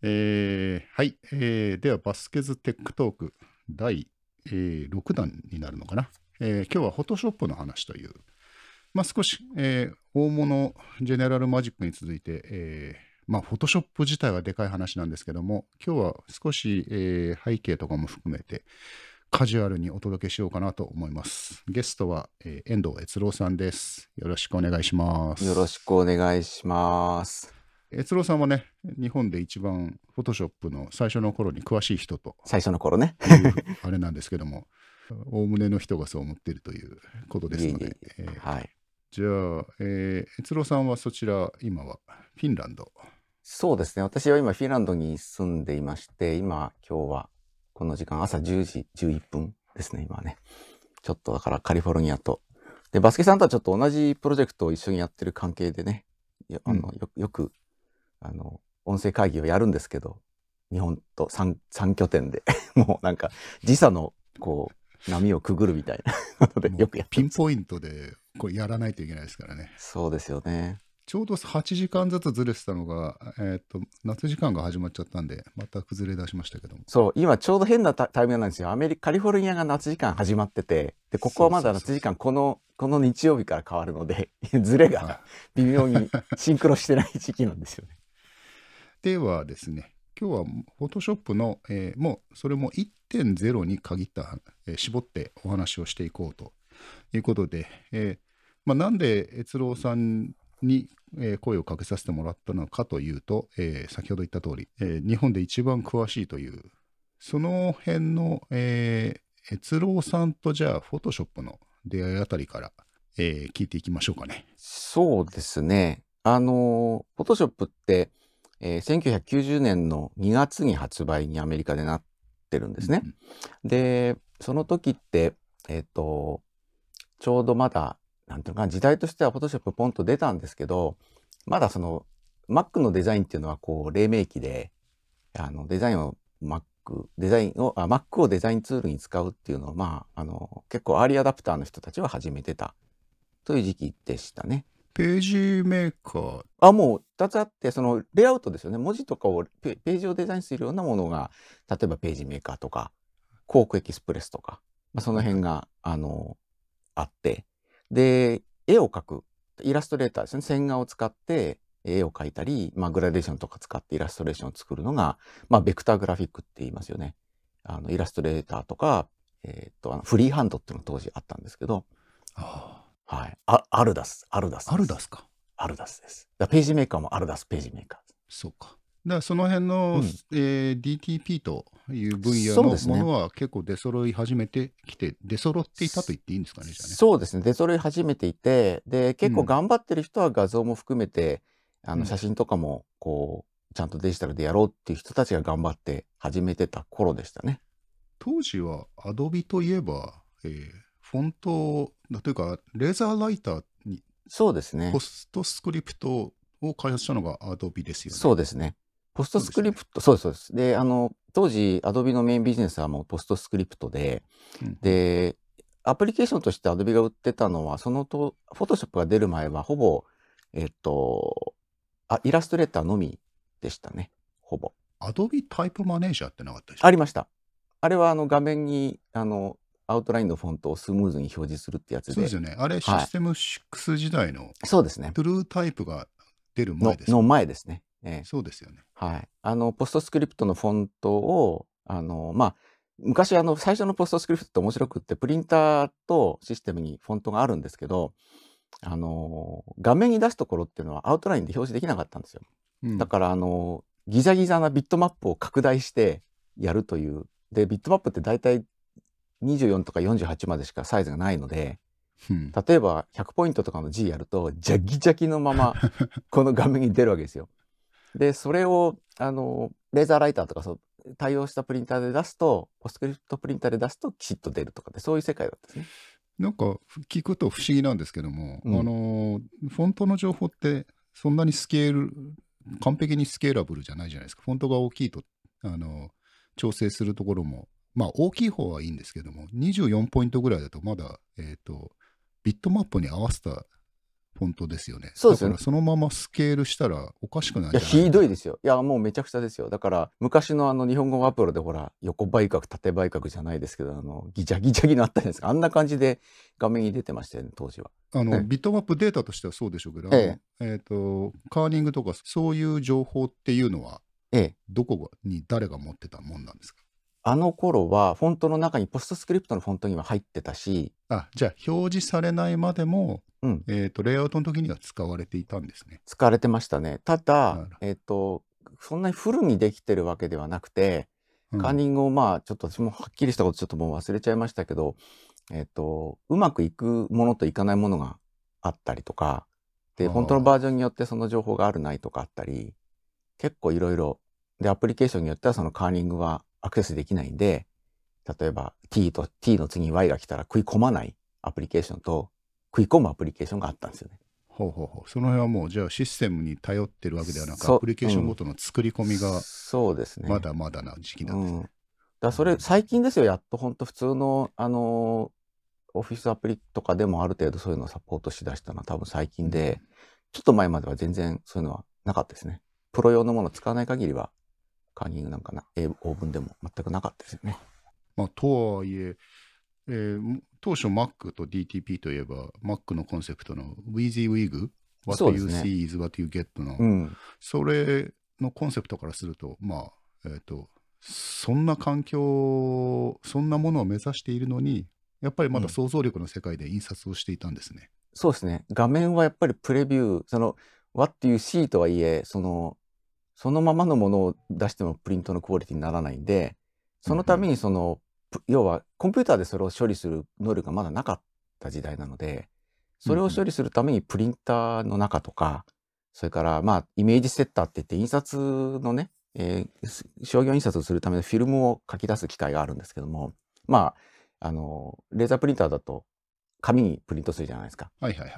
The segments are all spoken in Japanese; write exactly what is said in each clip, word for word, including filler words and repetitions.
えー、はい、えー。では、バスケズテックトーク第、えー、ろくだんになるのかな。えー、今日はフォトショップの話という、まあ、少し、えー、大物ジェネラルマジックに続いて、えーまあ、フォトショップ自体はでかい話なんですけども、今日は少し、えー、背景とかも含めてカジュアルにお届けしようかなと思います。ゲストは、えー、遠藤悦郎さんです。よろしくお願いします。よろしくお願いします。悦郎さんはね、日本で一番フォトショップの最初の頃に詳しい人と、最初の頃ね、あれなんですけども、おおむねの人がそう思っているということですので、いいいいえーはい、じゃあ、えー、悦郎さんはそちら、今はフィンランド。そうですね、私は今フィンランドに住んでいまして、今今日はこの時間朝じゅうじじゅういっぷんですね。今ねちょっとだからカリフォルニアとでバスケさんとはちょっと同じプロジェクトを一緒にやってる関係でね、よあの よ, よくあの音声会議をやるんですけど、日本と 3, 3拠点でもうなんか時差のこう波をくぐるみたいなのでよくやって、ピンポイントでこれやらないといけないですからね。そうですよね。ちょうどはちじかんずつずれてたのが、えー、と夏時間が始まっちゃったんでまた崩れ出しましたけども、そう今ちょうど変なタイミングなんですよ。アメリカカリフォルニアが夏時間始まってて、でここはまだ夏時間このこの日曜日から変わるのでずれが微妙にシンクロしてない時期なんですよね。ではですね、今日はフォトショップの、えー、もうそれも いってんゼロ に限った、えー、絞ってお話をしていこうということで、えーまあ、なんで悦郎さんに声をかけさせてもらったのかというと、えー、先ほど言った通り、えー、日本で一番詳しいというその辺のえー、悦郎さんと、じゃあフォトショップの出会いあたりから、えー、聞いていきましょうかね。そうですね、あのフォトショップって、えー、せんきゅうひゃくきゅうじゅうねんのにがつに発売にアメリカでなってるんですね、うん、でその時ってえっとちょうどまだなんていうか時代としてはフォトショップポンと出たんですけど、まだその Mac のデザインっていうのはこう黎明期で、あのデザインを Mac デザインをあ Mac をデザインツールに使うっていうのを、まあ、あの結構アーリーアダプターの人たちは始めてたという時期でしたね。ページメーカーあもうふたつあって、そのレイアウトですよね。文字とかをページをデザインするようなものが、例えばページメーカーとか広告エキスプレスとか、まあ、その辺があのあって、で絵を描くイラストレーターですね、線画を使って絵を描いたり、まあ、グラデーションとか使ってイラストレーションを作るのが、まあ、ベクターグラフィックって言いますよね。あのイラストレーターとか、えー、っとあのフリーハンドっていうのが当時あったんですけど、ああ、はい、あアルダスアルダスアルダスかアルダスです。だページメーカーもアルダスページメーカーです。そうか、だからその辺の、うん、えー、ディーティーピー という分野のものは結構出揃い始めてきて、出揃っていたと言っていいんですかね。じゃあね、そうですね、出揃い始めていて、で結構頑張ってる人は画像も含めて、うん、あの写真とかもこうちゃんとデジタルでやろうっていう人たちが頑張って始めてた頃でしたね。当時は Adobe といえば、えー、フォントというかレーザーライターに、そうですね、ポストスクリプトを開発したのが Adobe ですよね。そうですね、ポストスクリプト、そうですそうです。で、あの当時アドビのメインビジネスはもうポストスクリプトで、うん、でアプリケーションとしてアドビが売ってたのは、そのとフォトショップが出る前はほぼえっとあイラストレーターのみでしたね。ほぼアドビタイプマネージャーってなかったでしょ。ありました。あれはあの画面にあのアウトラインのフォントをスムーズに表示するってやつで。そうですよね、あれシステムシックス時代の、はい、そうですね、トゥルータイプが出る前ですね、の前ですね。ええ、そうですよね、はい、あのポストスクリプトのフォントをあの、まあ、昔あの最初のポストスクリプトって面白くって、プリンターとシステムにフォントがあるんですけど、あの画面に出すところっていうのはアウトラインで表示できなかったんですよ、うん、だからあのギザギザなビットマップを拡大してやるという。でビットマップって大体にじゅうよんとかよんじゅうはちまでしかサイズがないので、うん、例えばひゃくポイントとかの G やるとジャギジャギのままこの画面に出るわけですよ。でそれをあのレーザーライターとかそう対応したプリンターで出すと、ポストスクリプトプリンターで出すときちっと出るとかで、そういう世界だったですね。なんか聞くと不思議なんですけども、うん、あのフォントの情報ってそんなにスケール完璧にスケーラブルじゃないじゃないですか。フォントが大きいとあの調整するところも、まあ大きい方はいいんですけども、にじゅうよんポイントぐらいだとまだ、えーと、ビットマップに合わせたフォントですよね。そうですよね。だからそのままスケールしたらおかしくないじゃないですか。いや、ひどいですよ。いや、もうめちゃくちゃですよ。だから昔のあの日本語ワープロでほら、横ばい角、縦ばい角じゃないですけど、あのギチャギチャギのあったんですか。あんな感じで画面に出てましたよね、当時は。あの、ね、ビットマップデータとしてはそうでしょうけど、えええーと、カーニングとかそういう情報っていうのは、ええ、どこに誰が持ってたもんなんですか。あの頃はフォントの中にポストスクリプトのフォントには入ってたし、あ、じゃあ表示されないまでも、うん、えーとレイアウトの時には使われていたんですね。使われてましたね。ただ、えーとそんなにフルにできてるわけではなくて、うん、カーニングをまあちょっと私もはっきりしたことちょっともう忘れちゃいましたけど、えーとうまくいくものといかないものがあったりとかで、フォントのバージョンによってその情報があるないとかあったり、結構いろいろで、アプリケーションによってはそのカーニングはアクセスできないんで、例えば T と T の次に Y が来たら食い込まないアプリケーションと食い込むアプリケーションがあったんですよね。ほうほうほう。その辺はもうじゃあシステムに頼ってるわけではなく、アプリケーションごとの作り込みがそうですね、まだまだな時期なんですね。うん、だからそれ最近ですよ、やっと本当普通のあのオフィスアプリとかでもある程度そういうのをサポートしだしたのは多分最近で、うん、ちょっと前までは全然そういうのはなかったですね。プロ用のものを使わない限りはカーニングなんかな英文でも全くなかったですよね。まあ、とはいええー、当初 Mac と ディーティーピー といえば Mac のコンセプトの WYSIWYG What you see is what you get の、うん、それのコンセプトからすると、まあえー、とそんな環境、そんなものを目指しているのに、やっぱりまだ想像力の世界で印刷をしていたんですね。うん、そうですね。画面はやっぱりプレビュー、その What you see とはいえ、そのそのままのものを出してもプリントのクオリティにならないんで、そのためにその、うん、要はコンピューターでそれを処理する能力がまだなかった時代なので、それを処理するためにプリンターの中とか、うん、それからまあイメージセッターっていって印刷のね、えー、商業印刷をするためのフィルムを書き出す機械があるんですけども、まああのレーザープリンターだと紙にプリントするじゃないですか。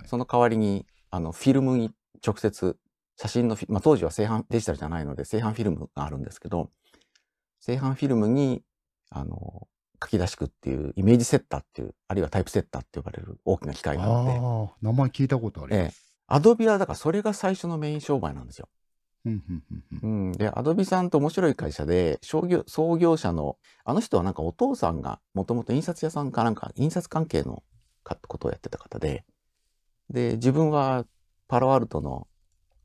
その代わりにあのフィルムに直接写真の、まあ、当時は製版デジタルじゃないので製版フィルムがあるんですけど、製版フィルムにあの書き出しくっていうイメージセッターっていう、あるいはタイプセッターって呼ばれる大きな機械があって、あ、名前聞いたことあります。アドビはだからそれが最初のメイン商売なんですよ。でアドビさんと面白い会社で、商業創業者のあの人はなんかお父さんがもともと印刷屋さんかなんか印刷関係のことをやってた方で、で自分はパロアルトの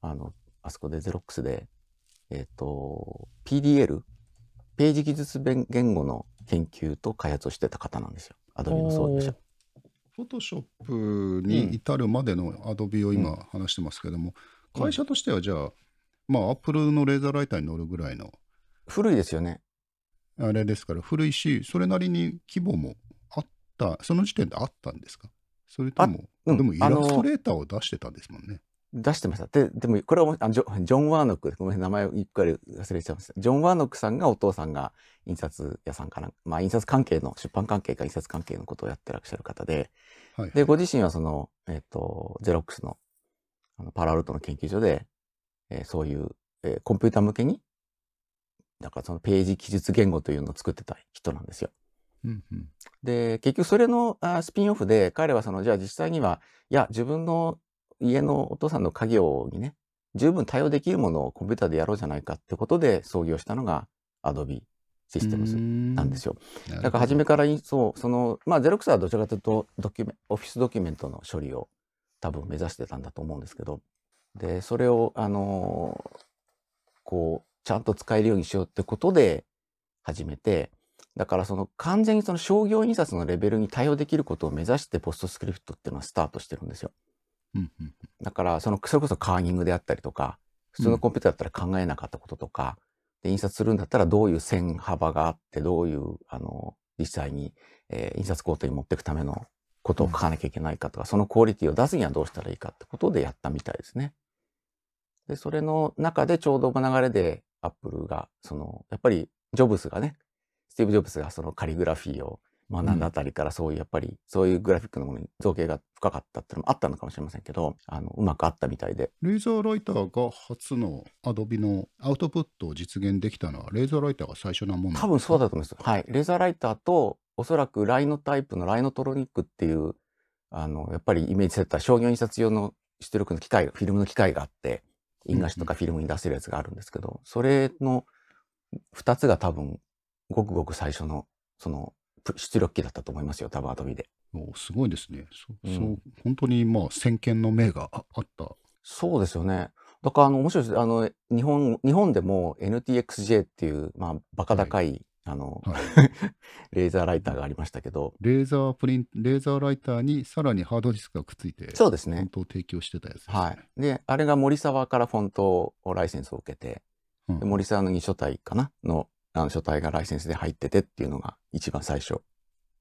あの、あそこでゼロックスで、えっと、ピーディーエル、ページ技術言語の研究と開発をしてた方なんですよ。アドビの創業者。フォトショップに至るまでのアドビを今話してますけども、うん、会社としてはじゃあ、まあ、アップルのレーザーライターに乗るぐらいの。古いですよね。あれですから、古いし、それなりに規模もあった、その時点であったんですか？それとも、うん、でもイラストレーターを出してたんですもんね。出してました。で、でも、これはあのジョ、ジョン・ワーノック、ごめん、名前を一回忘れちゃいました。ジョン・ワーノックさんがお父さんが印刷屋さんかな、まあ、印刷関係の、出版関係か印刷関係のことをやってらっしゃる方で、はいはい、で、ご自身はその、えっと、ゼロックスの、あのパラアルトの研究所で、えー、そういう、えー、コンピューター向けに、だからそのページ記述言語というのを作ってた人なんですよ。うんうん、で、結局それのあスピンオフで、彼はその、じゃあ実際には、いや、自分の家のお父さんの家業にね、十分対応できるものをコンピューターでやろうじゃないかってことで創業したのが Adobe Systems なんですよ。だから初めからそうそのまあゼロックスはどちらかというとドキュメオフィスドキュメントの処理を多分目指してたんだと思うんですけど、でそれをあのー、こうちゃんと使えるようにしようってことで始めて、だからその完全にその商業印刷のレベルに対応できることを目指してポストスクリプトっていうのはスタートしてるんですよ。だからそのそれこそカーニングであったりとか、普通のコンピューターだったら考えなかったこととか、うん、で印刷するんだったらどういう線幅があって、どういうあの実際に、えー、印刷工程に持っていくためのことを書かなきゃいけないかとか、うん、そのクオリティを出すにはどうしたらいいかってことでやったみたいですね。でそれの中でちょうど流れでアップルがそのやっぱりジョブスがね、スティーブ・ジョブスがそのカリグラフィーを学んだあたりから、そういうやっぱりそういうグラフィックのものに造形が深かったっていうのもあったのかもしれませんけど、あのうまくあったみたいで、レーザーライターが初のアドビのアウトプットを実現できたのはレーザーライターが最初なもの、多分そうだと思います。はい、レーザーライターとおそらくライノタイプのライノトロニックっていうあのやっぱりイメージセッター、商業印刷用の出力の機械、フィルムの機械があって、印画紙とかフィルムに出せるやつがあるんですけど、それのふたつが多分、ごくごく最初の、その、出力機だったと思いますよ、多分Adobeで。すごいですね。そ、うん、そう本当に、まあ、先見の明が あ, あった。そうですよね。だから、あの、面白いです。あの、日本、日本でも エヌティーエックスジェイ っていう、まあ、バカ高い、はい、あの、はい、レーザーライターがありましたけど。レーザープリン、レーザーライターにさらにハードディスクがくっついて、そうですね。フォントを提供してたやつですね。はい。で、あれが森沢からフォントをライセンスを受けて、うん、で森沢のに書体かなの、あの書体がライセンスで入っててっていうのが一番最初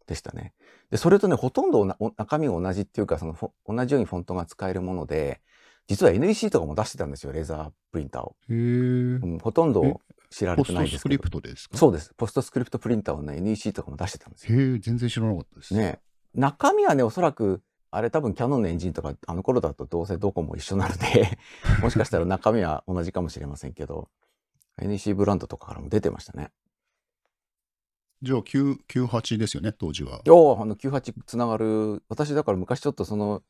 でしたね。で、それとね、ほとんど中身が同じっていうか、その、同じようにフォントが使えるもので、実は エヌイーシー とかも出してたんですよ、レーザープリンターを。へー。うん、ほとんど知られてないですけど。ポストスクリプトですか？そうです。ポストスクリプトプリンターをね、エヌイーシー とかも出してたんですよ。へー、全然知らなかったです。ね。中身はね、おそらく、あれ多分キャノンのエンジンとか、あの頃だとどうせどこも一緒なので、もしかしたら中身は同じかもしれませんけど、エヌイーシー ブランドとかからも出てましたね。じゃあ、きゅうじゅうはちですよね、当時は。おー、あの、きゅうじゅうはちつながる。私だから昔ちょっとその、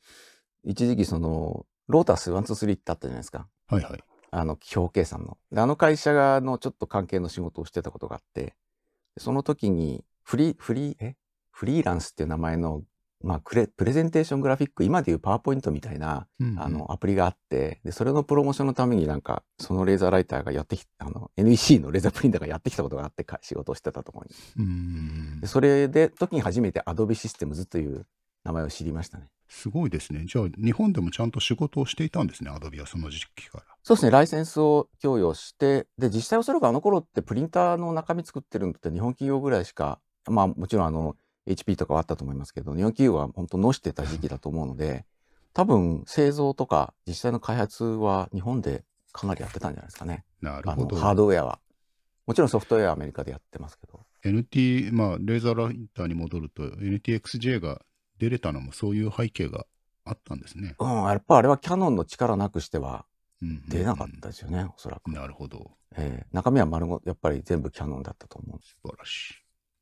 一時期その、ロータスいちにさんってあったじゃないですか。はいはい。あの、表計算の。で、あの会社がのちょっと関係の仕事をしてたことがあって、その時に、フリー、フリー、えフリーランスっていう名前の、まあクレ、プレゼンテーショングラフィック、今でいうパワーポイントみたいな、うんうん、あの、アプリがあって、で、それのプロモーションのためになんか、そのレーザーライターがやってきた、あの、エヌイーシー のレーザープリンターがやってきたことがあって、仕事をしてたところに。うんでそれで、時に初めて Adobe Systems という名前を知りましたね。すごいですね。じゃあ、日本でもちゃんと仕事をしていたんですね、アドビはその時期から。そうですね、ライセンスを供与して、で、実際おそらくあの頃ってプリンターの中身作ってるのって日本企業ぐらいしか、まあもちろんあの、エイチピー とかはあったと思いますけど、日本企業は本当のしてた時期だと思うので、多分製造とか実際の開発は日本でかなりやってたんじゃないですかね。なるほど。ハードウェアは。もちろんソフトウェアはアメリカでやってますけど。エヌティー、まあレーザーライターに戻ると、エヌティーエックスジェイ が出れたのもそういう背景があったんですね。うん、やっぱあれはキャノンの力なくしては出なかったですよね、おそらく。なるほど。えー、中身は丸ごとやっぱり全部キャノンだったと思うんです。素晴らしい。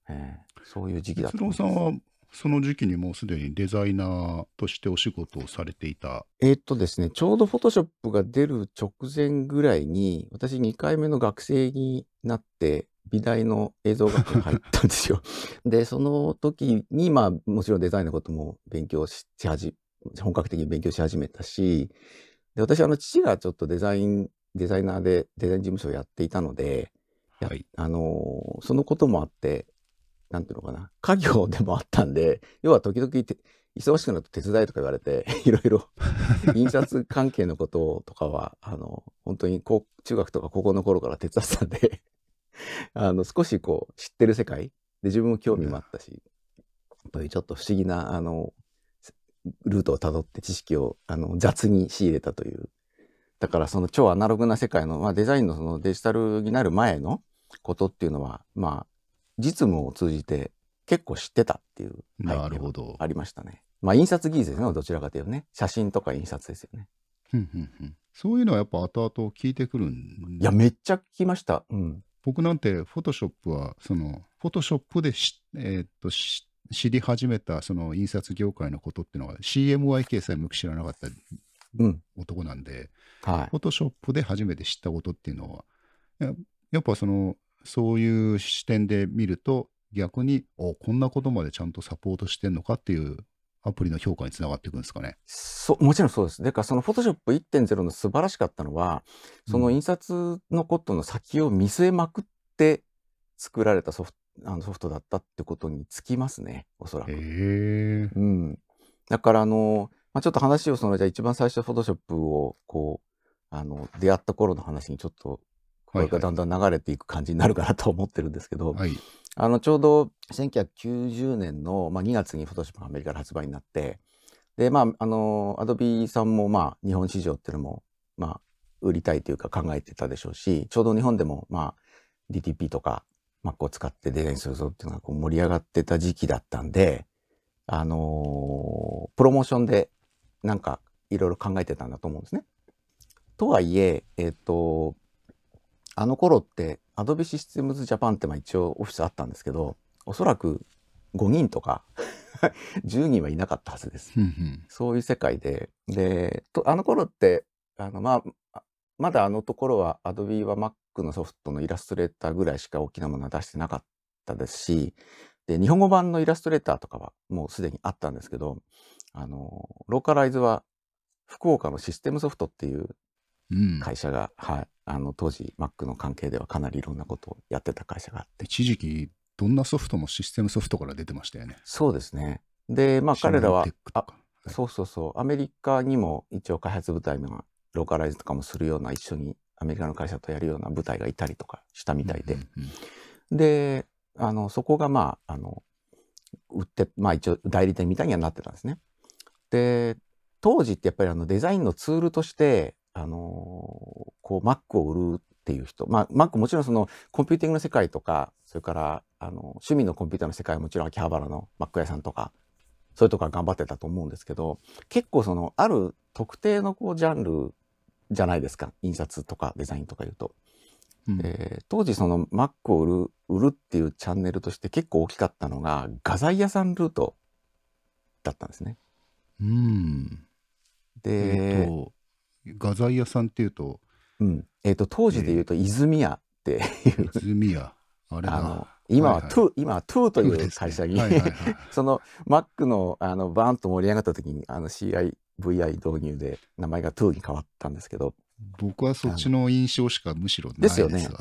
えー、そういう時期だった。哲郎さんはその時期にもうすでにデザイナーとしてお仕事をされていた。えっとですね、ちょうどフォトショップが出る直前ぐらいに、私にかいめの学生になって、美大の映像学科に入ったんですよ。で、その時に、まあ、もちろんデザインのことも勉強し始め、本格的に勉強し始めたし、で、私、あの、父がちょっとデザイン、デザイナーでデザイン事務所をやっていたので、はい、あの、そのこともあって、なんていうのかな、家業でもあったんで、要は時々て忙しくなると手伝いとか言われて、いろいろ印刷関係のこととかは、あの、本当にこう中学とか高校の頃から手伝ってたんで、あの、少しこう、知ってる世界で自分も興味もあったし、うん、というちょっと不思議な、あの、ルートをたどって知識を、あの、雑に仕入れたという。だからその超アナログな世界の、まあデザインのそのデジタルになる前のことっていうのは、まあ、実務を通じて結構知ってたっていう背景がありましたね。まあ印刷技術ですね、どちらかというとね。写真とか印刷ですよね。うんうんうん。そういうのはやっぱ後々聞いてくるんで。いや、めっちゃ聞きました。うん。僕なんてフォトショップはそのフォトショップでし、えー、っとし知り始めたその印刷業界のことっていうのは シーエムワイケー さえも知らなかった男なんで、うん、はい、フォトショップで初めて知ったことっていうのは や, やっぱそのそういう視点で見ると逆におこんなことまでちゃんとサポートしてんのかっていうアプリの評価につながっていくんですかね。そもちろんそうです。だからそのフォトショップ いってんゼロ の素晴らしかったのは、その印刷のことの先を見据えまくって作られたソフト、あのソフトだったってことにつきますね、おそらく。へー。うん。だからあの、まあ、ちょっと話をそのじゃあ一番最初フォトショップをこうあの出会った頃の話にちょっとこれがだんだん流れていく感じになるかなと思ってるんですけど、はい、あのちょうどせんきゅうひゃくきゅうじゅうねんの、まあ、にがつに Photoshop がアメリカで発売になって、でまああの Adobe さんもまあ日本市場っていうのもまあ売りたいというか考えてたでしょうし、ちょうど日本でもまあ ディーティーピー とか Mac を使ってデザインするぞっていうのがこう盛り上がってた時期だったんで、あのー、プロモーションでなんかいろいろ考えてたんだと思うんですね。とはいええっ、ー、とあの頃って Adobe Systems Japan ってまあ一応オフィスあったんですけど、おそらくごにんとかじゅうにんはいなかったはずです。うんうん、そういう世界で、でとあの頃ってあの、まあ、まだあのところは Adobe は Mac のソフトのイラストレーターぐらいしか大きなものは出してなかったですし、で日本語版のイラストレーターとかはもうすでにあったんですけど、あのローカライズは福岡のシステムソフトっていう会社が、うん、はい、あの当時 Mac の関係ではかなりいろんなことをやってた会社があって、一時期どんなソフトもシステムソフトから出てましたよね。そうですね。で、まあ彼らは、あ、そうそうそう、アメリカにも一応開発部隊がローカライズとかもするような、一緒にアメリカの会社とやるような部隊がいたりとかしたみたいで、で、あのそこがまああの売って、まあ一応代理店みたいにはなってたんですね。で、当時ってやっぱりあのデザインのツールとしてあのこう Mac を売るっていう人、まあ Mac もちろんそのコンピューティングの世界とか、それからあの趣味のコンピューターの世界はもちろん秋葉原の Mac 屋さんとかそういうとこは頑張ってたと思うんですけど、結構そのある特定のこうジャンルじゃないですか、印刷とかデザインとかいうと、うん、えー、当時その Mac を売る、売るっていうチャンネルとして結構大きかったのが画材屋さんルートだったんですね。うん、で、えーと、画材屋さんっていうと、うん、えーと当時でいうと泉屋っていう、泉屋あれだあの今はトゥー、今はトゥーという会社に、その Mac の, あのバーンと盛り上がった時にあの シーアイブイアイ 導入で名前がトゥーに変わったんですけど、僕はそっちの印象しかむしろないですが。ですよね。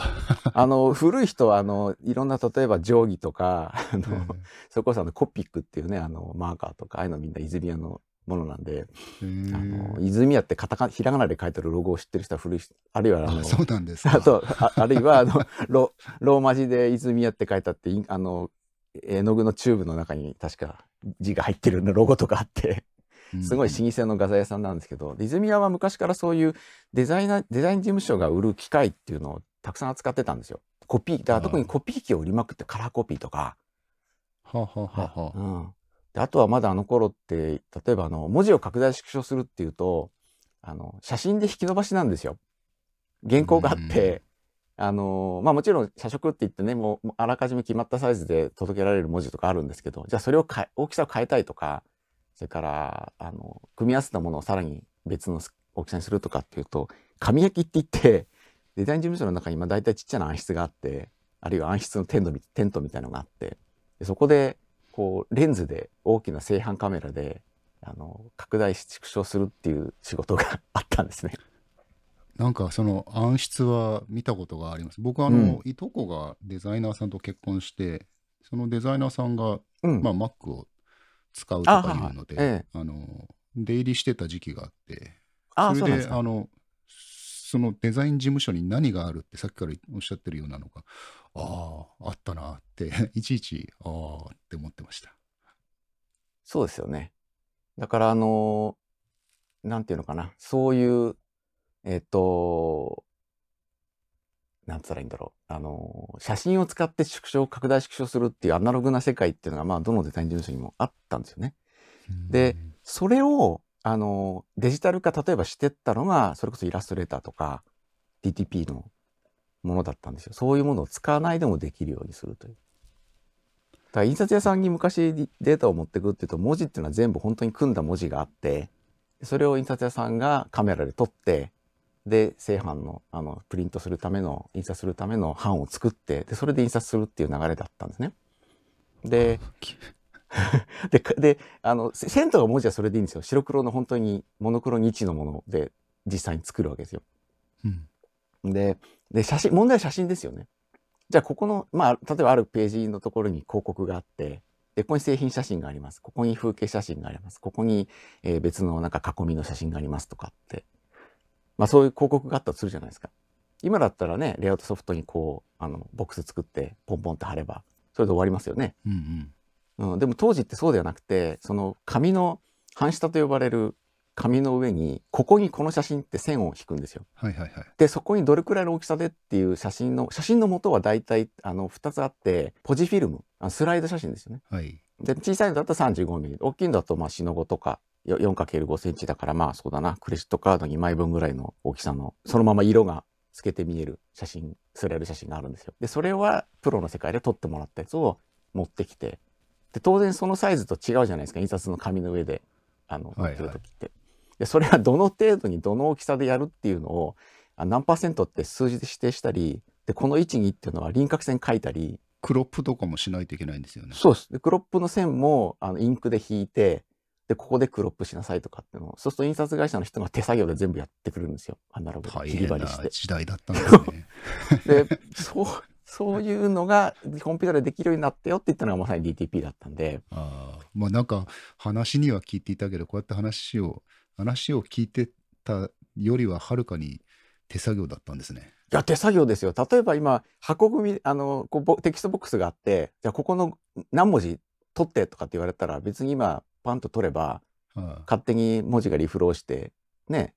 あの古い人はあのいろんな例えば定規とかあの、えー、それこそあのコピックっていうねあのマーカーとかああいうのみんな泉屋のものなんで、あの泉屋ってカタカナひらがなで書いてるロゴを知ってる人は古い人、あるいはあのそうなんですか、あと あ, あるいはあの ロ, ローマ字で泉屋って書いたってあの絵の具のチューブの中に確か字が入ってるロゴとかあってすごい老舗の画材屋さんなんですけど、泉屋は昔からそういうデザイナーデザイン事務所が売る機械っていうのをたくさん扱ってたんですよ。コピーだから特にコピー機を売りまくってカラーコピーとか。はははは。うん、あとはまだあの頃って例えばあの文字を拡大縮小するっていうとあの写真で引き伸ばしなんですよ。原稿があって、うん、あのまあもちろん写植って言ってねもうあらかじめ決まったサイズで届けられる文字とかあるんですけど、じゃあそれをか大きさを変えたいとか、それからあの組み合わせたものをさらに別の大きさにするとかっていうと紙焼きって言ってデザイン事務所の中に今大体ちっちゃな暗室があって、あるいは暗室のテントみ、テントみたいなのがあって、でそこでこうレンズで大きな正反カメラであの拡大し縮小するっていう仕事があったんですね。なんかその暗室は見たことがあります。僕はあの、うん、いとこがデザイナーさんと結婚して、そのデザイナーさんが、うん、まあ Mac を使うとかいうので、ええ、あの出入りしてた時期があって、それ で, あ, であのそのデザイン事務所に何があるってさっきからおっしゃってるようなのがあああったなっていちいちああって思ってました。そうですよね。だからあのなんていうのかな、そういうえっとなんつらいんだろう、あの写真を使って縮小拡大縮小するっていうアナログな世界っていうのがまあどのデザイン事務所にもあったんですよね。でそれをあのデジタル化例えばしてったのがそれこそイラストレーターとか ディーティーピー のものだったんですよ。そういうものを使わないでもできるようにするという。だから印刷屋さんに昔データを持ってくるっていうと文字っていうのは全部本当に組んだ文字があって、それを印刷屋さんがカメラで撮ってで正版のあのプリントするための印刷するための版を作ってでそれで印刷するっていう流れだったんですね。でで, であの線とか文字はそれでいいんですよ。白黒の本当にモノクロに一のもので実際に作るわけですよ。うん、で, で写真問題は写真ですよね。じゃあここの、まあ、例えばあるページのところに広告があってでここに製品写真があります、ここに風景写真があります、ここに、えー、別のなんか囲みの写真がありますとかって、まあ、そういう広告があったとするじゃないですか。今だったらねレイアウトソフトにこうあのボックス作ってポンポンって貼ればそれで終わりますよね。うんうん、うん、でも当時ってそうではなくてその紙の版下と呼ばれる紙の上にここにこの写真って線を引くんですよ。でそこにどれくらいの大きさでっていう写真の写真の元は大体あのふたつあって、ポジフィルムあのスライド写真ですよね。はい、で小さいのだったら さんじゅうごミリ 大きいのだとまあシノゴとか よんかけるごセンチ だからまあそうだなクレジットカードにまいぶんぐらいの大きさのそのまま色が透けて見える写真スライド写真があるんですよ。でそれはプロの世界で撮ってもらったやつを持ってきてで当然そのサイズと違うじゃないですか、印刷の紙の上であのやってる時って、はいはい、でそれはどの程度にどの大きさでやるっていうのを何パーセントって数字で指定したり、でこの位置にっていうのは輪郭線書いたり、クロップとかもしないといけないんですよね。そうです。でクロップの線もあのインクで引いて、でここでクロップしなさいとかっていうのを、そうすると印刷会社の人が手作業で全部やってくるんですよ、アナログで切り張りして。大変な時代だったんですね。でそうそういうのがコンピューターでできるようになったよって言ったのがまさに ディーティーピー だったんで。ああ、まあなんか話には聞いていたけど、こうやって話を話を聞いてたよりははるかに手作業だったんですね。いや手作業ですよ。例えば今箱組みあのこうテキストボックスがあって、じゃあここの何文字取ってとかって言われたら、別に今パンと取れば、うん、勝手に文字がリフローしてね、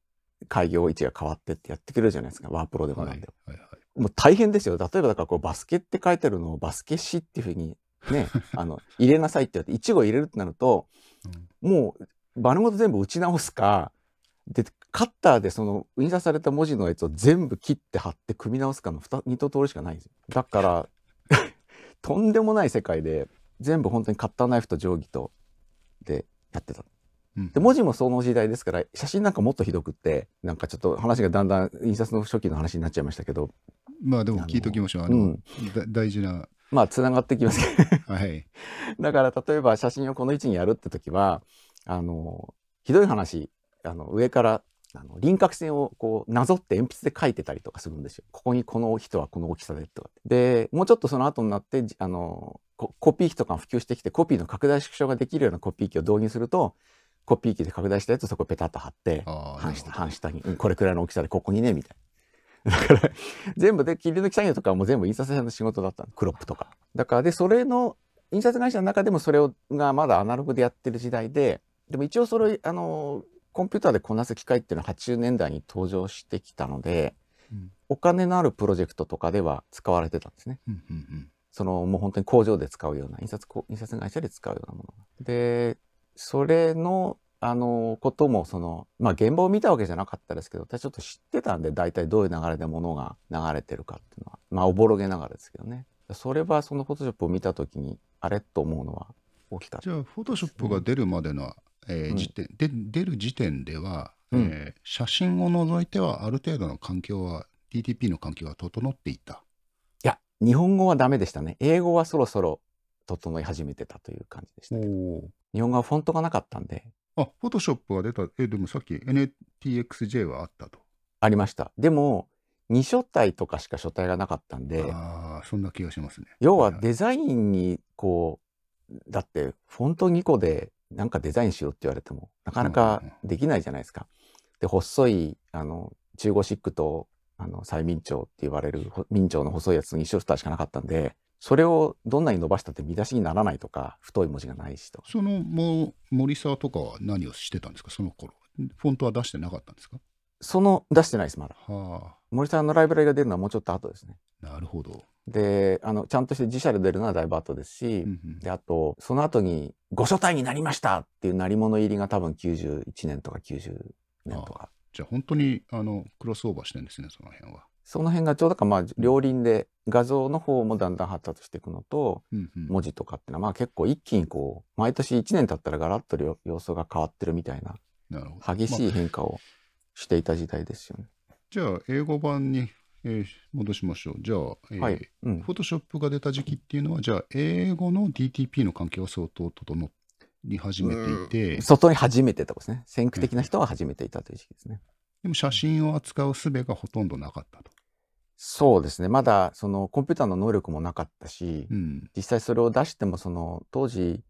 開業位置が変わってってやってくれるじゃないですか、ワープロでもなんでも。はいはいはい、もう大変ですよ。例えばだからこうバスケって書いてあるのをバスケ紙っていうふうにねあの入れなさいって言っていち号入れるってなると、うん、もう丸ごと全部打ち直すかで、カッターでその印刷された文字のやつを全部切って貼って組み直すかの 2, 2通りしかないんですよ。だからとんでもない世界で、全部本当にカッターナイフと定規とでやってた。で文字もその時代ですから、写真なんかもっとひどくって、なんかちょっと話がだんだん印刷の初期の話になっちゃいましたけど、まあでも聞いときましょう、あの、うん、大事なまあつながってきますけど、はい、だから例えば写真をこの位置にやるって時は、あのひどい話、あの上からあの輪郭線をこうなぞって鉛筆で描いてたりとかするんですよ。ここにこの人はこの大きさでとかで、もうちょっとその後になって、あのコピー機とかが普及してきて、コピーの拡大縮小ができるようなコピー機を導入すると、コピー機で拡大したやつをそこペタッと貼って、半下半下に、うん、これくらいの大きさでここにねみたいな。だから全部で切り抜き作業とかはもう全部印刷会社の仕事だったの、クロップとか。だからでそれの印刷会社の中でもそれをがまだアナログでやってる時代で、でも一応それあのコンピューターでこなす機械っていうのははちじゅうねんだいに登場してきたので、うん、お金のあるプロジェクトとかでは使われてたんですね。うんうんうん、そのもう本当に工場で使うような印刷印刷会社で使うようなもので。それのあのこともその、まあ、現場を見たわけじゃなかったですけど、私ちょっと知ってたんで、大体どういう流れでものが流れてるかっていうのは、まあおぼろげながらですけどね。それはそのフォトショップを見た時にあれと思うのは大きかった、ね。じゃあフォトショップが出るまでの、えー、時点、うん、で出る時点では、うん、えー、写真を除いてはある程度の環境は ディーティーピー の環境は整っていた。いや日本語はダメでしたね。英語はそろそろ整い始めてたという感じでしたけど、日本語はフォントがなかったんで。あ、フォトショップは出た。え、でもさっき エヌティーエックスジェー はあったと。ありました。でもに書体とかしか書体がなかったんで。ああ、そんな気がしますね。要はデザインにこう、だってフォントにこでなんかデザインしようって言われてもなかなかできないじゃないですか。で細いあの中ゴシックとあの最明朝って言われる明朝の細いやつのに書体しかなかったんで。それをどんなに伸ばしたって見出しにならないとか、太い文字がないしとか。そのも森沢とかは何をしてたんですか、その頃。フォントは出してなかったんですか。その出してないです、まだ。はあ、森沢のライブラリが出るのはもうちょっと後ですね。なるほど。であのちゃんとして自社で出るのはだいぶ後ですし、うんうん、であとその後にご書体になりましたっていうなり物入りが多分きゅうじゅういちねんとかきゅうじゅうねんとか。ああ、じゃあ本当にあのクロスオーバーしてるんですね、その辺は。その辺がちょうどか、まあ両輪で画像の方もだんだん発達していくのと、うんうん、文字とかっていうのはまあ結構一気にこう毎年いちねん経ったらガラッと様相が変わってるみたいな、激しい変化をしていた時代ですよね。まあ、じゃあ英語版に、えー、戻しましょう。じゃあ、えーはい、うん、フォトショップが出た時期っていうのは、じゃあ英語の ディーティーピー の環境は相当整い始めていて、外に初めてたことですね。先駆的な人は始めていたという時期ですね。でも写真を扱う術がほとんどなかったと。そうですね、まだそのコンピューターの能力もなかったし、うん、実際それを出してもその当時、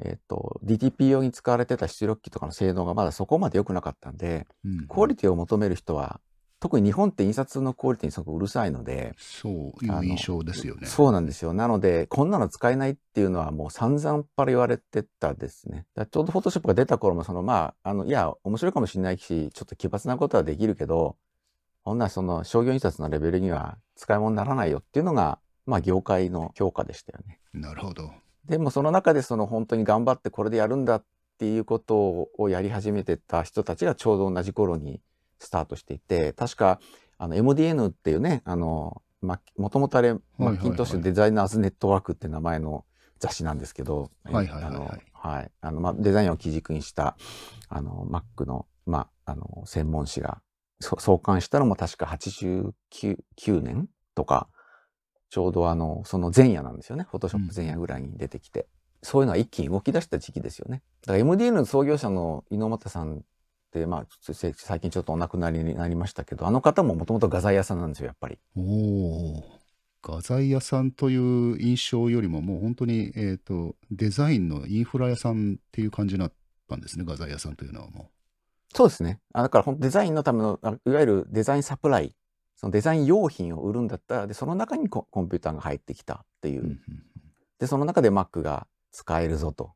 えー、と ディーティーピー 用に使われてた出力機とかの性能がまだそこまで良くなかったんで、うん、クオリティを求める人は、特に日本って印刷のクオリティにすごくうるさいので、そういう印象ですよね。そうなんですよ。なのでこんなの使えないっていうのはもう散々パラ言われてたですね。だちょうどフォトショップが出た頃もそのまああのいや面白いかもしれないし、ちょっと奇抜なことはできるけど、こんなその商業印刷のレベルには使い物にならないよっていうのがまあ業界の評価でしたよね。なるほど。でもその中でその本当に頑張ってこれでやるんだっていうことをやり始めてた人たちがちょうど同じ頃にスタートしていて、確かあの エムディーエヌ っていうね、あのもともとあれマッキントッシュデザイナーズネットワークって名前の雑誌なんですけど、デザインを基軸にしたあの Mac の、まあ、あの専門誌が創刊したのも確かはちじゅうきゅうねんとか、ちょうどあのその前夜なんですよね。フォトショップ前夜ぐらいに出てきて、うん、そういうのは一気に動き出した時期ですよね。だから エムディーエル の創業者の猪俣さんって、まあ、最近ちょっとお亡くなりになりましたけど、あの方ももともと画材屋さんなんですよ、やっぱり。おお。画材屋さんという印象よりも、もう本当に、えーと、デザインのインフラ屋さんっていう感じだったんですね、画材屋さんというのはもう。そうですね。あ、だからデザインのための、いわゆるデザインサプライ、そのデザイン用品を売るんだったら、でその中にコ、コンピューターが入ってきたっていう。で、その中で Mac が使えるぞと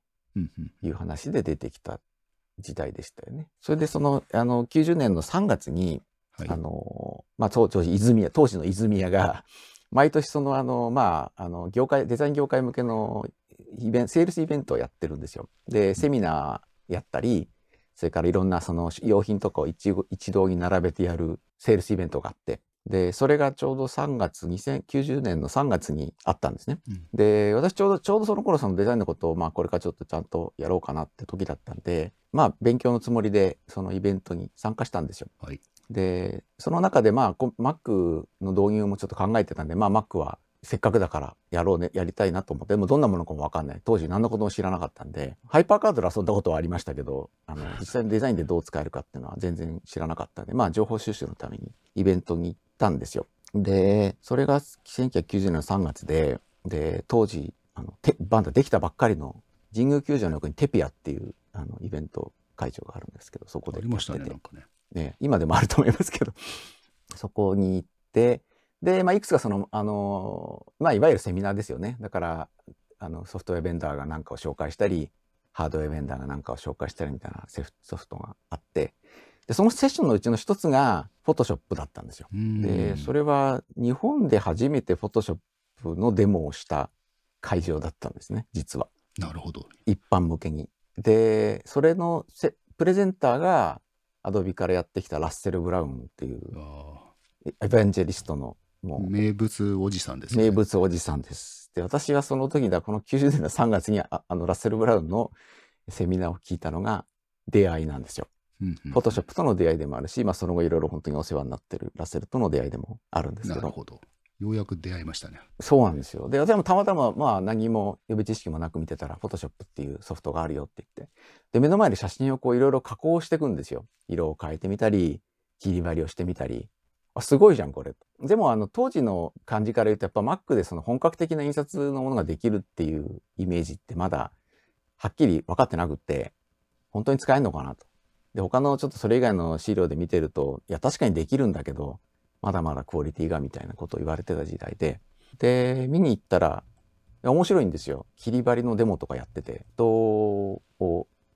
いう話で出てきた時代でしたよね。それでその、あのきゅうじゅうねんのさんがつに、はい、あのまあ、当時泉谷、当時の泉谷が、毎年そのあのまああの業界デザイン業界向けのイベント、セールスイベントをやってるんですよ。でセミナーやったり、それからいろんなその用品とかを 一, 一堂に並べてやるセールスイベントがあって、でそれがちょうどさんがつにせんきゅうじゅうねんのさんがつにあったんですね。うん、で私ちょうどちょうどその頃そのデザインのことを、まあ、これからちょっとちゃんとやろうかなって時だったんで、まあ勉強のつもりでそのイベントに参加したんですよ。はい、でその中で、まあ、Mac の導入もちょっと考えてたんで、まあ、Mac はせっかくだからやろうね、やりたいなと思って、でもどんなものかも分かんない、当時何のことも知らなかったんで、ハイパーカードで遊んだことはありましたけど、あの実際にデザインでどう使えるかっていうのは全然知らなかったんで、まあ、情報収集のためにイベントに行ったんですよ。でそれがせんきゅうひゃくきゅうじゅうねんのさんがつで、で当時あのバンドできたばっかりの神宮球場の横にテピアっていうあのイベント会場があるんですけど、そこでやってて、ありましたね、なんかね。ね、今でもあると思いますけどそこに行って、で、まあ、いくつかその、あのまあ、いわゆるセミナーですよね。だからあのソフトウェアベンダーが何かを紹介したり、ハードウェアベンダーが何かを紹介したりみたいなソフトがあって、でそのセッションのうちの一つがフォトショップだったんですよ。でそれは日本で初めてフォトショップのデモをした会場だったんですね、実は。なるほど。一般向けに。でそれのせプレゼンターがアドビからやってきたラッセル・ブラウンっていうエヴァンジェリストのもう名物おじさんですね。名物おじさんです。で私はその時だ、このきゅうじゅうねんのさんがつに あ, あのラッセル・ブラウンのセミナーを聞いたのが出会いなんですよ。フォトショップとの出会いでもあるし、まあ、その後いろいろ本当にお世話になってるラッセルとの出会いでもあるんですけど。なるほど。ようやく出会いましたね。そうなんですよ。で私もたまたま、まあ、何も予備知識もなく見てたらフォトショップっていうソフトがあるよって言って、で目の前で写真をこういろいろ加工していくんですよ。色を変えてみたり切り貼りをしてみたり、あすごいじゃんこれ。でもあの当時の感じから言うと、やっぱ Mac でその本格的な印刷のものができるっていうイメージってまだはっきり分かってなくって、本当に使えるのかなと。で他のちょっとそれ以外の資料で見てると、いや確かにできるんだけどまだまだクオリティがみたいなことを言われてた時代で、で見に行ったら面白いんですよ。切り貼りのデモとかやってて、どを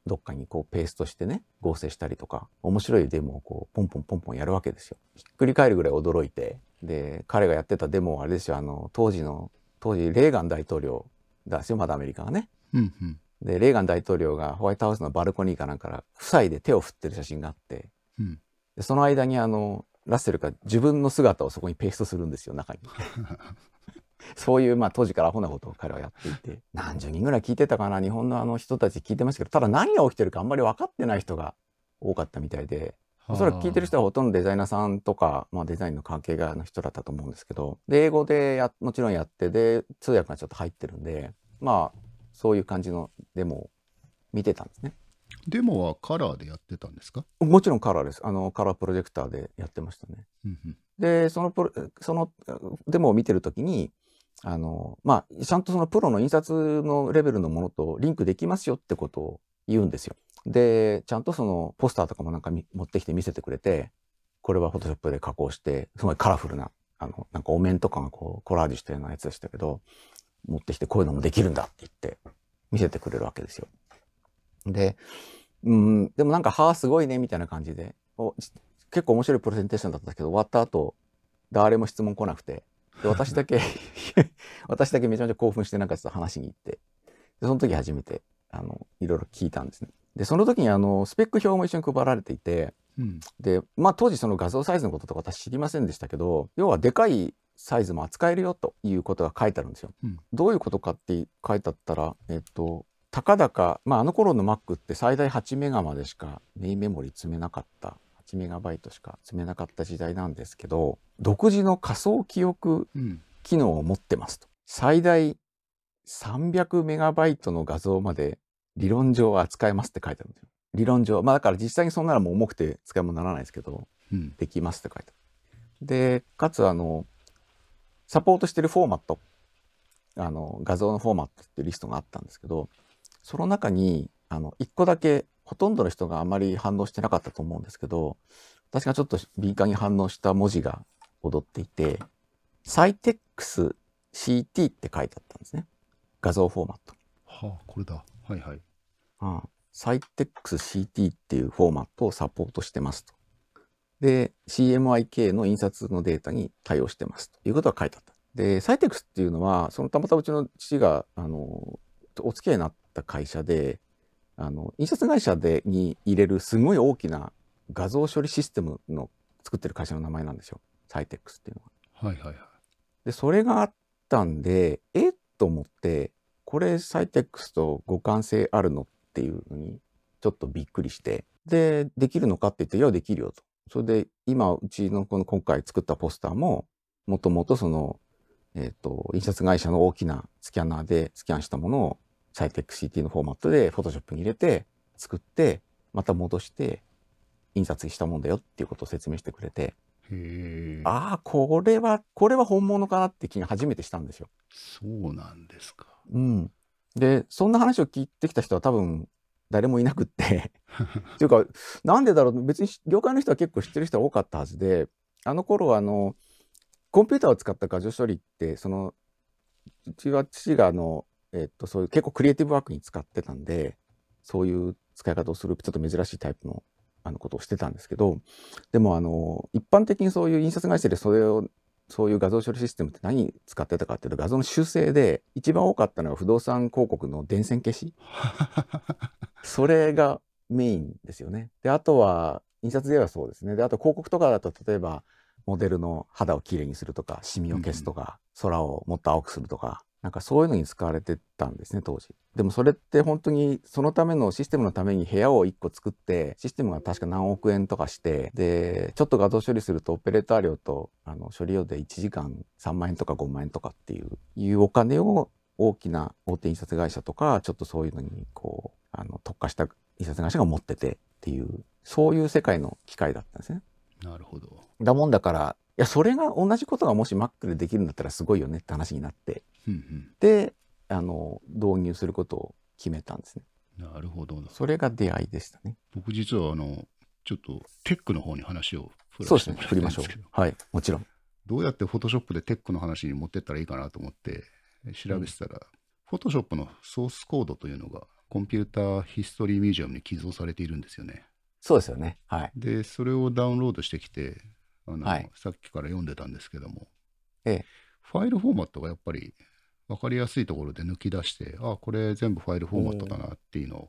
どっかにこうペーストしてね、合成したりとか、面白いデモをこうポンポンポンポンやるわけですよ。ひっくり返るぐらい驚いて、で彼がやってたデモはあれですよ、あの当時の当時レーガン大統領だんですよ、まだアメリカがね。うんうん、でレーガン大統領がホワイトハウスのバルコニーかなんか夫妻で手を振ってる写真があって、うん、でその間にあのラッセルが自分の姿をそこにペーストするんですよ、中に。そういう、まあ、当時からアホなことを彼はやっていて、何十人ぐらい聞いてたかな、日本のあの人たち聞いてましたけど、ただ何が起きてるかあんまり分かってない人が多かったみたいで、おそらく聞いてる人はほとんどデザイナーさんとか、まあ、デザインの関係側の人だったと思うんですけど、で英語でやもちろんやって、で通訳がちょっと入ってるんで、まあそういう感じのデモを見てたんですね。デモはカラーでやってたんですか？もちろんカラーです。あのカラープロジェクターでやってましたね。うんうん、でそのプロそのデモを見てるときに、あのまあちゃんとそのプロの印刷のレベルのものとリンクできますよってことを言うんですよ。でちゃんとそのポスターとかもなんか持ってきて見せてくれて、これはフォトショップで加工して、すごいカラフルなあのなんかお面とかがこうコラージュしたようなやつでしたけど、持ってきてこういうのもできるんだって言って見せてくれるわけですよ。で、うん、でもなんか「はあすごいね」みたいな感じで、お結構面白いプレゼンテーションだったけど、終わった後誰も質問来なくて、で私だけ私だけめちゃめちゃ興奮して、なんかちょっと話に行って、でその時初めてあのいろいろ聞いたんですね。でその時にあのスペック表も一緒に配られていて、うん、でまあ当時その画像サイズのこととか私知りませんでしたけど、要はでかいサイズも扱えるよということが書いてあるんですよ。うん、どういうことかって書いてあったら、えっと、たかだか、まあ、あの頃の Mac って最大はちメガまでしかメインメモリ詰めなかった。はちメガバイトしか詰めなかった時代なんですけど、独自の仮想記憶機能を持ってますと。最大さんびゃくメガバイトの画像まで理論上は扱えますって書いてあるんですよ。理論上。まあだから実際にそんなのも重くて使い物にならないですけど、うん、できますって書いてある。で、かつあの、サポートしてるフォーマット、あの、画像のフォーマットっていうリストがあったんですけど、その中に、あの、いっこだけ、ほとんどの人があまり反応してなかったと思うんですけど、私がちょっと敏感に反応した文字が踊っていて、Cytex シーティー って書いてあったんですね。画像フォーマット。はあ、これだ。はいはい。ああ、Cytex シーティー っていうフォーマットをサポートしてますと。で、シーエムワイケー の印刷のデータに対応してますということが書いてあった。で、Cytex っていうのは、そのたまたまうちの父が、あの、お付き合いになった会社で、あの印刷会社でに入れるすごい大きな画像処理システムの作ってる会社の名前なんですよ、サイテックスっていうのは。はいはいはい。でそれがあったんで、えっと思って、これサイテックスと互換性あるのっていうのにちょっとびっくりして、でできるのかって言って、いやできるよと。それで今うちのこの今回作ったポスターももともとその、えー、と印刷会社の大きなスキャナーでスキャンしたものをサイテック シーティー のフォーマットで Photoshop に入れて作ってまた戻して印刷したもんだよっていうことを説明してくれて、へああこれはこれは本物かなって気が初めてしたんですよ。そうなんですか。うん、でそんな話を聞いてきた人は多分誰もいなくってっていうかなんでだろう、別に業界の人は結構知ってる人は多かったはずで、あの頃はあのコンピューターを使った画像処理って、そのうちは父があのえっと、そういう結構クリエイティブワークに使ってたんで、そういう使い方をするちょっと珍しいタイプのあのことをしてたんですけど、でもあの一般的にそういう印刷会社でそれをそういう画像処理システムって何使ってたかっていうと、画像の修正で一番多かったのは不動産広告の電線消しそれがメインですよね。であとは印刷ではそうですね。であと広告とかだと、例えばモデルの肌をきれいにするとか、シミを消すとか、うん、空をもっと青くするとか。なんかそういうのに使われてたんですね、当時。でもそれって本当にそのためのシステムのために部屋をいっこ作って、システムが確か何億円とかして、でちょっと画像処理するとオペレーター料とあの処理料でいちじかんさんまんえんとかごまんえんとかっていういうお金を大きな大手印刷会社とか、ちょっとそういうのにこうあの特化した印刷会社が持っててっていう、そういう世界の機械だったんですね。なるほど。だもんだからいや、それが同じことがもし Mac でできるんだったらすごいよねって話になって。うんうん、であの導入することを決めたんですね。なるほど。それが出会いでしたね。僕実はあのちょっとテックの方に話を振らせてもらってるんですけど、はい、もちろんどうやってフォトショップでテックの話に持ってったらいいかなと思って調べてたら、フォトショップのソースコードというのがコンピューターヒストリーミュージアムに寄贈されているんですよね。そうですよね。はい。でそれをダウンロードしてきて、あの、はい、さっきから読んでたんですけども、ええ、ファイルフォーマットがやっぱり分かりやすいところで抜き出して、あこれ全部ファイルフォーマットだなっていうのを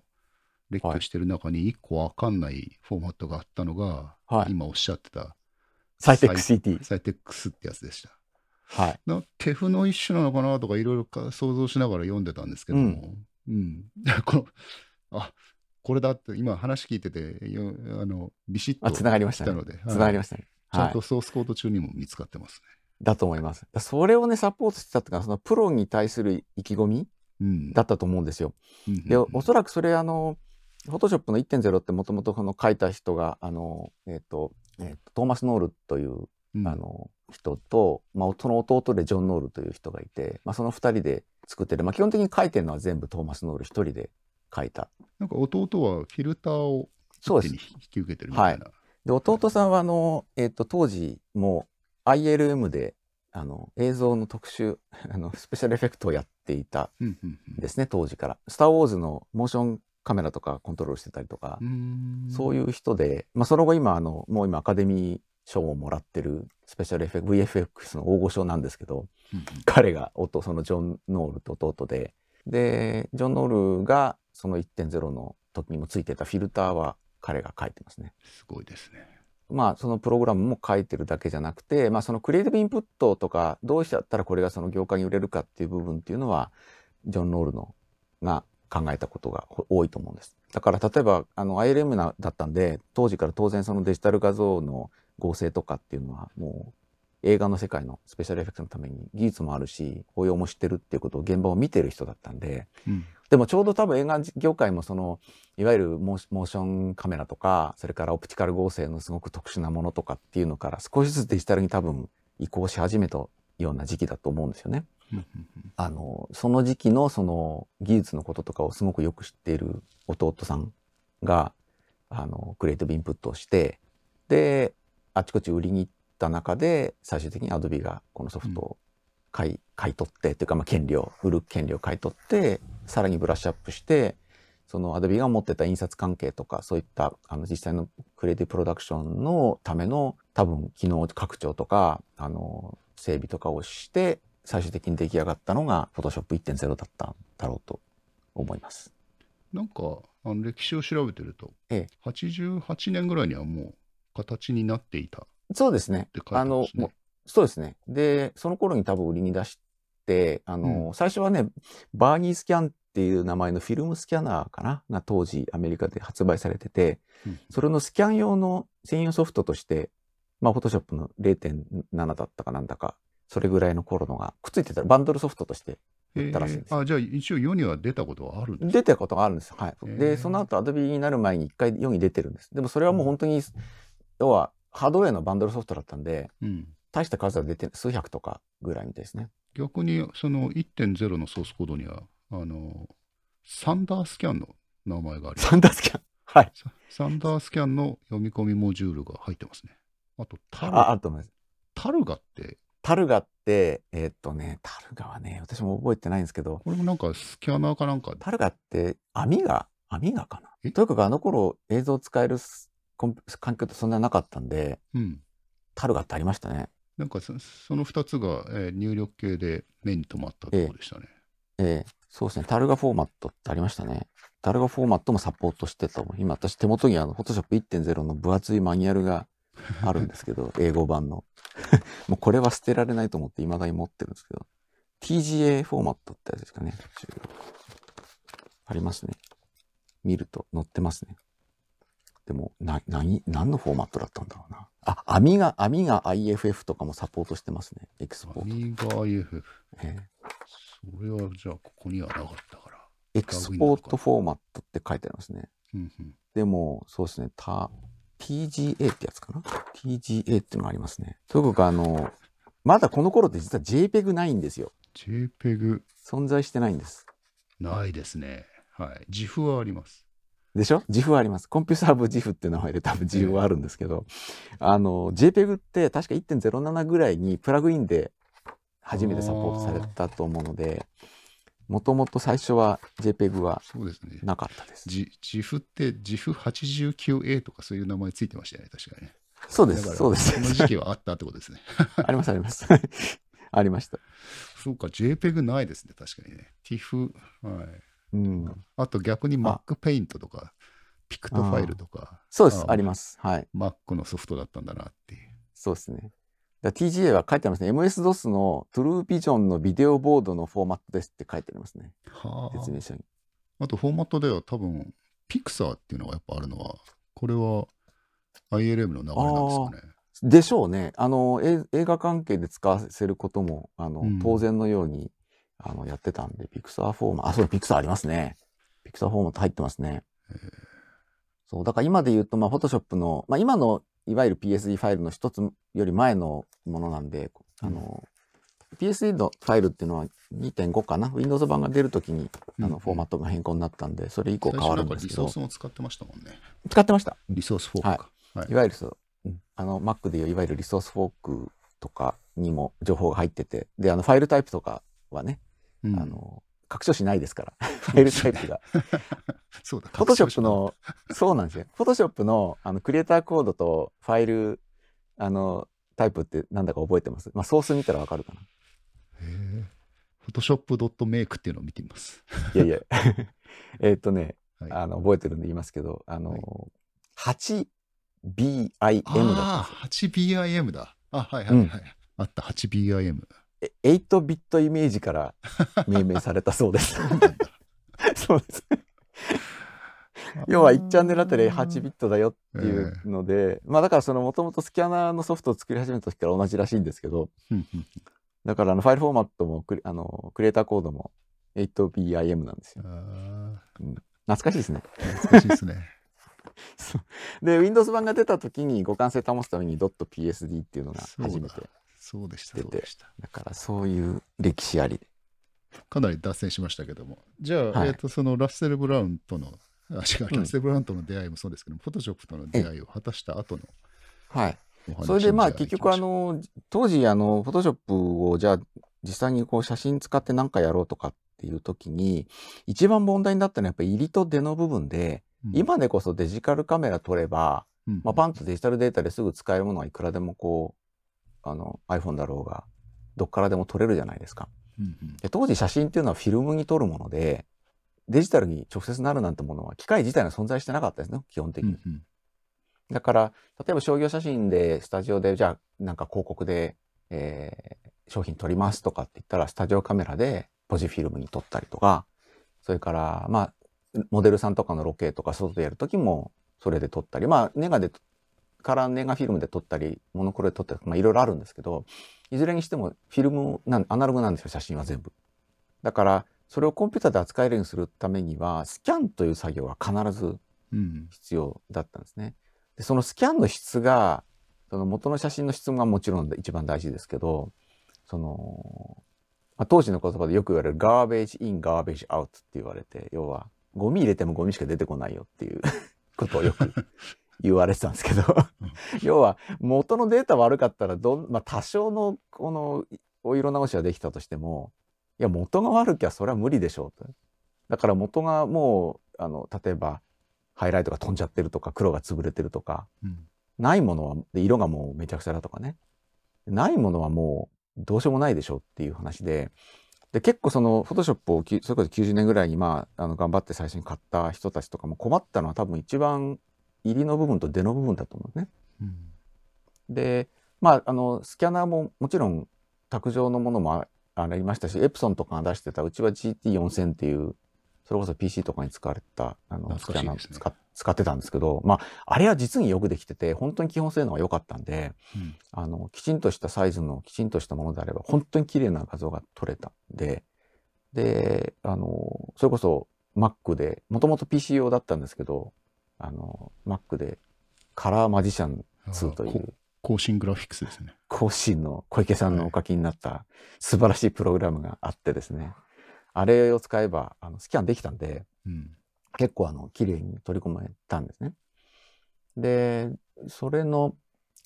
列挙してる中にいっこ分かんないフォーマットがあったのが、はい、今おっしゃってたサイテック シーティー、 サイテックスってやつでした。はい。なテフの一種なのかなとかいろいろ想像しながら読んでたんですけども、うん、うん、このあこれだって今話聞いててあのビシッとつながりましたので、つながりましたね。ちゃんとソースコード中にも見つかってますね。だと思います。それをね、サポートしてたっていうのは、そのプロに対する意気込みだったと思うんですよ。うん、で、おそらくそれ、あの、フォトショップの いってんゼロ ってもともとこの書いた人が、あの、えっ、ー、と、えー、トーマス・ノールという、うん、あの、人と、まあ、その弟でジョン・ノールという人がいて、まあ、そのふたりで作ってる。まあ、基本的に書いてるのは全部トーマス・ノールひとりで書いた。なんか弟はフィルターを一手に引き受けてるみたいな。はい。で、弟さんは、あの、えっ、ー、と、当時も、アイエルエム であの映像の特集あのスペシャルエフェクトをやっていたですね、当時から「スター・ウォーズ」のモーションカメラとかコントロールしてたりとか、そういう人で、まあ、その後今あのもう今アカデミー賞をもらってるスペシャルエフェクト ブイエフエックス の大御所なんですけど、うんうん、彼が弟そのジョン・ノールと弟ででジョン・ノールがその いってんゼロ の時にもついてたフィルターは彼が書いてますね。すごいですね。まあ、そのプログラムも書いてるだけじゃなくて、まあ、そのクリエイティブインプットとか、どうしちゃったらこれがその業界に売れるかっていう部分っていうのは、ジョン・ロールのが考えたことが多いと思うんです。だから例えばあの アイエルエム だったんで、当時から当然そのデジタル画像の合成とかっていうのはもう映画の世界のスペシャルエフェクトのために技術もあるし、応用も知ってるっていうことを現場を見てる人だったんで、うん、でもちょうど多分映画業界もそのいわゆるモーションカメラとか、それからオプティカル合成のすごく特殊なものとかっていうのから少しずつデジタルに多分移行し始めたような時期だと思うんですよね。あのその時期のその技術のこととかをすごくよく知っている弟さんがあのクリエイティブインプットをして、であちこち売りに行った中で最終的に Adobe がこのソフトを買い、うん、買い取ってというか、まあ、権利を売る権利を買い取って、さらにブラッシュアップして、その Adobe が持ってた印刷関係とかそういったあの実際のクリエイティブプロダクションのための多分機能拡張とかあの整備とかをして、最終的に出来上がったのが Photoshop いってんゼロ だったんだろうと思います。なんかあの歴史を調べてると、ええ、はちじゅうはちねんぐらいにはもう形になっていた。そうですね。あのそうですね。でその頃に多分売りに出して、あの、うん、最初はねバーニースキャンっていう名前のフィルムスキャナーかなが当時アメリカで発売されてて、うん、それのスキャン用の専用ソフトとして、まあ、Photoshop の れいてんなな だったかなんだか。それぐらいの頃のがくっついてたらバンドルソフトとして売ったらしいんです。えー、あじゃあ一応世には出たことはあるんですか？出たことがあるんです。はい。えー、でその後アドビになる前に一回世に出てるんです。でもそれはもう本当に、うん、要はハードウェアのバンドルソフトだったんで、うん、大した数は出て数百とかぐらいみたいですね。逆にその いってんゼロ のソースコードにはあのサンダースキャンの名前があります。サンダースキャン、はい。サンダースキャンの読み込みモジュールが入ってますね。あとタルガ、あ、あと思います。タルガってタルガって、えーっとね、タルガはね、私も覚えてないんですけど、これもなんかスキャナーかなんか。タルガって、アミガ、アミガかな。とにかくあの頃映像を使える環境ってそんななかったんで、うん、タルガってありましたね。なんか そ, そのふたつが、えー、入力系で目に留まったところでしたね。えー、えー、そうですね、タルガフォーマットってありましたね。タルガフォーマットもサポートしてたもん。今、私、手元にあの Photoshop いってんゼロ の分厚いマニュアルが。あるんですけど、英語版のもうこれは捨てられないと思っていまだに持ってるんですけど、 ティージーエー フォーマットってやつですかね。ありますね。見ると載ってますね。でもな何何のフォーマットだったんだろうな。あ、アミガアミガ アイエフエフ とかもサポートしてますね。エクスポートアミガ アイエフエフ、えー、それはじゃあここにはなかったからエクスポートフォーマットって書いてありますね。うん、うん、でもそうですね、たティージーエー ってやつかな？ ティージーエー ってのがありますね。とにかくあの、まだこの頃って実は JPEG ないんですよ。JPEG。存在してないんです。ないですね。はい。ジーエフ はあります。でしょ？ ジーエフ はあります。コンピューサー部 ジーエフ っていう名前で多分 ジーエフ はあるんですけど、えー、あの、JPEG って確か いってんゼロなな ぐらいにプラグインで初めてサポートされたと思うので、もともと最初は JPEG はなかったです。ジフってジフ はちじゅうきゅうエー とかそういう名前ついてましたよね、確かね。そうです、そうです。この時期はあったってことですね。あります、あります。ありました。そうか、JPEG ないですね、確かにね。ティーエフ、はい。うん、あと逆に MacPaint とか、ピクト ファイルとか。そうです、あります。はい。Mac のソフトだったんだなっていう。そうですね。ティージーエー は書いてありますね。エムエスドス の トゥルービジョン のビデオボードのフォーマットですって書いてありますね。はあ、説明書に。あとフォーマットでは多分 ピクサー っていうのがやっぱあるのは、これは アイエルエム の流れなんですかね。でしょうね。あの映画関係で使わせることもあの、うん、当然のようにあのやってたんで、ピクサー フォーマット、あ、そう、ピクサー ありますね。ピクサー フォーマット入ってますね。そう、だから今で言うと、まあ、Photoshop の、まあ、今のいわゆる ピーエスディー ファイルの一つより前のものなんで、あの、うん、ピーエスディー のファイルっていうのは にてんご かな、Windows 版が出るときにあのフォーマットが変更になったんで、それ以降変わるんですけど。リソースも使ってましたもんね。使ってました。リソースフォークか。はい。はい、いわゆるそう、うん、あの Mac でいういわゆるリソースフォークとかにも情報が入ってて、で、あのファイルタイプとかはね、うん、あの拡張しないですから、ファイルタイプが。そうだ、フォトショップの、そうなんですよ。フォトショップの、あの、クリエイターコードとファイル、あの、タイプってなんだか覚えてます。まあ、ソース見たらわかるかな。へえ。フォトショップドットメイク っていうのを見てみます。いやいや、えっとね、はい、あの、覚えてるんで言いますけど、あの、はい、はちビーアイエム だったんですよ。ああ、はちビーアイエム だ。あ、はいはいはい。うん、あった、はちビーアイエム。はちビットイメージから命名されたそうです。そうです。要はいちチャンネルあたりはちビットだよっていうので、えー、まあだからそのもともとスキャナーのソフトを作り始めた時から同じらしいんですけど、だからあのファイルフォーマットもク リ, あのクリエイターコードも はちビーアイエム なんですよ。あー、うん、懐かしいですね。懐かしいですね。で Windows 版が出た時に互換性保つために .psd っていうのが初めて出て、そうでした、そうでした。だからそういう歴史ありで。かなり脱線しましたけども、じゃあ、はい、えーとそのラッセル・ブラウンとのあ違うラッセル・ブラウンとの出会いもそうですけども、うん、フォトショップとの出会いを果たした後のお話、はい、それでまあ結局あの当時あのフォトショップをじゃあ実際にこう写真使って何かやろうとかっていう時に一番問題になったのはやっぱり入りと出の部分で、うん、今でこそデジタルカメラ撮れば、うん、まあパンとデジタルデータですぐ使えるものはいくらでもこうあの iPhone だろうがどっからでも撮れるじゃないですか。うんうん、で当時写真っていうのはフィルムに撮るものでデジタルに直接なるなんてものは機械自体が存在してなかったですね、基本的に。うんうん、だから例えば商業写真でスタジオでじゃあなんか広告で、えー、商品撮りますとかって言ったらスタジオカメラでポジフィルムに撮ったりとか、それからまあモデルさんとかのロケとか外でやる時もそれで撮ったり、まあネガでカラーネガフィルムで撮ったりモノクロで撮ったり、まあいろいろあるんですけど、いずれにしてもフィルムなんアナログなんですよ、写真は全部。だからそれをコンピューターで扱えるようにするためにはスキャンという作業が必ず必要だったんですね。うん、でそのスキャンの質がその元の写真の質がもちろん一番大事ですけど、その、まあ、当時の言葉でよく言われるガーベージインガーベージアウトって言われて、要はゴミ入れてもゴミしか出てこないよっていうことをよく言われてたんですけど要は元のデータ悪かったらど、まあ、多少のこのお色直しはできたとしても、いや元が悪きゃそれは無理でしょうと。だから元がもうあの例えばハイライトが飛んじゃってるとか黒が潰れてるとか、うん、ないものは色がもうめちゃくちゃだとかね、ないものはもうどうしようもないでしょうっていう話で、で結構そのフォトショップをそれこそきゅうじゅうねんぐらいに、まあ、あの頑張って最初に買った人たちとかも困ったのは多分一番入りの部分と出の部分だと思うんですね。うん、で、まあ、あのスキャナーももちろん卓上のものもありましたし、エプソンとかが出してた、うちは ジーティーよんせん っていうそれこそ ピーシー とかに使われたあの、ね、スキャナー 使, 使ってたんですけど、まあ、あれは実によくできてて本当に基本性能が良かったんで、うん、あのきちんとしたサイズのきちんとしたものであれば本当に綺麗な画像が撮れたんで、であのそれこそ Mac でもともと ピーシー 用だったんですけど、あの Mac でカラーマジシャンツーという更新グラフィックスですね、更新の小池さんのお書きになった素晴らしいプログラムがあってですね、あれを使えばあのスキャンできたんで、うん、結構あの綺麗に取り込まれたんですね。でそれの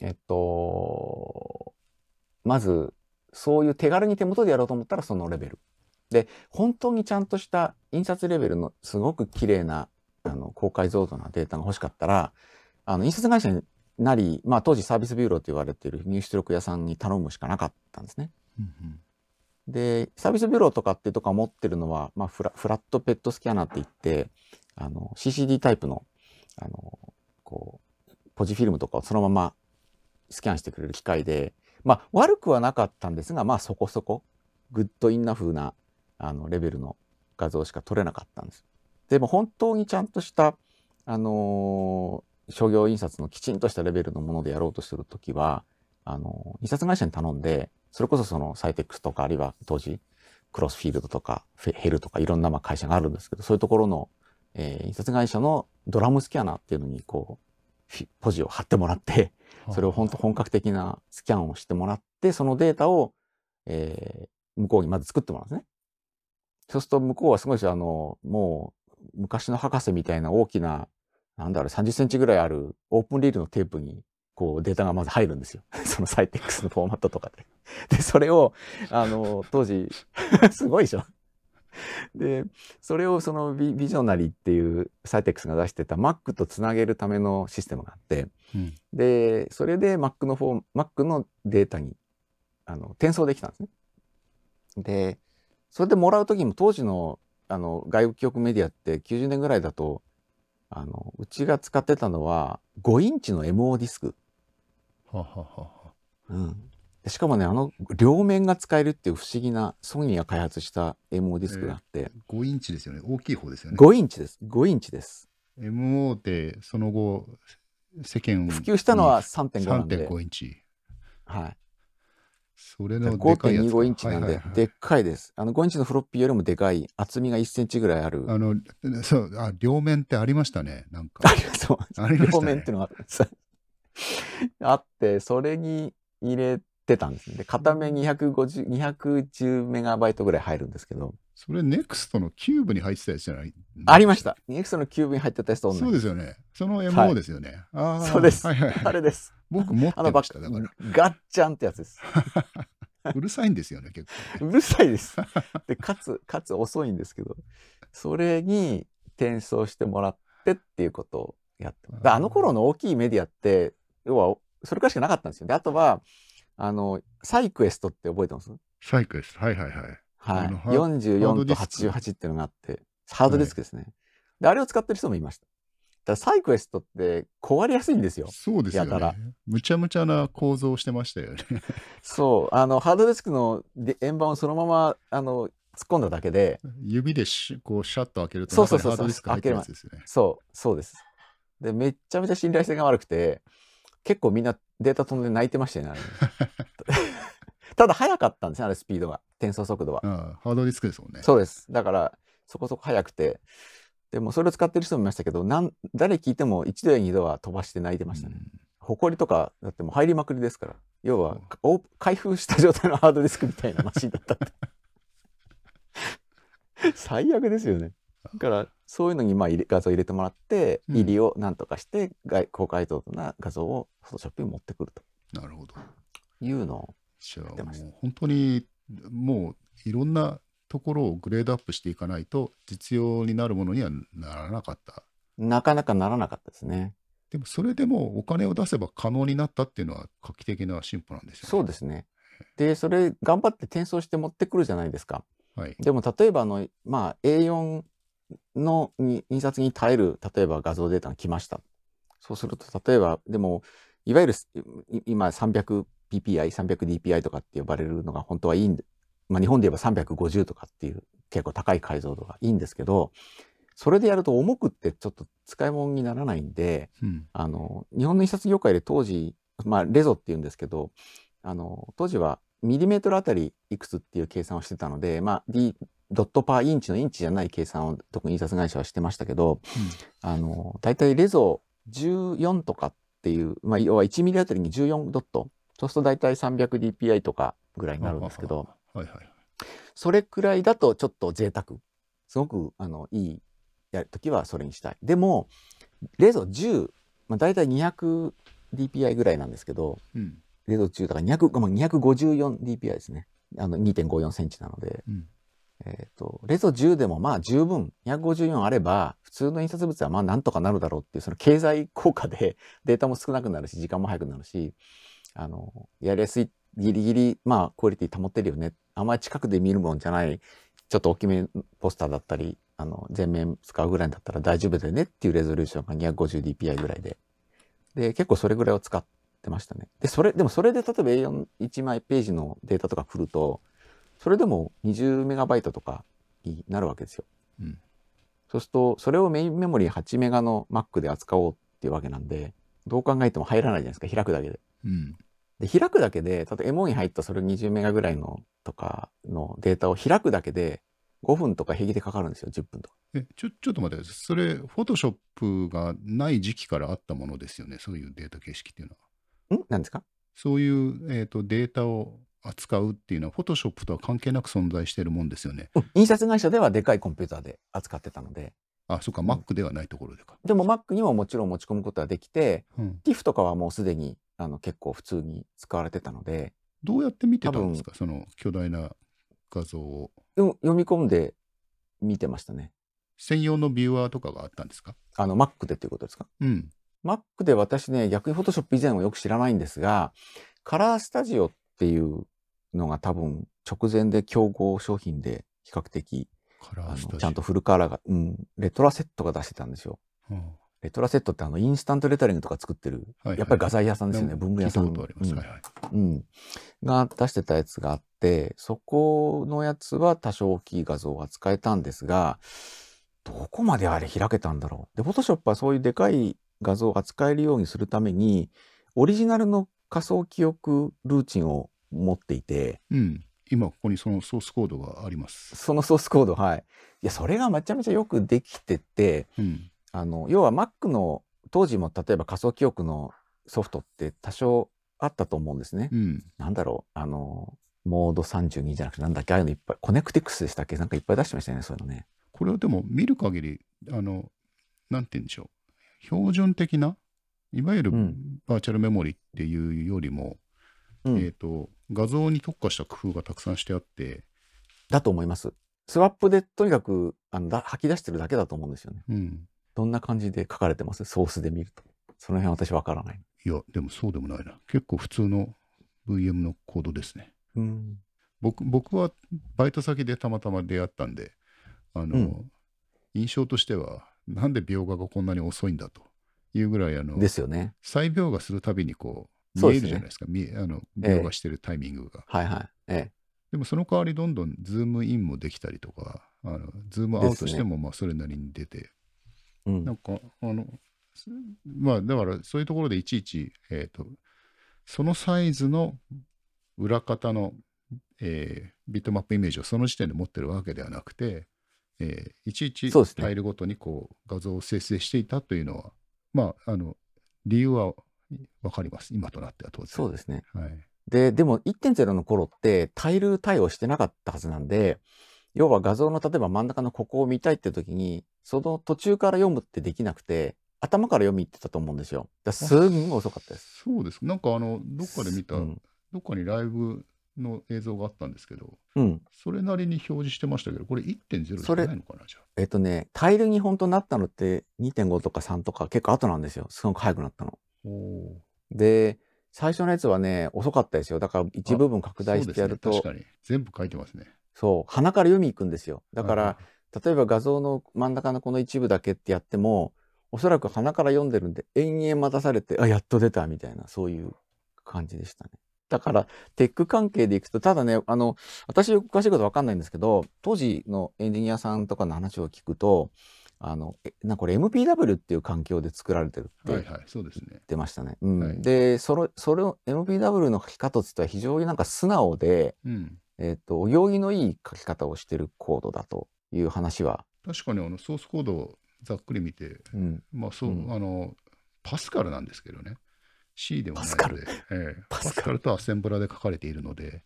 えっとまずそういう手軽に手元でやろうと思ったらそのレベルで本当にちゃんとした印刷レベルのすごく綺麗なあの高解像度なデータが欲しかったら、あの印刷会社になり、まあ、当時サービスビューローと言われている入出力屋さんに頼むしかなかったんですね。うんうん、でサービスビューローとかっていうとか持ってるのは、まあ、フラ、フラットペットスキャナーっていってあの シーシーディー タイプの、あのこうポジフィルムとかをそのままスキャンしてくれる機械で、まあ、悪くはなかったんですが、まあ、そこそこグッドインナフなあのレベルの画像しか撮れなかったんです。でも本当にちゃんとした、あのー、商業印刷のきちんとしたレベルのものでやろうとするときは、あのー、印刷会社に頼んで、それこそそのサイテックスとか、あるいは当時、クロスフィールドとか、ヘルとかいろんなまあ会社があるんですけど、そういうところの、えー、印刷会社のドラムスキャナーっていうのに、こう、ポジを貼ってもらって、それを本当本格的なスキャンをしてもらって、そのデータを、えー、向こうにまず作ってもらうんですね。そうすると向こうはすごいし、あのー、もう、昔の博士みたいな大きな、なんだろう、さんじゅっセンチぐらいあるオープンリールのテープに、こうデータがまず入るんですよ。そのサイテックスのフォーマットとかで。で、それを、あの、当時、すごいでしょ。で、それをそのビ、ビジョナリーっていうサイテックスが出してた Mac とつなげるためのシステムがあって、うん、で、それで Mac のフォー、Mac のデータに、あの、転送できたんですね。で、それでもらうときも当時の、あの外部記憶メディアってきゅうじゅうねんぐらいだとあのうちが使ってたのはごインチの エムオー ディスク。はははは、うん、しかもね、あの両面が使えるっていう不思議なソニーが開発した エムオー ディスクがあって、えー、ごインチですよね。大きい方ですよね。ごインチです。ごインチです。 エムオー ってその後世間を普及したのは さんてんご なんで さんてんごインチ。はい、それのでかいやつ ごてんにごインチなんで、でっかいです。あのごインチのフロッピーよりもでかい、厚みがいっセンチぐらいある。あの、そう、あ、両面ってありましたね、なんか。そう、ありましたね。両面っていうのがあって、それに入れてたんですね。で、片面にひゃくごじゅう、にひゃくじゅうメガバイトぐらい入るんですけど。それ、ネクストのキューブに入ってたやつじゃない？ありました。ネクストのキューブに入ってたやつと同じ。そうですよね。その エムオー ですよね。はい、あそうです。はいはいはい、あれです。僕持ってました。だからガッチャンってやつです。うるさいんですよね、結構。うるさいです。で、かつ、かつ遅いんですけど、それに転送してもらってっていうことをやってます。あの頃の大きいメディアって、要は、それからしかなかったんですよね。あとは、あの、サイクエストって覚えてます？サイクエスト。はいはいはい。はい、よんじゅうよんとはちじゅうはちっていうのがあって、ハードディスクですね。はい、で、あれを使ってる人もいました。だサイクエストって壊れやすいんですよ。そうですよね。やたらむちゃむちゃな構造をしてましたよね。そう、あのハードディスクの円盤をそのままあの突っ込んだだけで、指でしこうシャッと開けると中にハードディスク入ってるやつですね。そうそうです。でめっちゃめちゃ信頼性が悪くて、結構みんなデータ飛んで泣いてましたよね。ただ速かったんですね、あれスピードが、転送速度は。ああ、ハードディスクですもんね。そうです。だからそこそこ速くて。でもそれを使ってる人もいましたけど、なん誰聞いても一度や二度は飛ばして泣いてましたね。ほこりとかだってもう入りまくりですから、要はお開封した状態のハードディスクみたいなマシンだったって最悪ですよね。だからそういうのにまあ画像入れてもらって、うん、入りをなんとかして高解像度な画像をフォトショップに持ってくると。なるほど。いうのをやってました。じゃあもう本当にもういろんなところをグレードアップしていかないと実用になるものにはならなかった。なかなかならなかったですね。でもそれでもお金を出せば可能になったっていうのは画期的な進歩なんですよね。そうですね。でそれ頑張って転送して持ってくるじゃないですか、はい、でも例えばあの、まあ、エーよん の印刷に耐える例えば画像データが来ました。そうすると例えばでもいわゆる今 さんびゃくピーピーアイ、さんびゃくディーピーアイ とかって呼ばれるのが本当はいいんで、まあ日本で言えばさんびゃくごじゅうとかっていう結構高い解像度がいいんですけど、それでやると重くってちょっと使い物にならないんで、うん、あの日本の印刷業界で当時、まあ、レゾっていうんですけど、あの当時はミリメートルあたりいくつっていう計算をしてたので、まあ、D ドットパーインチのインチじゃない計算を特に印刷会社はしてましたけど、うん、あの大体レゾじゅうよんとかっていう、まあ、要はいちミリあたりにじゅうよんドット、そうすると大体 さんびゃくディーピーアイ とかぐらいになるんですけど。はいはい、それくらいだとちょっと贅沢、すごくあのいいやるときはそれにしたい。でもレゾじゅう、まあ、大体 にひゃくディーピーアイ ぐらいなんですけど、うん、レゾじゅうだからにひゃく、まあ、にひゃくごじゅうよんディーピーアイ ですね。あの にてんごよんセンチ なので、うん、えーとレゾじゅうでもまあ十分にひゃくごじゅうよんあれば普通の印刷物はまあなんとかなるだろうっていう、その経済効果でデータも少なくなるし時間も早くなるし、あのやりやすい、ギリギリまあクオリティ保てるよね。あんまり近くで見るもんじゃない、ちょっと大きめポスターだったり、あの、全面使うぐらいだったら大丈夫だよねっていうレゾリューションが にひゃくごじゅうディーピーアイ ぐらいで。で、結構それぐらいを使ってましたね。で、それ、でもそれで例えば エーよんいちまいページのデータとか来ると、それでもにじゅうメガバイトとかになるわけですよ。うん、そうすると、それをメインメモリーはちメガの Mac で扱おうっていうわけなんで、どう考えても入らないじゃないですか、開くだけで。うん、で開くだけで、例えば エムオー に入ったそれにじゅうメガぐらいのとかのデータを開くだけでごふんとか平気でかかるんですよ、じゅっぷんとか。え、ちょ、ちょっと待って、それ、フォトショップがない時期からあったものですよね、そういうデータ形式っていうのは。ん？何ですか？そういう、えーと、データを扱うっていうのは、フォトショップとは関係なく存在してるもんですよね。うん、印刷会社ではでかいコンピューターで扱ってたので。あ、そうか、うん、Mac ではないところでか。でも Mac にももちろん持ち込むことはできて、うん、ティフとかはもうすでにあの結構普通に使われてたので。どうやって見てたんですか、その巨大な画像を。読み込んで見てましたね。専用のビューアーとかがあったんですか？あの Mac でっていうことですか？うん。Mac で私ね、逆に Photoshop 以前はよく知らないんですが、カラースタジオっていうのが多分直前で競合商品で比較的。カラースタジオ。ちゃんとフルカラーが、うん、レトラセットが出してたんですよ。うん、レトラセットってあのインスタントレタリングとか作ってる、はい、やっぱり画材屋さんですよね、文具屋さんが出してたやつがあって、そこのやつは多少大きい画像が使えたんですが、どこまであれ開けたんだろう。でフォトショップはそういうでかい画像が使えるようにするためにオリジナルの仮想記憶ルーチンを持っていて、うん、今ここにそのソースコードがあります。そのソースコード、はい、いやそれがめちゃめちゃよくできてて、うん、あの要は Mac の当時も例えば仮想記憶のソフトって多少あったと思うんですね、うん、なんだろう、あのモードさんじゅうにじゃなくてなんだっけ、ああいうのいっぱい、コネクティクスでしたっけ、なんかいっぱい出してましたよね、そういうのね。これはでも見る限り、あのなんて言うんでしょう、標準的ないわゆるバーチャルメモリっていうよりも、うん、えーと画像に特化した工夫がたくさんしてあってだと思います。スワップでとにかくあのだ吐き出してるだけだと思うんですよね、うん、どんな感じで書かれてます？ソースで見るとその辺私わからない。いやでもそうでもないな、結構普通の ブイエム のコードですね、うん、僕, 僕はバイト先でたまたま出会ったんで、あの、うん、印象としてはなんで描画がこんなに遅いんだというぐらい、あのですよね、再描画するたびにこう見えるじゃないですか、描画、ね、ええ、してるタイミングが。はいはい、ええ、でもその代わりどんどんズームインもできたりとか、あのズームアウトしてもまあそれなりに出て、ね、なんか、うん、あのまあだからそういうところでいちいち、えーと、そのサイズの裏方の、えー、ビットマップイメージをその時点で持ってるわけではなくて、えー、いちいちタイルごとにこう画像を生成していたというのは、まああの理由はわかります、今となっては当然。そうですね、はい、で, でも いってんゼロ の頃ってタイル対応してなかったはずなんで、要は画像の例えば真ん中のここを見たいって時にその途中から読むってできなくて頭から読みってたと思うんですよ。だからすんごい遅かったです。そうです、なんかあのどっかで見た、うん、どっかにライブの映像があったんですけど、うん、それなりに表示してましたけど、これ いってんゼロ じゃないのかな。じゃあえっとねタイルに本当になったのって にてんご とかさんとか結構後なんですよ、すごく早くなったの。で最初のやつはね遅かったですよ。だから一部分拡大してやると、ね、確かに全部書いてますね。そう、鼻から読みいくんですよ。だから例えば画像の真ん中のこの一部だけってやってもおそらく鼻から読んでるんで延々待たされて、あやっと出たみたいな、そういう感じでしたね。だからテック関係でいくと、ただね、あの私詳しいこと分かんないんですけど、当時のエンジニアさんとかの話を聞くと、あのなんかこれ エムピーダブリュー っていう環境で作られてるって言ってましたね。でその エムピーダブリュー の書き方っては非常になんか素直で、うん、えーとお行儀のいい書き方をしてるコードだという話は。確かにあのソースコードをざっくり見て、うん、まあそう、うん、あのパスカルなんですけどね、 C ではないのでパスカルとアセンブラで書かれているので、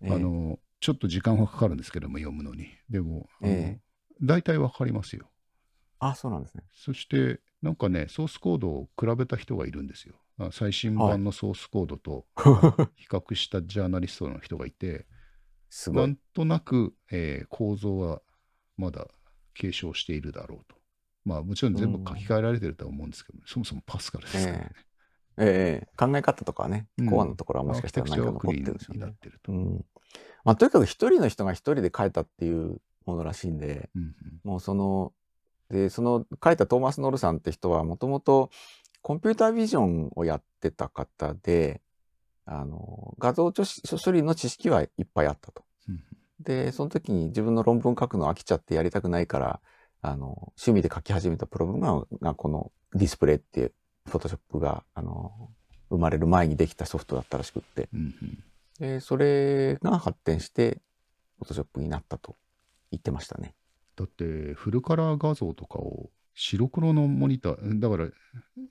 えー、あのちょっと時間はかかるんですけども読むのに、でも大体わかりますよ。あ、そうなんですね。そしてなんかねソースコードを比べた人がいるんですよ。最新版のソースコードと比較したジャーナリストの人がいてすごいなんとなく、えー、構造はまだ継承しているだろうと。まあもちろん全部書き換えられてるとは思うんですけど、ね、うん、そもそもパスカルですからね、えーえー、考え方とかね、うん、コアのところはもしかしたら何か残ってるんでしょうね。まあとにかく一人の人が一人で書いたっていうものらしいんで、うんうん、もうそのでその書いたトーマス・ノルさんって人はもともとコンピュータービジョンをやってた方で、あの画像処理の知識はいっぱいあったと。うん、でその時に自分の論文書くの飽きちゃってやりたくないから、あの趣味で書き始めたプログラムがこのディスプレイっていうフォトショップがあの生まれる前にできたソフトだったらしくって、うん、でそれが発展してフォトショップになったと言ってましたね。だってフルカラー画像とかを白黒のモニターだから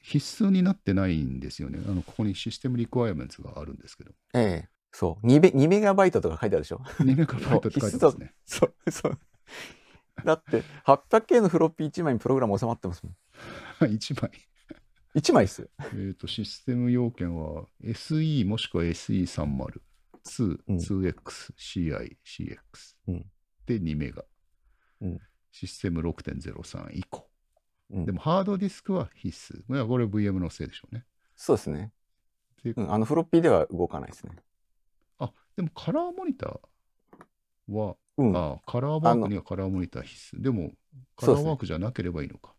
必須になってないんですよね。あのここにシステムリクワイアメンツがあるんですけど、ええ、そう 2, 2メガバイトとか書いてあるでしょ。にメガバイトって書いてますね。そうそうだって はっぴゃくケー のフロッピーいちまいにプログラム収まってますもん。いちまいいちまいっす。えっとシステム要件は エスイー もしくは エスイーさんじゅう ツー、ツーエックス、シーアイ、シーエックス でにメガ、うん、システム ろくてんゼロさん 以降、うん、でもハードディスクは必須。いやこれ ブイエム のせいでしょうね。そうですね、うん、あのフロッピーでは動かないですね。あでもカラーモニターは、うん、あカラーワークにはカラーモニター必須。でもカラーワークじゃなければいいのか。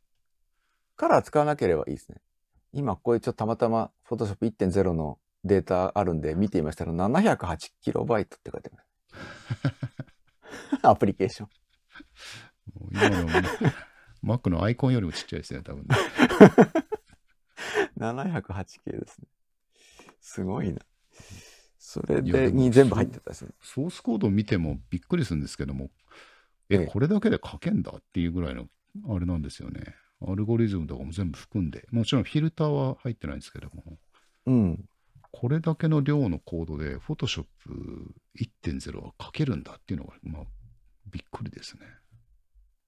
カラー使わなければいいですね。今これちょっとたまたま Photoshop いってんゼロ のデータあるんで見てみましたら ななひゃくはちキロバイト って書いてます。アプリケーション。もう今のMac のアイコンよりもちっちゃいですね、多分ね。ななひゃくはちケー ですね。すごいな。それでに全部入ってたですね。ソースコード見てもびっくりするんですけども、え、これだけで書けんだっていうぐらいのあれなんですよね。アルゴリズムとかも全部含んで、もちろんフィルターは入ってないんですけども、うん、これだけの量のコードで Photoshop いってんゼロ は書けるんだっていうのが、まあ、びっくりですね。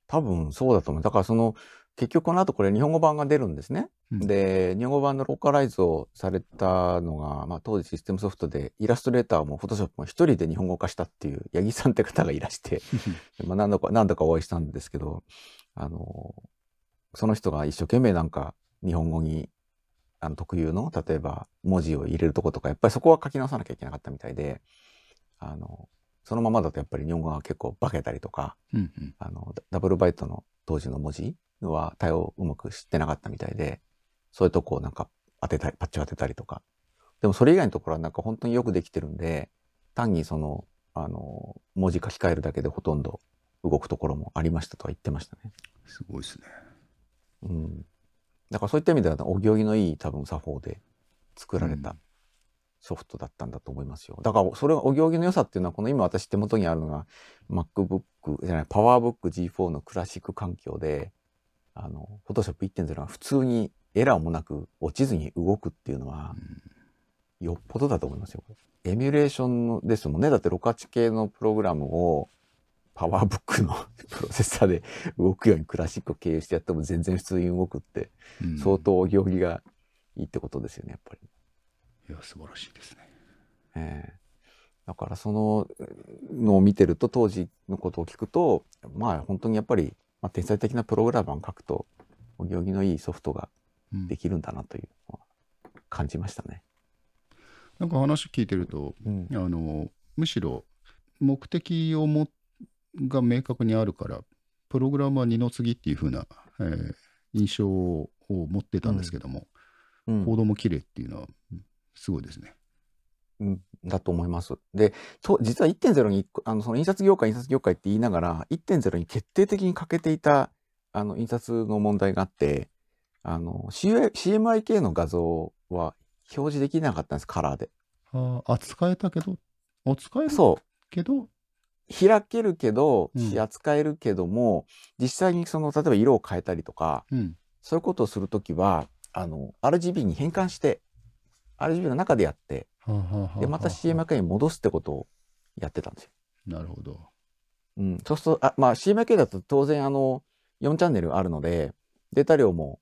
多分そうだと思う。だからその結局この後これ日本語版が出るんですね。うん、で日本語版のローカライズをされたのが、まあ、当時システムソフトでイラストレーターもフォトショップも一人で日本語化したっていう八木さんって方がいらしてまあ何度か何度かお会いしたんですけど、あのその人が一生懸命なんか日本語にあの特有の例えば文字を入れるとことかやっぱりそこは書き直さなきゃいけなかったみたいで、あのそのままだとやっぱり日本語が結構化けたりとか、うんうん、あのダブルバイトの当時の文字は対応うまく知ってなかったみたいで、そういうとこをなんか当てたり、パッチを当てたりとか。でもそれ以外のところはなんか本当によくできてるんで、単にその、あの、文字書き換えるだけでほとんど動くところもありましたとは言ってましたね。すごいですね。うん。だからそういった意味ではお行儀のいい多分作法で作られたソフトだったんだと思いますよ。うん、だからそれはお行儀の良さっていうのは、この今私手元にあるのが MacBook じゃない、PowerBook ジーフォー のクラシック環境で、あの、Photoshop いってんゼロ は普通にエラーもなく落ちずに動くっていうのは、うん、よっぽどだと思いますよ。エミュレーションですもんね。だってろくはち系のプログラムをパワーブックのプロセッサーで動くようにクラシックを経由してやっても全然普通に動くって、うん、相当お行儀がいいってことですよね、やっぱり。いや、素晴らしいですね。えー、だからそののを見てると、当時のことを聞くと、まあ本当にやっぱり、まあ、天才的なプログラマーを書くとお行儀のいいソフトができるんだなというのは感じましたね。なんか話聞いてると、うん、あのむしろ目的をもが明確にあるからプログラマー二の次っていう風な、えー、印象を持ってたんですけども、うんうん、コードも綺麗っていうのはすごいですね。うん、だと思います。で、と実は いってんゼロ にあのその印刷業界印刷業界って言いながら いってんゼロ に決定的に欠けていたあの印刷の問題があって。あの シーエムワイケー の画像は表示できなかったんです、カラーで。ああ、扱えたけど、扱えるけど、開けるけど、うん、扱えるけども、実際にその例えば色を変えたりとか、うん、そういうことをするときはあの アールジービー に変換して アールジービー の中でやって、でまた シーエムワイケー に戻すってことをやってたんですよ。なるほど。うん、そうするとあ、まあ、シーエムワイケー だと当然あのよんチャンネルあるのでデータ量も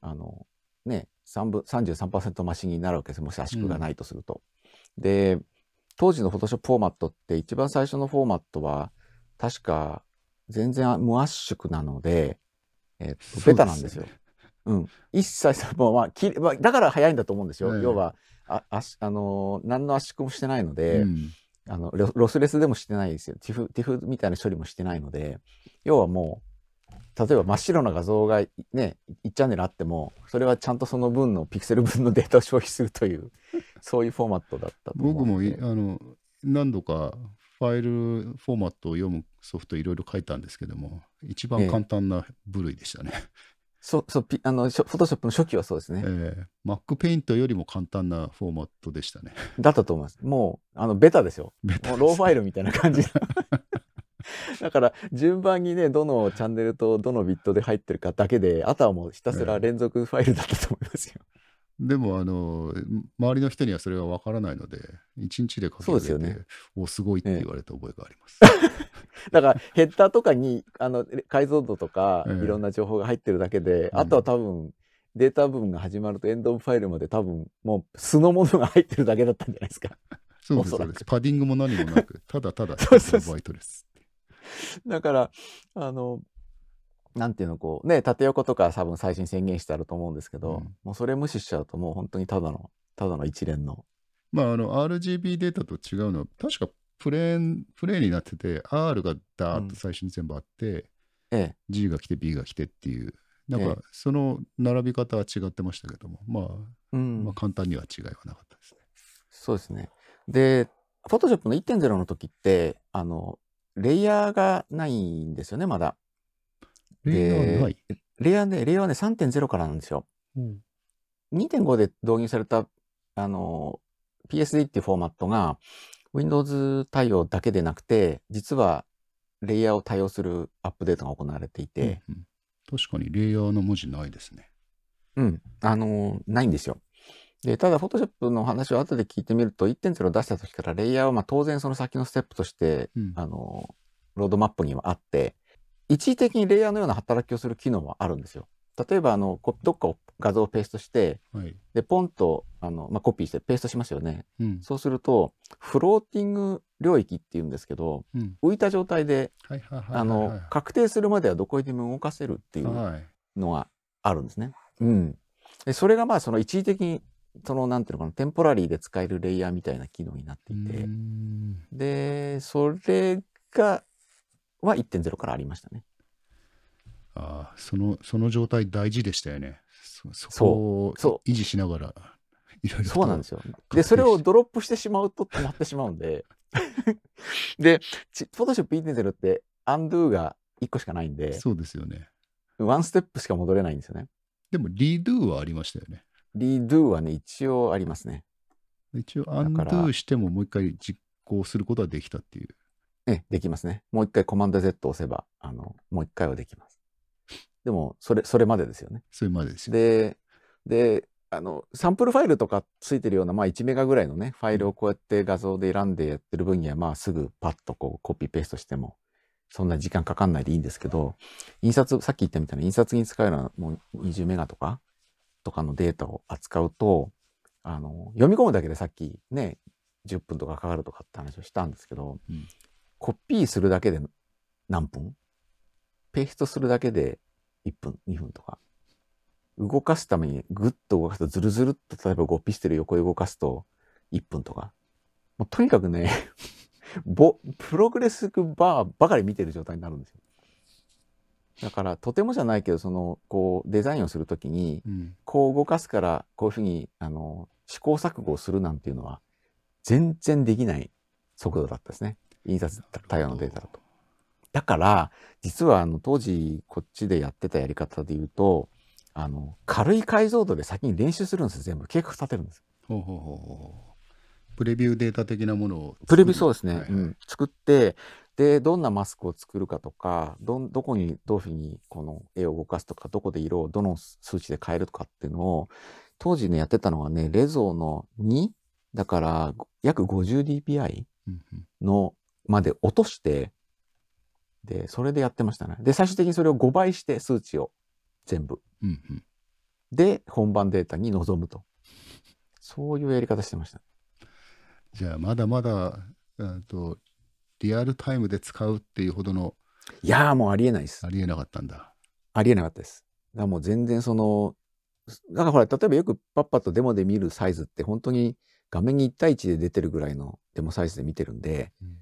あのね、さんじゅうさんパーセント 増しになるわけです。もし圧縮がないとすると。うん、で当時の Photoshop フォーマットって一番最初のフォーマットは確か全然無圧縮なので、えー、とベタなんですよ。うん、一切もう、まあきまあ、だから早いんだと思うんですよ。えー、要はああの何の圧縮もしてないので、うん、あの ロ, ロスレスでもしてないですよ。ティフティフみたいな処理もしてないので、要はもう例えば真っ白な画像がね、いちチャンネルあっても、それはちゃんとその分のピクセル分のデータを消費するという、そういうフォーマットだったと思う。僕もあの何度かファイルフォーマットを読むソフトいろいろ書いたんですけども、一番簡単な部類でしたね。ええ、そうそう、あのフォトショップの初期はそうですね。ええ、MacPaint よりも簡単なフォーマットでしたね。だったと思います。もうあのベタですよ。ベタですね。もうローファイルみたいな感じ。だから順番にね、どのチャンネルとどのビットで入ってるかだけで、あとはもうひたすら連続ファイルだったと思いますよ。えー、でもあの周りの人にはそれは分からないので、いちにちで書き上げて、そうですよね、おすごいって言われた覚えがあります。えー、だからヘッダーとかにあの解像度とかいろんな情報が入ってるだけで、えー、あとは多分データ部分が始まるとエンドオブファイルまで多分もう素のものが入ってるだけだったんじゃないですか。そうです、そうです。パディングも何もなく、ただただバイトです。だからあのなんていうのこうね、縦横とか多分最新宣言してあると思うんですけど、うん、もうそれ無視しちゃうともう本当にただのただの一連のまああの アールジービー データと違うのは確かプレーンプレーンになってて R がダーッと最初に全部あって、うん、G が来て B が来てっていうなんかその並び方は違ってましたけども、まあ、うん、まあ簡単には違いはなかったですね。そうですね。で、Photoshop の いってんゼロ の時ってあのレイヤーがないんですよね、まだ。レイヤーない。レイヤーね、レイヤーはね さんてんゼロ からなんですよ。うん、にてんご で導入されたあの ピーエスディー っていうフォーマットが Windows 対応だけでなくて、実はレイヤーを対応するアップデートが行われていて、うんうん、確かにレイヤーの文字ないですね。うん、あのないんですよ。で、ただ Photoshop の話を後で聞いてみると いってんゼロ 出した時からレイヤーはまあ当然その先のステップとして、うん、あのロードマップにはあって、一時的にレイヤーのような働きをする機能はあるんですよ。例えばあのどっかを画像をペーストして、はい、でポンとあの、まあ、コピーしてペーストしますよね、うん、そうするとフローティング領域っていうんですけど、うん、浮いた状態で確定するまではどこへでも動かせるっていうのがあるんですね、はいうん、でそれがまあその一時的にそのなんていうのかな、テンポラリーで使えるレイヤーみたいな機能になっていて、でそれがは いってんゼロ からありましたね。ああ、そのその状態大事でしたよね。 そ, そこを維持しながらいろいろ。そうなんですよ。でそれをドロップしてしまうと止まってしまうんでで Photoshop いってんゼロ ってアンドゥがいっこしかないんで、そうですよね、ワンステップしか戻れないんですよね。でもリドゥはありましたよね。リドゥはね一応ありますね。一応アンドゥしてももう一回実行することはできたっていう。え、できますね。もう一回コマンド Z を押せばあのもう一回はできます。でもそれそれまでですよね。それまでですよ。でであのサンプルファイルとかついてるような、まあ、いちメガぐらいのねファイルをこうやって画像で選んでやってる分には、まあ、すぐパッとこうコピーペーストしてもそんな時間かかんないでいいんですけど、印刷さっき言ったみたいな印刷に使うのはもうにじゅうメガとかとかのデータを扱うと、あの読み込むだけでさっきねじゅっぷんとかかかるとかって話をしたんですけど、うん、コピーするだけでなんぷん、ペーストするだけでいっぷんにふんとか、動かすためにグッと動かすとズルズルっと例えばごピステル横に動かすといっぷんとか、もうとにかくねぼプログレスバーばかり見てる状態になるんですよ。だからとてもじゃないけどそのこうデザインをするときに、うん、こう動かすからこういうふうにあの試行錯誤をするなんていうのは全然できない速度だったですね、印刷対応のデータだと。だから実はあの当時こっちでやってたやり方でいうと、あの軽い解像度で先に練習するんですよ。全部計画立てるんです。ほうほうほう。プレビューデータ的なものをプレビュー、そうですね、はいはい、うん、作って、でどんなマスクを作るかとか ど, どこにどういうふうにこの絵を動かすとか、どこで色をどの数値で変えるとかっていうのを当時ねやってたのがね、レゾーのにだから約 ごじゅうディーピーアイ のまで落として、でそれでやってましたね。で最終的にそれをごばいして数値を全部、うんうん、で本番データに臨むと、そういうやり方してました。じゃあまだまだあとリアルタイムで使うっていうほどの、いやーもうありえないです。ありえなかったんだ。ありえなかったです。だからもう全然その、だからほら例えばよくパッパとデモで見るサイズって本当に画面にいちたいいちで出てるぐらいのデモサイズで見てるんで、うん、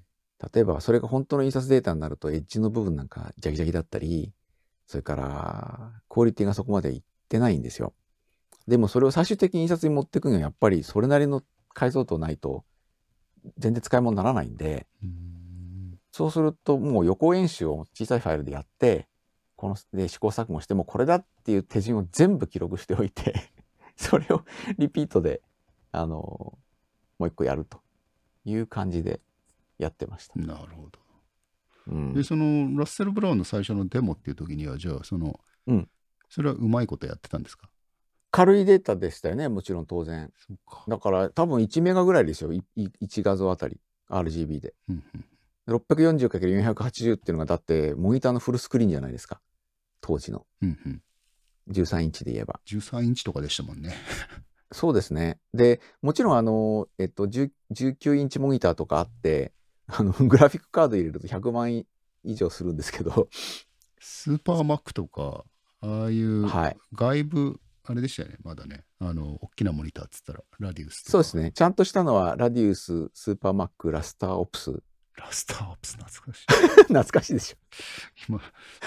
例えばそれが本当の印刷データになるとエッジの部分なんかジャキジャキだったり、それからクオリティがそこまでいってないんですよ。でもそれを最終的に印刷に持っていくにはやっぱりそれなりの解像度ないと全然使い物にならないんで、うん、そうするともう予行演習を小さいファイルでやって、こので試行錯誤してもこれだっていう手順を全部記録しておいてそれをリピートであのもう一個やるという感じでやってました。なるほど、うん、でそのラッセル・ブラウンの最初のデモっていう時にはじゃあその、うん、それはうまいことやってたんですか？軽いデータでしたよね、もちろん当然。そうか。だから多分いちメガぐらいですよ、いち画像あたり アールジービー で、うんうん、ろっぴゃくよんじゅうかけるよんひゃくはちじゅう っていうのがだってモニターのフルスクリーンじゃないですか当時の、うんうん、じゅうさんインチで言えばじゅうさんインチとかでしたもんねそうですね。でもちろんあの、えっと、じゅうきゅうインチモニターとかあって、あのグラフィックカード入れるとひゃくまんえん以上するんですけど、スーパーマックとかああいう外部、はい、あれでしたよねまだね、あの大きなモニターっつったらラディウスとか。そうですね、ちゃんとしたのはラディウス、スーパーマック、ラスターオプス。ラスターオプス懐かしい懐かしいでしょ。今ち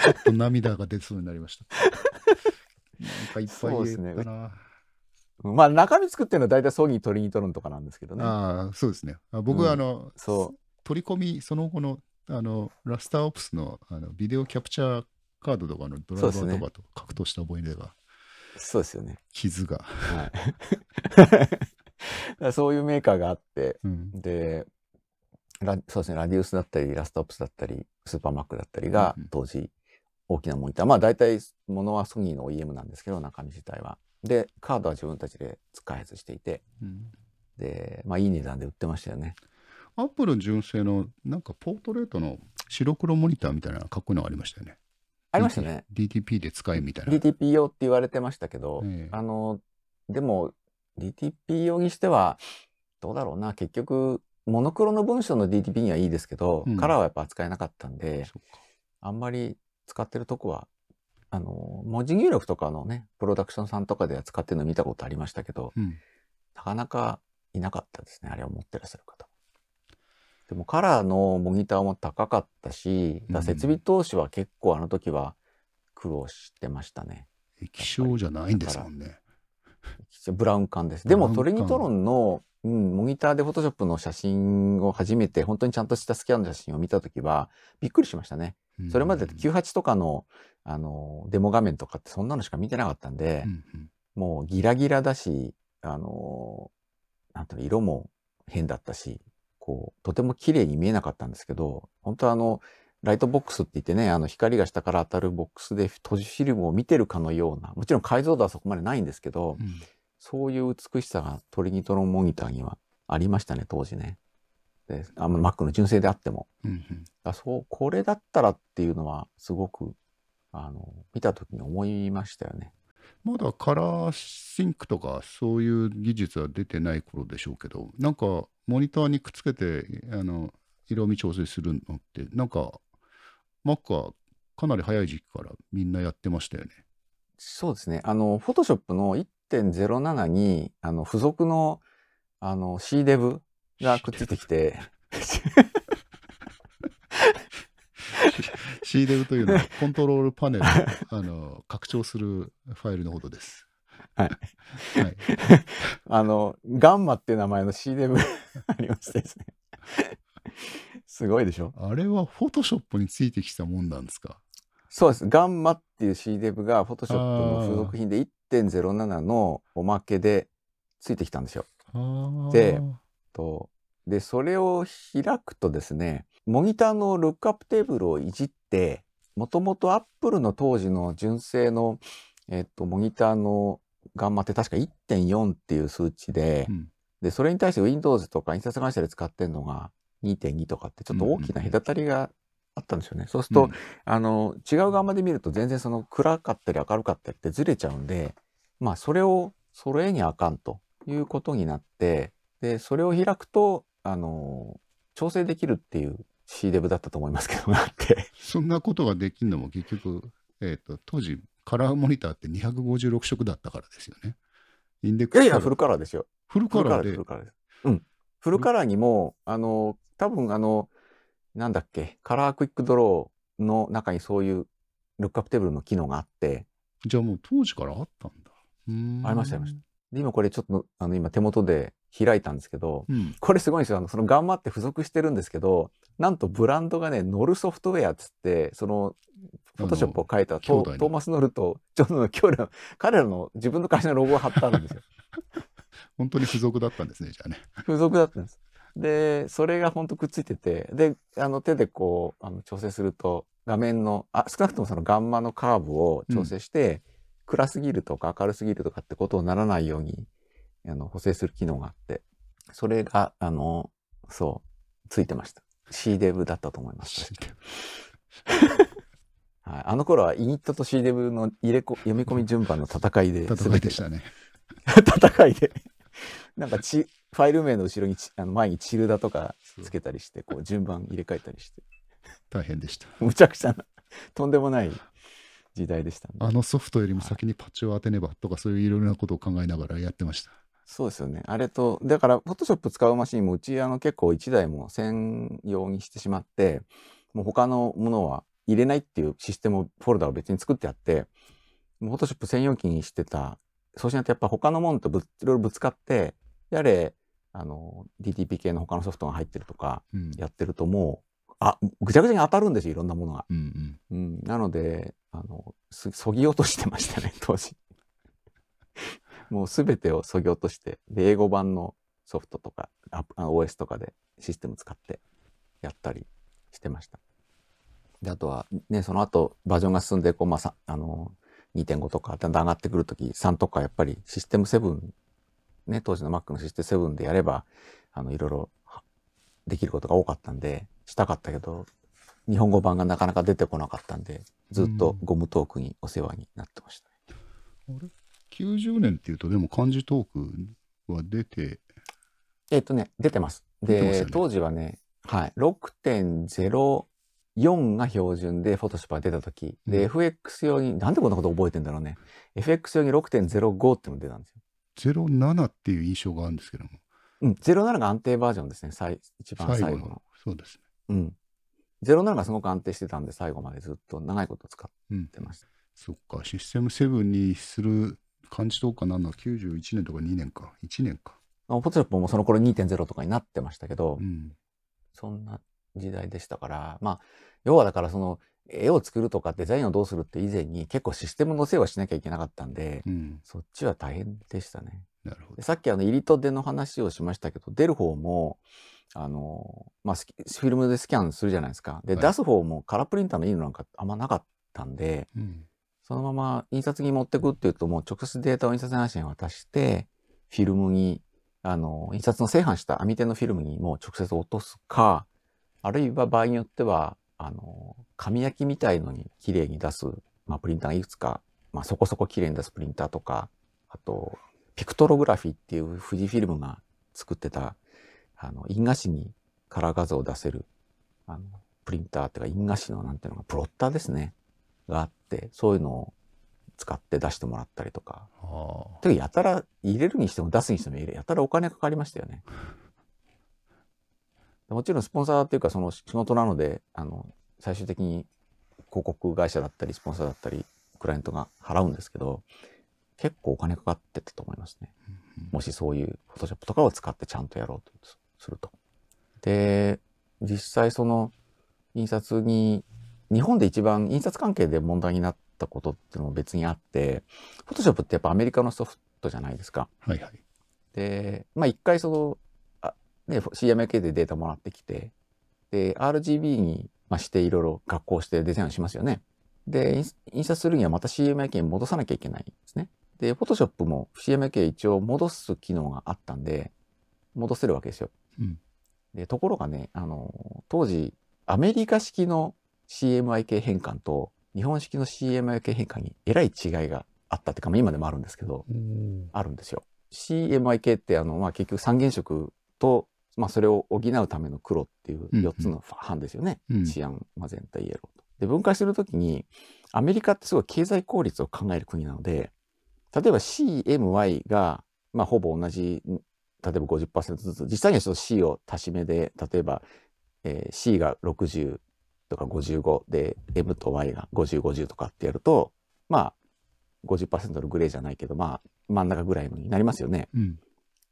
ょっと涙が出そうになりましたかいっぱい入れたな。まあ中身作ってるのは大体ソニートリニトロンとかなんですけどね。ああ、そうですね。僕はあの、うん、そう取り込み、その後のあのラスターオプス の, あのビデオキャプチャーカードとかのドライバーとかと格闘した思い出が。そうですよね。傷が。はい、そういうメーカーがあって、うん、で、ラそうですね、ラディウスだったり、ラスターオプスだったり、スーパーマックだったりが当時大きなモニター。うん、まあ大体物はソニーの オーイーエム なんですけど、中身自体は。で、カードは自分たちで開発していて、うん、で、まあいい値段で売ってましたよね。アップル純正のなんかポートレートの白黒モニターみたいなかっこいいのがありましたよね。ありましたね。ディーティーピー で使えみたいな。ディーティーピー 用って言われてましたけど、えー、あの、でも ディーティーピー 用にしてはどうだろうな、結局モノクロの文章の ディーティーピー にはいいですけど、うん、カラーはやっぱ扱えなかったんで、あんまり使ってるとこは、あの、文字入力とかのね、プロダクションさんとかで使ってるの見たことありましたけど、うん、なかなかいなかったですね、あれを持ってらっしゃる方。でもカラーのモニターも高かったし、だ設備投資は結構あの時は苦労してましたね。液晶じゃないんですもんね。ブラウン管です。でもトリニトロンの、うん、モニターでフォトショップの写真を初めて本当にちゃんとしたスキャンの写真を見た時はびっくりしましたね。それまできゅうじゅうはちとかの、あのデモ画面とかってそんなのしか見てなかったんで、うんうん、もうギラギラだし、あのなんていうの、色も変だったし。こうとても綺麗に見えなかったんですけど、本当はあのライトボックスって言ってね、あの光が下から当たるボックスで閉じフィルムを見てるかのような、もちろん解像度はそこまでないんですけど、うん、そういう美しさがトリニトロンモニターにはありましたね当時ね。で、あの Mac の純正であっても、うんうん、あ、そうこれだったらっていうのはすごくあの見た時に思いましたよね。まだカラーシンクとかそういう技術は出てない頃でしょうけど、なんかモニターにくっつけてあの色味調整するのってなんか Mac はかなり早い時期からみんなやってましたよね。そうですね。あの Photoshop の いってんゼロなな にあの付属のあの シーデブ がくっついてきてシーデブ というのはコントロールパネルをあの拡張するファイルのことです。はい。はい、あの、ガンマっていう名前の シーデブ ありましてですね。すごいでしょ。あれはフォトショップについてきたもんなんですか。そうです。ガンマっていう シーデブ がフォトショップの付属品で いってんゼロなな のおまけでついてきたんですよ。でと、で、それを開くとですね、モニターのルックアップテーブルをいじって、もともとアップルの当時の純正の、えっと、モニターのガンマって確か いってんよん っていう数値で、うん、で、それに対して ウィンドウズ とか印刷会社で使ってるのが にてんに とかってちょっと大きな隔たりがあったんですよね。そうすると、うん、あの、違うガンマで見ると全然その暗かったり明るかったりってずれちゃうんで、まあ、それを揃えにあかんということになって、で、それを開くと、あの、調整できるっていう シーデブ だったと思いますけど、なって。そんなことができるのも結局、えっと、当時、カラーモニターってにひゃくごじゅうろく色だったからですよね。インデックス。いやいや、フルカラーですよ。フルカラーで。フルカラーです。うん。フルカラーにも、あの、多分あの、なんだっけ、カラークイックドローの中にそういうルックアップテーブルの機能があって。じゃあもう当時からあったんだ。うん。ありました、ありました。で、今これちょっと、あの、今手元で開いたんですけど、うん、これすごいんですよ。あの、そのガンマって付属してるんですけど、なんとブランドがね、ノルソフトウェアっつって、その、フォトショップを書いたトーマス・ノルとジョンの兄弟、彼らの自分の会社のロゴを貼ったんですよ。本当に付属だったんですね、じゃあね。付属だったんです。で、それが本当くっついてて、で、あの手でこうあの調整すると、画面の、あ、少なくともそのガンマのカーブを調整して、うん、暗すぎるとか明るすぎるとかってことにならないようにあの補正する機能があって、それが、あの、そう、ついてました。シーデブ だったと思います。はい、あの頃はイニットと シーデブ の入れこ読み込み順番の戦いで戦いでしたね。戦いでなんかちファイル名の後ろにあの前にチルダとかつけたりしてこう順番入れ替えたりして大変でした。むちゃくちゃなとんでもない時代でした、ね、あのソフトよりも先にパッチを当てねばとかそういういろいろなことを考えながらやってました。そうですよね。あれとだからフォトショップ使うマシンもうちあの結構いちだいも専用にしてしまって、もう他のものは入れないっていうシステムフォルダを別に作ってあって、フォトショップ専用機にしてた、そうしないとやっぱ他のものとぶいろいろぶつかって、やれ、あの、ディーティーピー 系の他のソフトが入ってるとか、やってるともう、うん、あ、ぐちゃぐちゃに当たるんですよ、いろんなものが。うんうんうん、なので、あの、そぎ落としてましたね、当時。もうすべてをそぎ落として、で、英語版のソフトとか、オーエス とかでシステム使ってやったりしてました。で、あとは、ね、その後、バージョンが進んで、こう、まあ、あの、にてんご とかだんだん上がってくるときさんとかやっぱりシステムなな、ね、当時の Mac のシステムななでやればあのいろいろできることが多かったんでしたかったけど、日本語版がなかなか出てこなかったんでずっとゴムトークにお世話になってました、ね、うん、あれきゅうじゅうねんっていうとでも漢字トークは出てえっとね出てますで、ね、当時はね、はい、ろくてんゼロよんが標準で、フォトショップが出たとき、で、エフエックス 用に、なんでこんなこと覚えてんだろうね。エフエックス 用に ろくてんゼロご ってのが出たんですよ。ゼロななっていう印象があるんですけども。うん、ゼロななが安定バージョンですね、最一番最後の。最後のそうですね。うん。ゼロなながすごく安定してたんで、最後までずっと長いこと使ってました。うん、そっか、システムななにする漢字とかなんのはきゅうじゅういちねんとかにねんか、いちねんか。フォトショップもその頃 にてんゼロ とかになってましたけど、うん、そんな時代でしたから、まあ、要はだからその絵を作るとかデザインをどうするって以前に結構システムのせいはしなきゃいけなかったんで、うん、そっちは大変でしたね。なるほど。さっきあの入りと出の話をしましたけど、出る方もあの、まあ、フィルムでスキャンするじゃないですか。で、はい、出す方もカラープリンターのいいのなんかあんまなかったんで、うん、そのまま印刷に持ってくっていうともう直接データを印刷会社に渡してフィルムにあの印刷の製版した網手のフィルムにもう直接落とすか、あるいは場合によっては、あの、紙焼きみたいのに綺麗に出す、まあ、プリンターがいくつか、まあ、そこそこ綺麗に出すプリンターとか、あと、ピクトログラフィーっていう富士フィルムが作ってた、あの、印画紙にカラー画像を出せる、あの、プリンターっていうか、印画紙のなんていうのが、プロッターですね、があって、そういうのを使って出してもらったりとか。というか、やたら入れるにしても出すにしても入れ、やたらお金かかりましたよね。もちろんスポンサーっていうかその仕事なので、あの、最終的に広告会社だったり、スポンサーだったり、クライアントが払うんですけど、結構お金かかってたと思いますね。うんうん、もしそういうフォトショップとかを使ってちゃんとやろうとすると。で、実際その印刷に、日本で一番印刷関係で問題になったことっていうのも別にあって、フォトショップってやっぱアメリカのソフトじゃないですか。はいはい。で、まあ一回その、で、シーエムワイケー でデータもらってきて、で、アールジービー にしていろいろ学校してデザインしますよね。で、印刷するにはまた シーエムワイケー に戻さなきゃいけないんですね。で、Photoshop も シーエムワイケー 一応戻す機能があったんで、戻せるわけですよ。うん、で、ところがね、あの、当時、アメリカ式の シーエムワイケー 変換と日本式の シーエムワイケー 変換にえらい違いがあったっていうか、今でもあるんですけど、あるんですよ。シーエムワイケー って、あの、まあ、結局三原色と、まあそれを補うための黒っていうよっつの版ですよね。うんうん、シアン、マゼンタ、イエローと。で、分解するときに、アメリカってすごい経済効率を考える国なので、例えば シーエムワイ が、まあほぼ同じ、例えば ごじゅっパーセント ずつ、実際にはちょっと C を足し目で、例えば、えー、C がろくじゅうとかごじゅうごで、M と Y がごじゅう、ごじゅうとかってやると、まあ ごじゅっパーセント のグレーじゃないけど、まあ真ん中ぐらいのになりますよね。うん、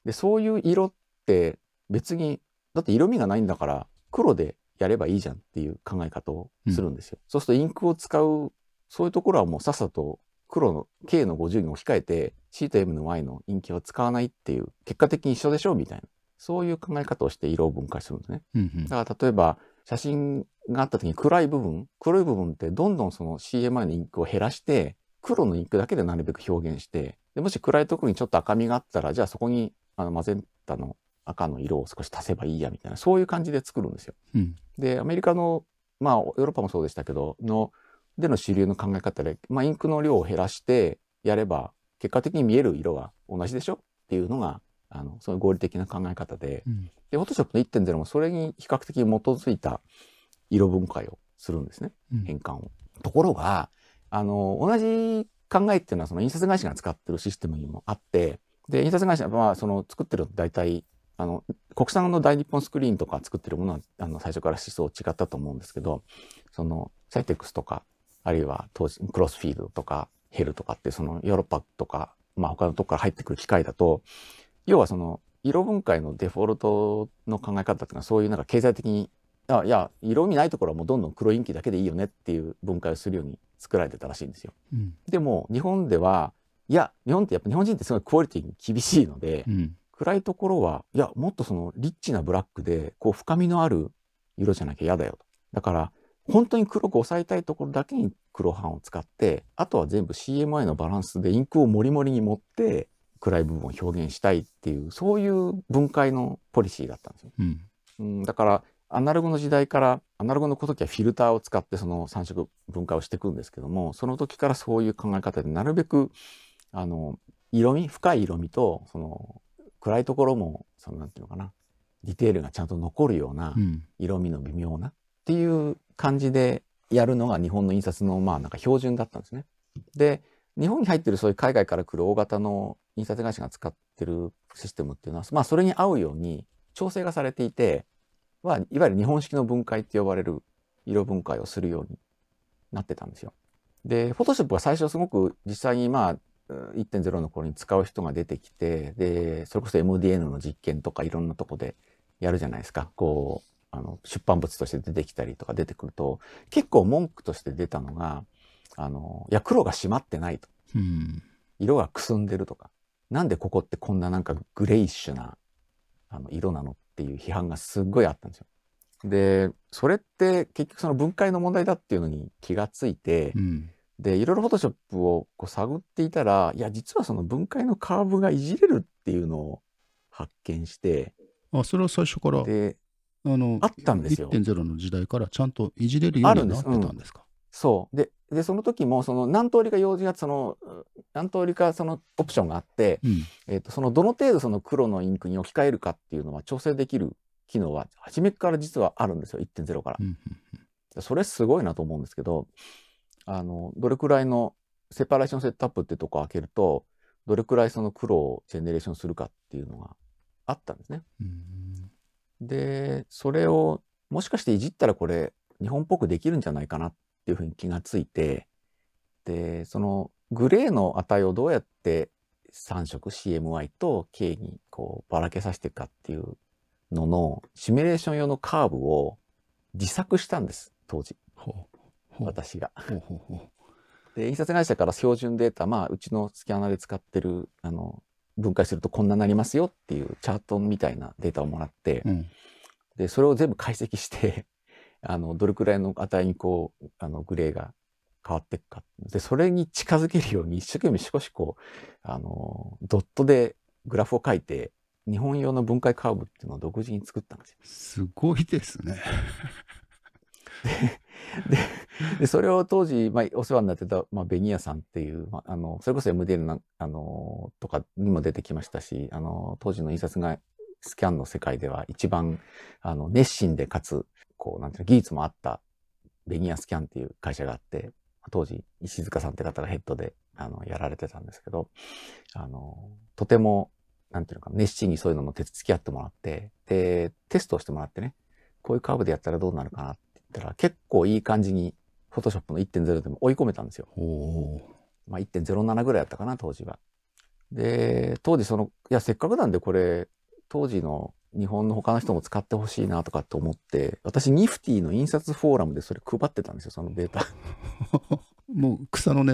で、そういう色って、別に、だって色味がないんだから黒でやればいいじゃんっていう考え方をするんですよ。うん、そうするとインクを使う、そういうところはもうさっさと黒の K のごじゅうに置き換えて C と M の Y のインキは使わないっていう、結果的に一緒でしょみたいな。そういう考え方をして色を分解するんですね。うんうん、だから例えば写真があった時に暗い部分、黒い部分ってどんどんその シーエムワイ のインクを減らして、黒のインクだけでなるべく表現して、でもし暗いところにちょっと赤みがあったら、じゃあそこにあのマゼンタの赤の色を少し足せばいいやみたいな、そういう感じで作るんですよ。うん、でアメリカのまあヨーロッパもそうでしたけどのでの主流の考え方で、まあ、インクの量を減らしてやれば結果的に見える色が同じでしょっていうのがあのそういう合理的な考え方で、うん、でフォトショップの いってんゼロ もそれに比較的基づいた色分解をするんですね、変換を。うん、ところがあの同じ考えっていうのはその印刷会社が使ってるシステムにもあって、で印刷会社はその作ってると大体あの、国産の大日本スクリーンとか作ってるものは、あの、最初から思想違ったと思うんですけど、その、Cytex とか、あるいは当時、クロスフィールドとか、ヘルとかってそのヨーロッパとか、まあ、他のとこから入ってくる機械だと、要はその色分解のデフォルトの考え方っていうのはそういうなんか経済的に、あ、いや色味ないところはもうどんどん黒インキだけでいいよねっていう分解をするように作られてたらしいんですよ。うん、でも日本ではいや日本ってやっぱ日本人ってすごいクオリティに厳しいので、うん、暗いところはいやもっとそのリッチなブラックでこう深みのある色じゃなきゃ嫌だよと。だから本当に黒く抑えたいところだけに黒版を使ってあとは全部 シーエムワイ のバランスでインクをモリモリに持って暗い部分を表現したいっていうそういう分解のポリシーだったんですよ。うんうん、だからアナログの時代からアナログの時はフィルターを使ってそのさん色分解をしていくんですけども、その時からそういう考え方でなるべくあの色味深い色味とその暗いところもそのなんていうのかなディテールがちゃんと残るような色味の微妙なっていう感じでやるのが日本の印刷のまあなんか標準だったんですね。で日本に入ってるそういう海外から来る大型の印刷会社が使ってるシステムっていうのは、まあ、それに合うように調整がされていて、まあ、いわゆる日本式の分解って呼ばれる色分解をするようになってたんですよ。でフォトショップは最初すごく実際にまあいってんゼロ の頃に使う人が出てきて、でそれこそ エムディーエヌ の実験とかいろんなとこでやるじゃないですか。こうあの出版物として出てきたりとか出てくると結構文句として出たのがあのいや黒が締まってないと、うん、色がくすんでるとかなんでここってこんななんかグレイッシュなあの色なのっていう批判がすっごいあったんですよ。でそれって結局その分解の問題だっていうのに気がついて、うんでいろいろフォトショップをこう探っていたらいや実はその分解のカーブがいじれるっていうのを発見して、あそれは最初からで あ, のあったんですよ。 いってんゼロ の時代からちゃんといじれるようになってたんですか。うん、そう で, でその時もその何通りか用事がその何通りかそのオプションがあって、うんえー、とそのどの程度その黒のインクに置き換えるかっていうのは調整できる機能は初めから実はあるんですよ いってんゼロ から、うんうんうん、それすごいなと思うんですけど、あのどれくらいのセパレーションセットアップってとこを開けるとどれくらいその黒をジェネレーションするかっていうのがあったんですね。うんでそれをもしかしていじったらこれ日本っぽくできるんじゃないかなっていうふうに気がついて、でそのグレーの値をどうやってさん色 シーエムワイ と K にこうばらけさせていくかっていうののシミュレーション用のカーブを自作したんです当時。ほう私がほうほうほうで印刷会社から標準データ、まあ、うちのスキャナーで使ってるあの分解するとこんなになりますよっていうチャートみたいなデータをもらって、うん、でそれを全部解析してあのどれくらいの値にこうあのグレーが変わっていくかでそれに近づけるように一生懸命少しこうあのドットでグラフを書いて日本用の分解カーブっていうのを独自に作ったんですよ。すごいですね。で, で, でそれを当時、まあ、お世話になってた、まあ、ベニヤさんっていう、まあ、あのそれこそ エムディーエル なあのとかにも出てきましたし、あの当時の印刷がスキャンの世界では一番あの熱心でかつこうなんていうの技術もあったベニヤスキャンっていう会社があって、当時石塚さんって方がヘッドであのやられてたんですけど、あのとてもなんていうのか熱心にそういうのも手付き合ってもらってでテストをしてもらってね、こういうカーブでやったらどうなるかなってだから結構いい感じに Photoshop の いってんゼロ でも追い込めたんですよ。お、まあ、いってんゼロなな ぐらいだったかな当時は。で当時そのいやせっかくなんでこれ当時の日本の他の人も使ってほしいなとかって思って私ニフティの印刷フォーラムでそれ配ってたんですよそのデータ。もう草の根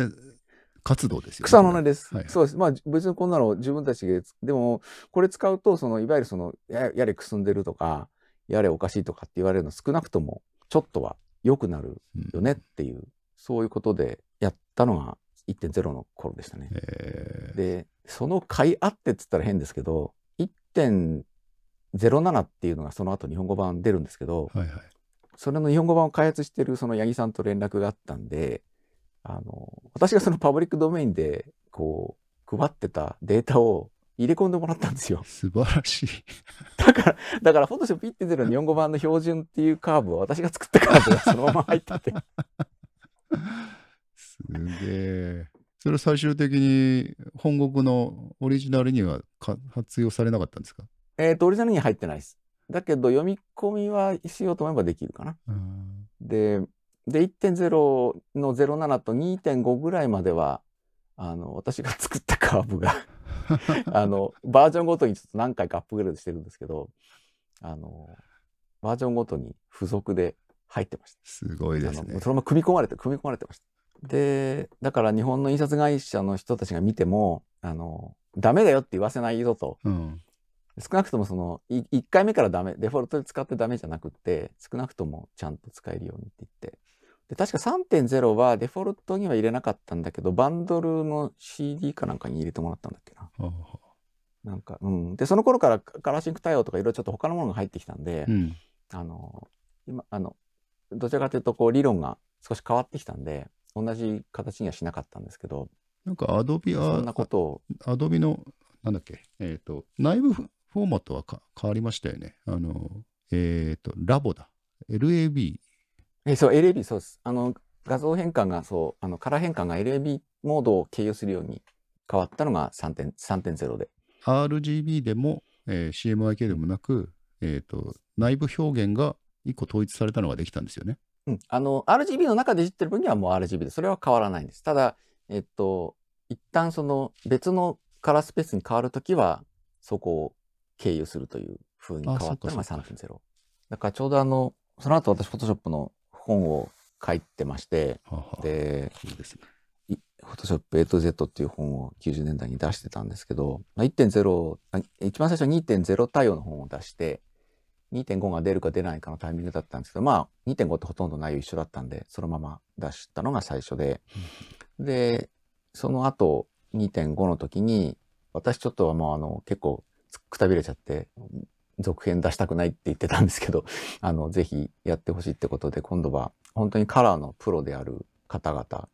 活動ですよね。草の根です、はいはい、そうです。まあ別にこんなの自分たちででもこれ使うとそのいわゆるその や, やれくすんでるとかやれおかしいとかって言われるの少なくともちょっとは良くなるよねっていう、うん、そういうことでやったのが いってんゼロ の頃でしたね。でその甲斐あってっつったら変ですけど いってんゼロなな っていうのがその後日本語版出るんですけど、はいはい、それの日本語版を開発してるその八木さんと連絡があったんで、あの私がそのパブリックドメインでこう配ってたデータを入れ込んでもらったんですよ。素晴らしい。だからだからフォトショップ いってんゼロ の日本語版の標準っていうカーブは私が作ったカーブがそのまま入っててすげえ。それは最終的に本国のオリジナルには活用されなかったんですか。えーとオリジナルには入ってないです。だけど読み込みはしようと思えばできるかな。でで いってんゼロ のゼロななと にてんご ぐらいまではあの私が作ったカーブがあのバージョンごとにちょっと何回かアップグレードしてるんですけど、あのバージョンごとに付属で入ってました。すごいですね。そのまま組み込まれて組み込まれてました。で、だから日本の印刷会社の人たちが見てもあのダメだよって言わせないぞと、うん、少なくともそのいっかいめからダメ、デフォルトで使ってダメじゃなくって少なくともちゃんと使えるようにって言って。で確か さんてんゼロ はデフォルトには入れなかったんだけどバンドルの シーディー かなんかに入れてもらったんだっけな。なんかうん、でその頃からカラーシンク対応とかいろいろちょっと他のものが入ってきたんで、うん、あの今あのどちらかというとこう理論が少し変わってきたんで同じ形にはしなかったんですけど、なんか Adobe はそんなことを Adobe のなんだっけ、えー、と内部フォーマットはか変わりましたよね。あのえっ、ー、とラボだ エルエービー、えそう エルエービー そうです。あの画像変換がそうあのカラー変換が エルエービー モードを経由するように変わったのが さんてんゼロ で アールジービー でも、えー、シーエムワイケー でもなく、えー、と内部表現がいっこ統一されたのができたんですよね。うん、あの アールジービー の中でいじってる分にはもう アールジービー でそれは変わらないんです。ただえっと一旦その別のカラースペースに変わるときはそこを経由するという風に変わったのが さんてんゼロ だからちょうどあのその後私 Photoshop の本を書いてまして、はあ、で、そうですね、Photoshop A to Z っていう本をきゅうじゅうねんだいに出してたんですけど、いってんゼロ、一番最初 にてんゼロ 対応の本を出して、にてんご が出るか出ないかのタイミングだったんですけど、まあ にてんご ってほとんど内容一緒だったんで、そのまま出したのが最初で、うん、で、その後 にてんご の時に、私ちょっとはもうあの結構くたびれちゃって、続編出したくないって言ってたんですけど、あの、ぜひやってほしいってことで、今度は本当にカラーのプロである方々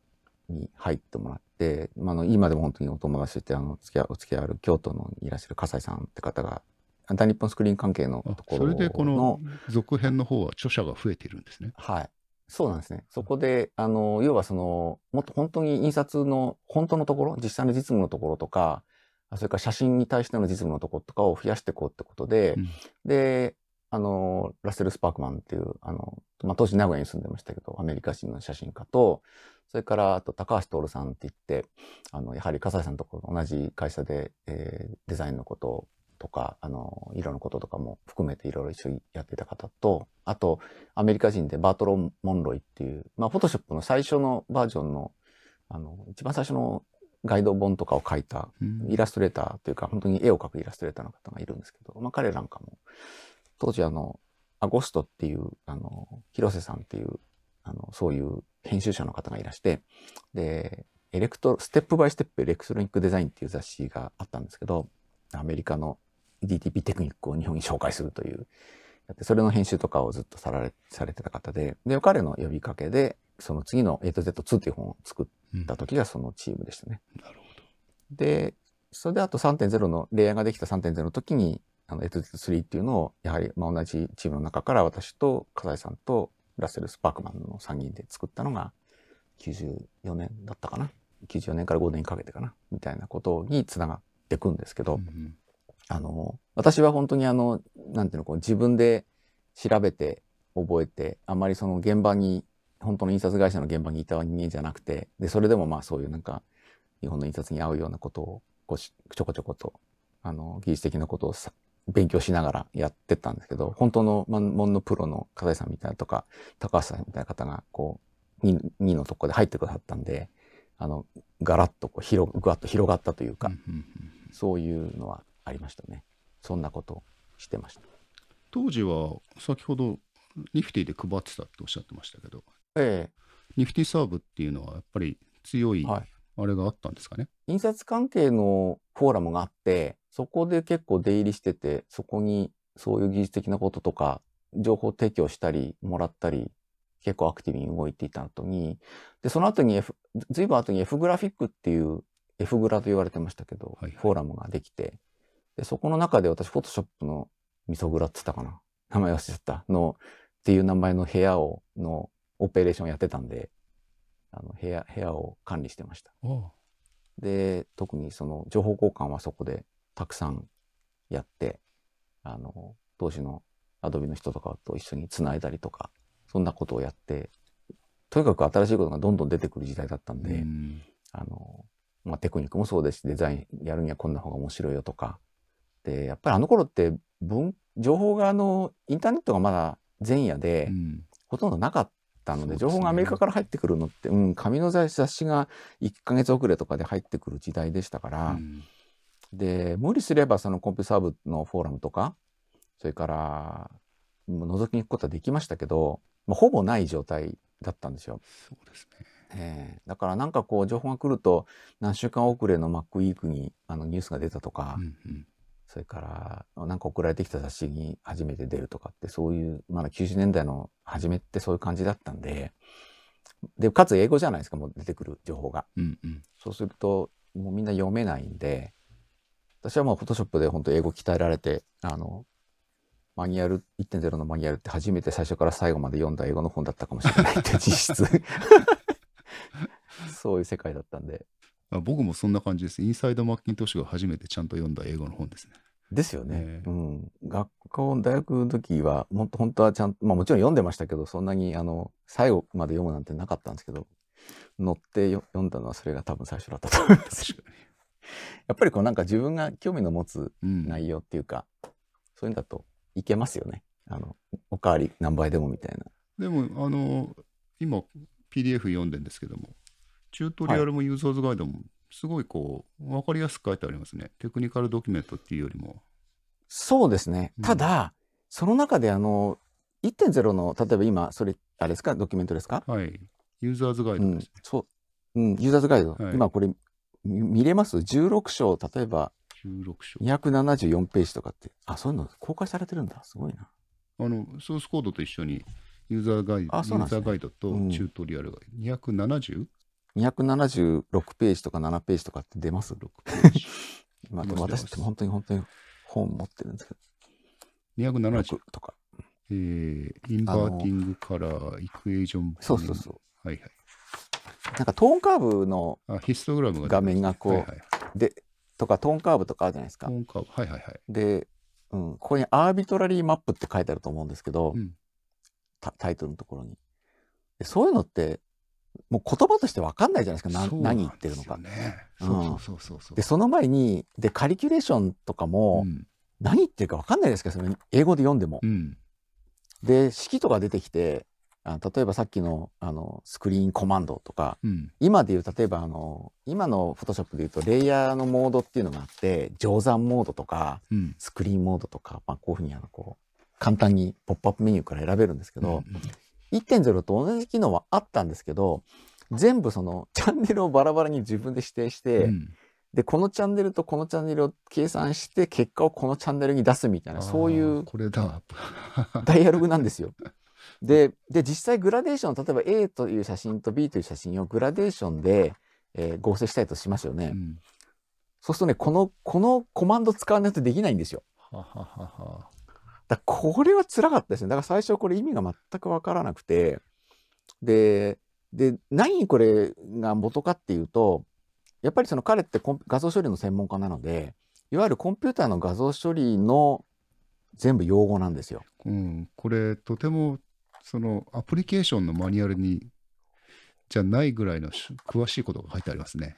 に入ってもらって、まあ、あの今でも本当にお友達って、あの、付き合う、お付き合いある京都のいらっしゃる笠井さんって方が、大日本スクリーン関係のところの。それでこの続編の方は著者が増えているんですね。はい。そうなんですね。そこで、あの、要はその、もっと本当に印刷の本当のところ、実際の実務のところとか、それから写真に対しての実務のところとかを増やしていこうってことで、うん、で、あの、ラッセル・スパークマンっていう、あの、まあ、当時名古屋に住んでましたけど、アメリカ人の写真家と、それから、あと、高橋徹さんって言って、あの、やはり笠井さんとこ同じ会社で、えー、デザインのこととか、あの、色のこととかも含めていろいろ一緒にやってた方と、あと、アメリカ人でバートロン・モンロイっていう、まあ、フォトショップの最初のバージョンの、あの、一番最初のガイド本とかを書いたイラストレーターというか、本当に絵を描くイラストレーターの方がいるんですけど、まあ彼なんかも、当時あの、アゴストっていう、あの、広瀬さんっていう、あの、そういう編集者の方がいらして、で、エレクト、ステップバイステップエレクトロニックデザインっていう雑誌があったんですけど、アメリカの ディーティーピー テクニックを日本に紹介するという、それの編集とかをずっとさられ、されてた方で、で、彼の呼びかけで、その次の A to Z ツーっていう本を作った時がそのチームでしたね。うん、なるほど。で、それであと さんてんゼロ のレイヤーができた さんてんゼロ の時に、あの A to Z スリーっていうのを、やはりまあ同じチームの中から私と笠井さんとラッセル・スパークマンのさんにんで作ったのがきゅうじゅうよねんだったかな。きゅうじゅうよねんからごねんかけてかな。みたいなことにつながっていくんですけど、うんうん、あの、私は本当にあの、なんていうの、こう自分で調べて覚えて、あまりその現場に本当の印刷会社の現場にいた人間じゃなくて、で、それでもまあそういうなんか、日本の印刷に合うようなことをこうし、ちょこちょこと、あの、技術的なことをさ勉強しながらやってったんですけど、本当の、ま、もんのプロの片井さんみたいなとか、高橋さんみたいな方が、こう、にのとこで入ってくださったんで、あの、ガラッとこう、広、ぐわっと広がったというか、そういうのはありましたね。そんなことをしてました。当時は、先ほど、ニフティで配ってたっておっしゃってましたけど、ええ、ニフティサーブっていうのはやっぱり強いあれがあったんですかね。はい、印刷関係のフォーラムがあって、そこで結構出入りしてて、そこにそういう技術的なこととか情報提供したりもらったり結構アクティブに動いていた後に、でその後に、F、ずいぶん後に F グラフィックっていう F グラと言われてましたけど、はいはい、フォーラムができて、でそこの中で私フォトショップのミソグラって言ったかな、名前忘れちゃったのっていう名前の部屋をのオペレーションやってたんで、あの部屋、部屋を管理してました。で、特にその情報交換はそこでたくさんやって、あの、当時のAdobeの人とかと一緒につないだりとか、そんなことをやって、とにかく新しいことがどんどん出てくる時代だったんで、んあの、まあ、テクニックもそうですし、デザインやるにはこんな方が面白いよとか。で、やっぱりあの頃って文情報があのインターネットがまだ前夜で、うん、ほとんどなかったので、情報がアメリカから入ってくるのって、うん、紙の雑誌がいっかげつ遅れとかで入ってくる時代でしたから、うん、で無理すればそのコンピューサー部のフォーラムとか、それから覗きに行くことはできましたけど、まあ、ほぼない状態だったんですよ。そうですね。えー、だからなんかこう情報が来ると何週間遅れのマックウィークにあのニュースが出たとか、うんうん、それからなんか送られてきた雑誌に初めて出るとかって、そういうまだきゅうじゅうねんだいの初めってそういう感じだったんで、でかつ英語じゃないですか、もう出てくる情報が、うんうん、そうするともうみんな読めないんで、私はもうフォトショップで本当英語鍛えられて、あのマニュアル いってんゼロ のマニュアルって初めて最初から最後まで読んだ英語の本だったかもしれないって実質そういう世界だったんで、僕もそんな感じです。インサイドマッキントッシュが初めてちゃんと読んだ英語の本ですね。ですよね。えー、うん。学校大学の時はもっと本当はちゃんと、まあもちろん読んでましたけど、そんなにあの最後まで読むなんてなかったんですけど、乗って読んだのはそれが多分最初だったと思います。確かに。やっぱりこうなんか自分が興味の持つ内容っていうか、うん、そういうんだといけますよね。あのおかわり何倍でもみたいな。でもあの今 ピーディーエフ 読んでんですけども。チュートリアルもユーザーズガイドもすごいこう分かりやすく書いてありますね。テクニカルドキュメントっていうよりも。そうですね。うん、ただその中であの いってんゼロ の例えば今それあれですか、ドキュメントですか。はい。ユーザーズガイドですね。うん、そう、うん。ユーザーズガイド。はい、今これ見れます？じゅうろく章、例えばにひゃくななじゅうよんページとかって。あ、そういうの公開されてるんだ。すごいな。あのソースコードと一緒にユーザーガイド、ね、ユーザーガイドとチュートリアルが にひゃくななじゅう？、うんにひゃくななじゅうろくページとかななページとかって出ます？ ろくページ。まあでも私って本当に本当に本持ってるんですけど。にひゃくななじゅうとか。えー、インバーティングカラー、イクエージョン。そうそうそう。はいはい。なんかトーンカーブのヒストグラムが画面がこう、はいはい、でとかトーンカーブとかあるじゃないですか。トーンカーブ。はいはいはい。で、うん、ここにアービトラリーマップって書いてあると思うんですけど、うん、タイトルのところに。そういうのって、もう言葉として分かんないじゃないですか、な何言ってるのか。でその前にでカリキュレーションとかも、うん、何言ってるか分かんないですけど、それ英語で読んでも。うん、で式とか出てきて、あ例えばさっき の, あのスクリーンコマンドとか、うん、今でいう例えばあの今のフォトショップでいうとレイヤーのモードっていうのがあって、乗算モードとか、うん、スクリーンモードとか、まあ、こういうふうにあのこう簡単にポップアップメニューから選べるんですけど。うんうん、いってんゼロ と同じ機能はあったんですけど、全部そのチャンネルをバラバラに自分で指定して、うん、でこのチャンネルとこのチャンネルを計算して結果をこのチャンネルに出すみたいな、そういうこれだダイアログなんですよ。で, で実際グラデーション、例えば A という写真と B という写真をグラデーションで、えー、合成したいとしますよね。うん、そうするとね、このこのコマンド使わないとできないんですよ。はははは。だこれは辛かったですね。だから最初これ意味が全く分からなくて、でで何これが元かっていうと、やっぱりその彼って画像処理の専門家なので、いわゆるコンピューターの画像処理の全部用語なんですよ。うん、これとてもそのアプリケーションのマニュアルにじゃないぐらいの詳しいことが書いてありますね。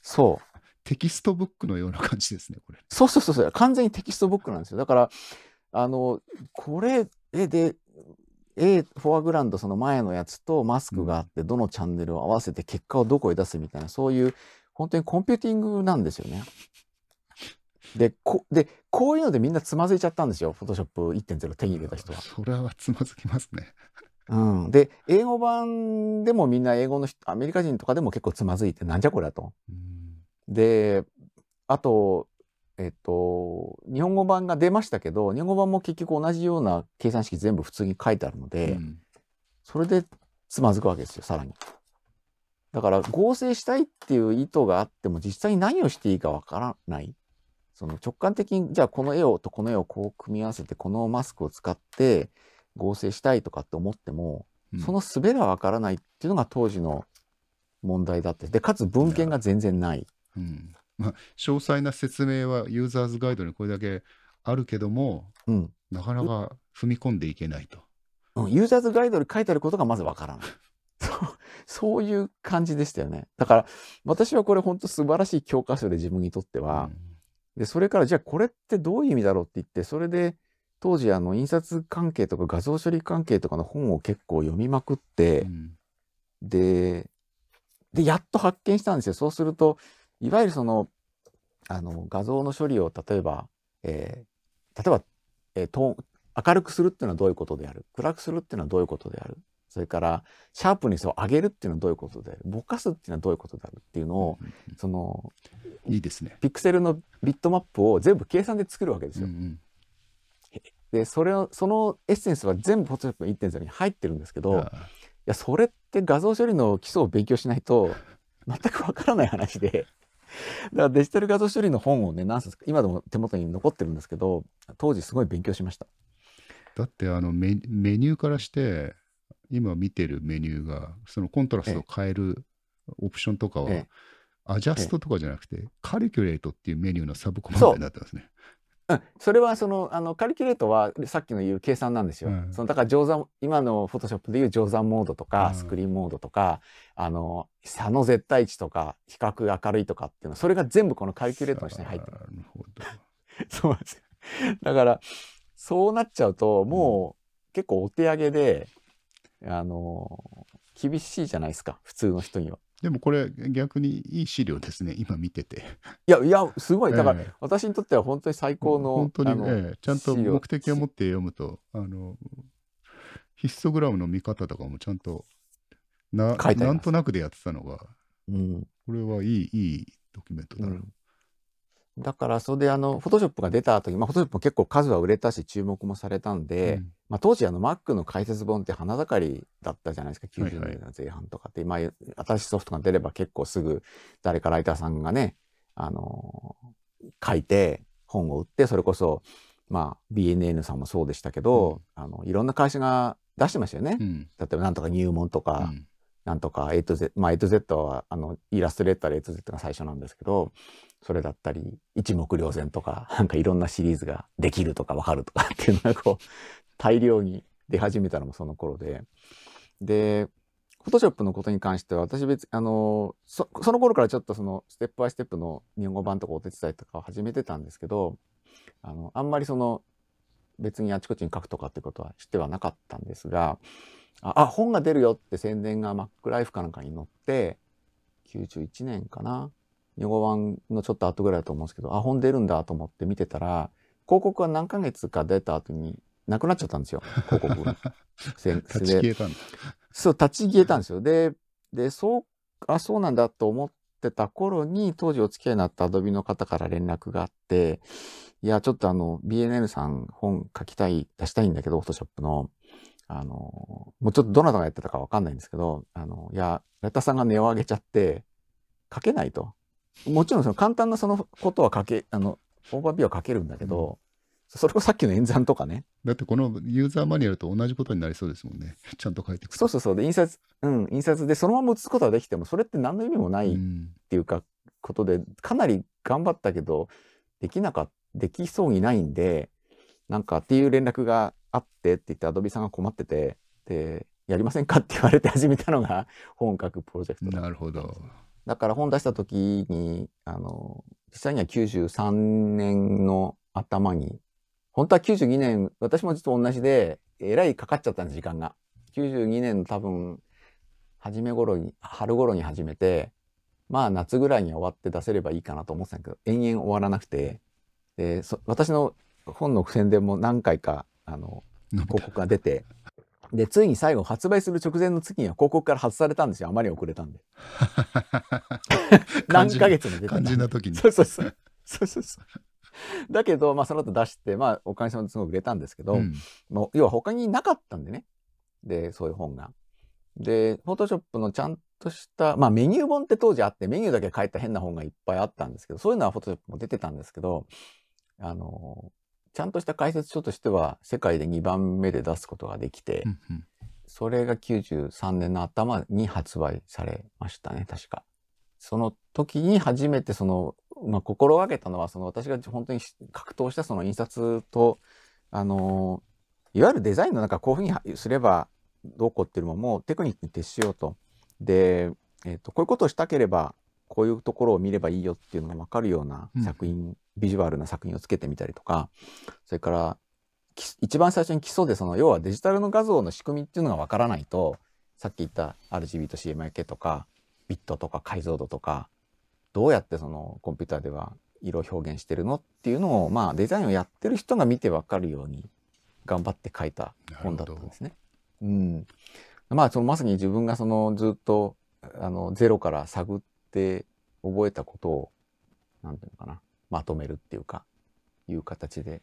そうテキストブックのような感じですね、これ。そうそうそうそう、完全にテキストブックなんですよ。だからあのこれで A フォアグラウンド、その前のやつとマスクがあって、どのチャンネルを合わせて結果をどこへ出すみたいな、そういう本当にコンピューティングなんですよね。で こ, でこういうのでみんなつまずいちゃったんですよ、フォトショップ いってんゼロ 手に入れた人は。それはつまずきますね。うん、で英語版でもみんな英語の人、アメリカ人とかでも結構つまずいて、なんじゃこれだと。であとえっと、日本語版が出ましたけど、日本語版も結局同じような計算式全部普通に書いてあるので、うん、それでつまずくわけですよ、さらに。だから合成したいっていう意図があっても、実際に何をしていいかわからない、その直感的にじゃあこの絵をとこの絵をこう組み合わせて、このマスクを使って合成したいとかって思っても、うん、その術がわからないっていうのが当時の問題だって。でかつ文献が全然ない。うん、まあ、詳細な説明はユーザーズガイドにこれだけあるけども、うん、なかなか踏み込んでいけないと、うん、ユーザーズガイドに書いてあることがまずわからないそういう感じでしたよね。だから私はこれ本当素晴らしい教科書で自分にとっては。でそれからじゃあこれってどういう意味だろうって言って、それで当時あの印刷関係とか画像処理関係とかの本を結構読みまくって、うん、で, でやっと発見したんですよ。そうするといわゆるそのあの画像の処理を例えば、えー、例えば、えー、と明るくするっていうのはどういうことである、暗くするっていうのはどういうことである、それからシャープにそう上げるっていうのはどういうことである、ぼかすっていうのはどういうことであるっていうのを、うんうん、そのいいですね。ピクセルのビットマップを全部計算で作るわけですよ。うんうん、でそれをそのエッセンスは全部フォトショップの いってんゼロ に入ってるんですけど、いやそれって画像処理の基礎を勉強しないと全くわからない話で。だからデジタル画像処理の本をね、何冊か今でも手元に残ってるんですけど、当時すごい勉強しました。だってあの メ, メニューからして今見てるメニューがそのコントラストを変えるオプションとかは、ええ、アジャストとかじゃなくて、ええ、カリキュレートっていうメニューのサブコマンドになってますね。 そう、うん、それはそのあのカリキュレートはさっきの言う計算なんですよ、うん、そのだから乗算、今のフォトショップでいう乗算モードとか、うん、スクリーンモードとかあの差の絶対値とか比較明るいとかっていうの、それが全部このカリキュレートの下に入ってる。なるほど。そうなんですよ。だからそうなっちゃうともう結構お手上げで、うん、あの厳しいじゃないですか普通の人には。でもこれ逆にいい資料ですね今見てて。いやいやすごい、だから私にとっては本当に最高の、えー、本当に、えー、ちゃんと目的を持って読むとあのヒストグラムの見方とかもちゃんと な, なんとなくでやってたのが、うん、これはいいいいドキュメントだな、うん、だからそれであのフォトショップが出た時、まあフォトショップも結構数は売れたし注目もされたんで、うんまあ、当時あの Mac の解説本って花盛りだったじゃないですかきゅうじゅうねんだいぜんはんとかって、はいはい、まあ、新しいソフトが出れば結構すぐ誰かライターさんがね、あのー、書いて本を売って、それこそ、まあ、ビーエヌエヌ さんもそうでしたけど、うん、あのいろんな会社が出してましたよね、うん、例えばなんとか入門とか、うん、なんとか エイトゼット、まあ、エイトゼット はあのイラストレーターで エイトゼット が最初なんですけど、それだったり一目瞭然とかなんかいろんなシリーズができるとかわかるとかっていうのがこう大量に出始めたのもその頃で、でフォトショップのことに関しては私別あの そ, その頃からちょっとそのステップバイステップの日本語版とかお手伝いとかを始めてたんですけど、 あ, のあんまりその別にあちこちに書くとかってことはしてはなかったんですが、 あ, あ本が出るよって宣伝が MacLife かなんかに載ってきゅうじゅういちねんかな、日本語版のちょっと後ぐらいだと思うんですけど、あ本出るんだと思って見てたら広告が何ヶ月か出た後になくなっちゃったんですよ広告が。立ち消えたんだ。そう立ち消えたんですよ。で、でそうあそうなんだと思ってた頃に当時お付き合いになった Adobe の方から連絡があって、いやちょっとあの ビーエヌエヌ さん本書きたい出したいんだけど Photoshop のあのもうちょっとどなたがやってたかわかんないんですけど、あのいやラタさんが値を上げちゃって書けないと。もちろんその簡単なそのことは書けあのオーバービューは書けるんだけど。うん、それこそさっきの演算とかね。だってこのユーザーマニュアルと同じことになりそうですもんね。ちゃんと書いてくる。そうそうそう。で、印刷、うん、印刷でそのまま写すことはできても、それって何の意味もないっていうか、ことで、かなり頑張ったけど、できなかった、できそうにないんで、なんかっていう連絡があってって言って、アドビさんが困ってて、で、やりませんかって言われて始めたのが、本書くプロジェクトだ。なるほど。だから本出した時に、あの、実際にはきゅうじゅうさんねんの頭に、本当はきゅうじゅうにねん、私もちょっと同じで、えらいかかっちゃったんです、時間が。きゅうじゅうにねんの多分、初め頃に、春頃に始めて、まあ夏ぐらいに終わって出せればいいかなと思ってたんだけど、延々終わらなくて、でそ私の本の宣伝も何回か、あの、広告が出て、で、ついに最後、発売する直前の月には広告から外されたんですよ。あまり遅れたんで。何ヶ月も出てた。肝心な時に。そうそうそう。そうそうそう。だけど、まあ、その後出して、まあ、おかげさまですごい売れたんですけど、うん、もう要は他になかったんでね。で、そういう本が。で、フォトショップのちゃんとした、まあ、メニュー本って当時あって、メニューだけ書いた変な本がいっぱいあったんですけど、そういうのはフォトショップも出てたんですけど、あの、ちゃんとした解説書としては、世界でにばんめで出すことができて、うんうん、それがきゅうじゅうさんねんの頭に発売されましたね、確か。その時に初めてその、まあ、心がけたのはその私が本当に格闘したその印刷と、あのー、いわゆるデザインの中こういうふうにすればどうこうっていうのももうテクニックに徹しようとで、えー、とこういうことをしたければこういうところを見ればいいよっていうのが分かるような作品、うん、ビジュアルな作品をつけてみたりとか、それから一番最初に基礎でその要はデジタルの画像の仕組みっていうのが分からないと、さっき言った アールジービー と シーエムワイケー とかビットとか解像度とかどうやってそのコンピューターでは色を表現してるのっていうのを、まあ、デザインをやってる人が見て分かるように頑張って書いた本だったんですね。うん、まあそのまさに自分がそのずっとあのゼロから探って覚えたことを何ていうのかな、まとめるっていうかいう形で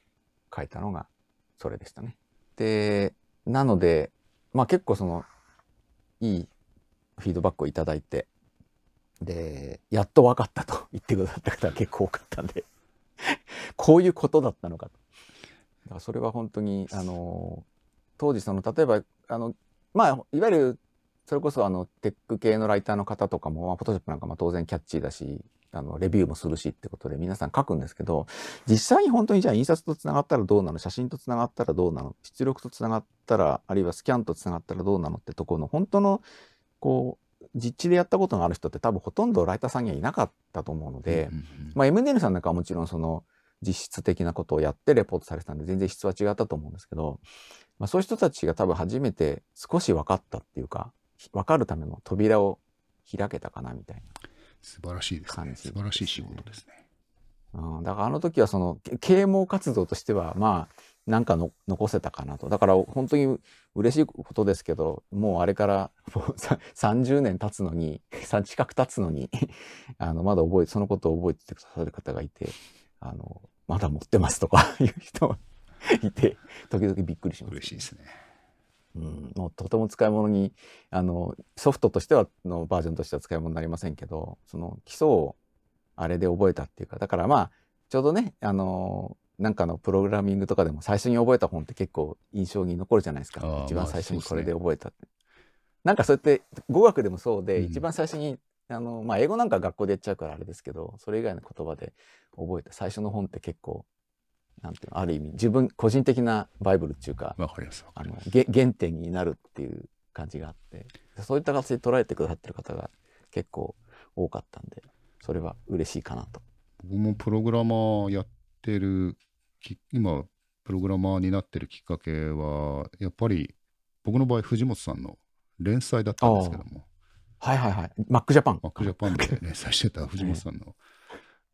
書いたのがそれでしたね。でなのでまあ結構そのいいフィードバックをいただいて、でやっと分かったと言ってくださった方が結構多かったんでこういうことだったのかと。だからそれは本当にあの当時その例えばあのまあいわゆるそれこそあのテック系のライターの方とかもフォトショップなんかも当然キャッチーだしあのレビューもするしってことで皆さん書くんですけど、実際に本当にじゃあ印刷とつながったらどうなの、写真とつながったらどうなの、出力とつながったらあるいはスキャンとつながったらどうなのってところの本当のこう実地でやったことのある人って多分ほとんどライターさんにはいなかったと思うので、まあ エムエヌエル さんなんかはもちろんその実質的なことをやってレポートされてたんで全然質は違ったと思うんですけど、まあ、そういう人たちが多分初めて少し分かったっていうか分かるための扉を開けたかなみたいな、ね、素晴らしいですね。素晴らしい仕事ですね。うん、だからあの時はその啓蒙活動としてはまあ何かの残せたかなと。だから本当に嬉しいことですけど、もうあれからもうさんじゅうねん経つのに近く経つのにあのまだ覚えそのことを覚えててくださる方がいて。あのまだ持ってますとかいう人もいて時々びっくりします。嬉しいですね。うん、もうとても使い物にあのソフトとしてはのバージョンとしては使い物になりませんけど、その基礎をあれで覚えたっていうか、だからまあちょうどねあのなんかのプログラミングとかでも最初に覚えた本って結構印象に残るじゃないですか。一番最初にこれで覚えたって、まあそうですね、なんかそうやって語学でもそうで、うん、一番最初にあのまあ、英語なんか学校でやっちゃうからあれですけど、それ以外の言葉で覚えた最初の本って結構なんていうのある意味自分個人的なバイブルっていうか、わかりますわかります、原点になるっていう感じがあって、そういった形で捉えてくださってる方が結構多かったんでそれは嬉しいかなと。僕もプログラマーやってる今プログラマーになってるきっかけはやっぱり僕の場合藤本さんの連載だったんですけども。はいはいはい、マックジャパンマックジャパンで連載してた藤本さんの、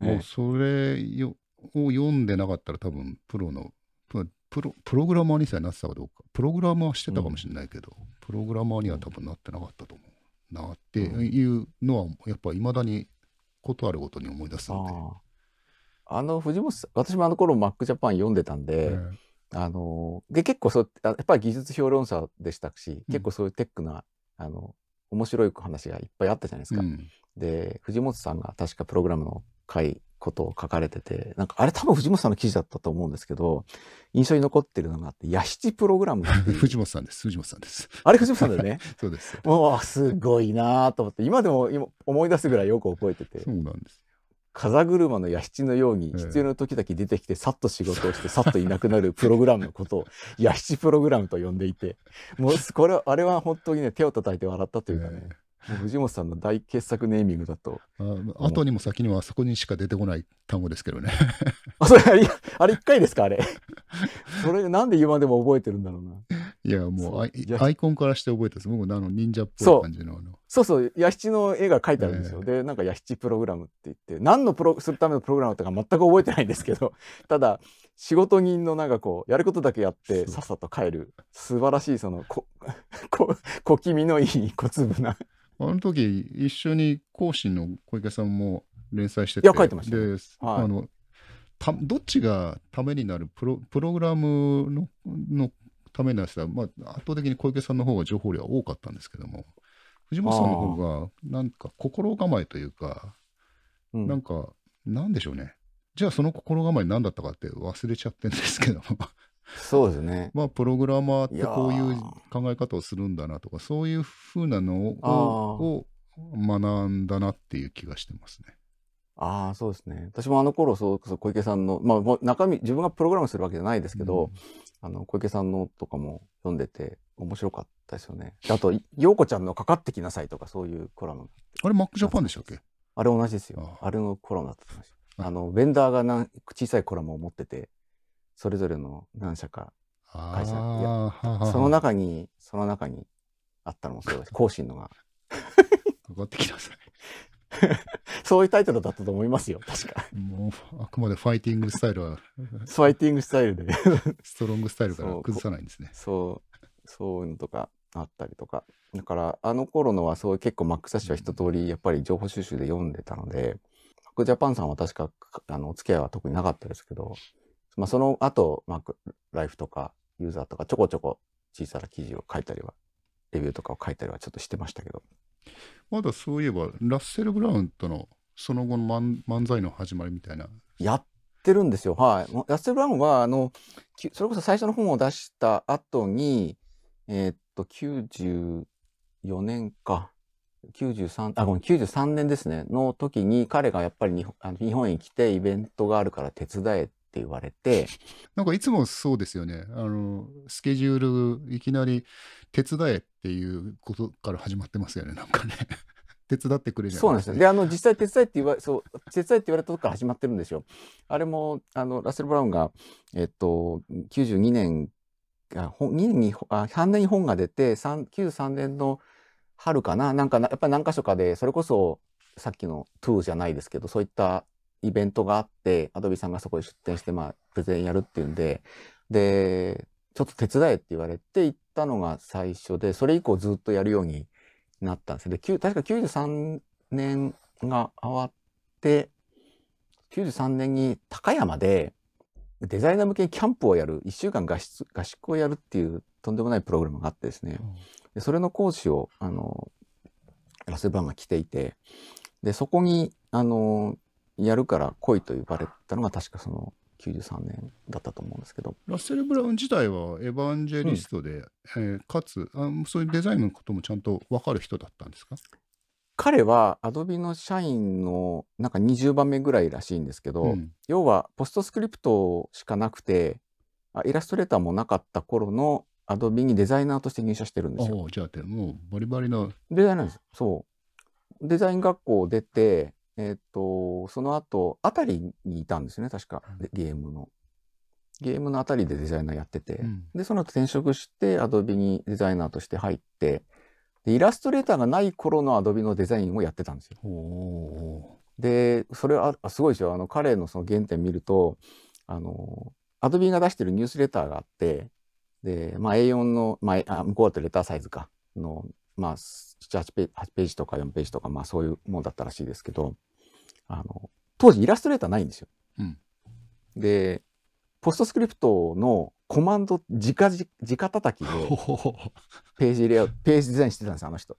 ええ、もうそれを読んでなかったら多分プロのプロプログラマーにさえなってたかどうか、プログラマーしてたかもしれないけど、うん、プログラマーには多分なってなかったと思うなっていうのはやっぱいまだにことあるごとに思い出すので、あ, あの藤本さん私もあの頃マックジャパン読んでたんで、ええ、あので結構そうやっぱり技術評論者でしたし結構そういうテックな、うん、あの面白い話がいっぱいあったじゃないですか、うん、で藤本さんが確かプログラムの回ことを書かれてて、なんかあれ多分藤本さんの記事だったと思うんですけど印象に残ってるのがあって「ヤシチプログラム」藤本さんです藤本さんですあれ藤本さんだよねそうです。もうすごいなと思って今でも今思い出すぐらいよく覚えてて、そうなんです、風車のヤシチのように必要な時だけ出てきてさっと仕事をしてさっといなくなるプログラムのことをヤシチプログラムと呼んでいて、もうこれあれは本当にね手を叩いて笑ったというかね、えー、藤本さんの大傑作ネーミングだと。あ後にも先にもあそこにしか出てこない単語ですけどねあそれあれいっかいですかあれそれなんで今でも覚えてるんだろうな。いやもうアイ, アイコンからして覚えたんです。僕あの忍者っぽい感じのそうそうヤシチの絵が描いてあるんですよ、えー、でなんかヤシチプログラムって言って何のプロするためのプログラムとか全く覚えてないんですけどただ仕事人のなんかこうやることだけやってさっさと帰る素晴らしいそのここ小気味のいい小粒なあの時一緒に講師の小池さんも連載してて、いや書いてましたね、で、はい、あのたどっちがためになるプロ、プログラムののためになる人は、まあ、圧倒的に小池さんの方が情報量は多かったんですけども、藤本さんの方がなんか心構えというか、うん、なんかなんでしょうね、じゃあその心構え何だったかって忘れちゃってるんですけどもそうですねまあプログラマーってこういう考え方をするんだなとかそういうふうなのを学んだなっていう気がしてますね。ああそうですね、私もあの頃そうそう小池さんの、まあ、中身自分がプログラムするわけじゃないですけど、うん、あの小池さんのとかも読んでて面白かったですよね。あと、ようこちゃんのかかってきなさいとか、そういうコラム。あれ、マックジャパンでしたっけ？あれ同じですよ。あ, あれのコラムだったと思います。あの、ベンダーが何小さいコラムを持ってて、それぞれの何社か会社、その中に、その中にあったのもそうです。更新のが。かかってきなさい。そういうタイトルだったと思いますよ、確か。もう、あくまでファイティングスタイルは。ファイティングスタイルで。ストロングスタイルから崩さないんですね。そう、そういうのとかあったりとか。だから、あの頃のはそういう結構 Mac サッシュは一通りやっぱり情報収集で読んでたので、Mac Japan さんは確かあのお付き合いは特になかったですけど、まあ、その後、MacLife とかユーザーとかちょこちょこ小さな記事を書いたりは、レビューとかを書いたりはちょっとしてましたけど。まだそういえばラッセル・ブラウンとのその後の漫才の始まりみたいなやってるんですよ。はい、ラッセル・ブラウンはあのそれこそ最初の本を出した後に、えー、っときゅうじゅうよねんかきゅうじゅうさんあごめんきゅうじゅうさんねんですねの時に彼がやっぱり日 本, あの日本へ来てイベントがあるから手伝えって言われて、なんかいつもそうですよね。あのスケジュールいきなり手伝えっていうことから始まってますよね、なんかね。手伝ってくれるじゃないですか、ね。そうなんですよ。で、あの実際手伝えって言わそう手伝えって言われたとこから始まってるんですよ。あれもあのラッセル・ブラウンがえっときゅうじゅうにねんがにねんにあさんねんに本が出てきゅうじゅうさんねんの春かな、なんかやっぱり何か所かでそれこそさっきの「トゥー」じゃないですけど、そういったイベントがあって、アドビさんがそこで出展して、まあプレゼンやるっていうんででちょっと手伝えって言われて行ったのが最初で、それ以降ずっとやるようになったんですよ。で確かきゅうじゅうさんねんが終わってきゅうじゅうさんねんに高山でデザイナー向けにキャンプをやるいっしゅうかん合宿、合宿をやるっていうとんでもないプログラムがあってですね、でそれの講師をあのラセル・ブラウンが来ていて、でそこにあのやるから来いと呼ばれたのが確かそのきゅうじゅうさんねんだったと思うんですけど、ラッセル・ブラウン自体はエヴァンジェリストで、うん、えー、かつあそういうデザインのこともちゃんと分かる人だったんですか？彼はアドビの社員のなんかにじゅうばんめぐらいらしいんですけど、うん、要はポストスクリプトしかなくてイラストレーターもなかった頃のアドビにデザイナーとして入社してるんですよ。じゃあもうバリバリのデザイナーです。そうデザイン学校を出てえっと、その後、あたりにいたんですよね、確か、ゲームの。ゲームのあたりでデザイナーやってて、うん、で、その後転職して、アドビにデザイナーとして入って、でイラストレーターがない頃のアドビのデザインをやってたんですよ。で、それは、あ、すごいですよ。あの、彼のその原点見ると、あの、アドビが出してるニュースレターがあって、で、まあ、エーよん の、まあ、向こうだとレターサイズか、の、まあ、はちページとかよんページとか、まあ、そういうもんだったらしいですけど、あの当時イラストレーターないんですよ。うん、でポストスクリプトのコマンド直叩きでページレイアウトページデザインしてたんですよ、あの人。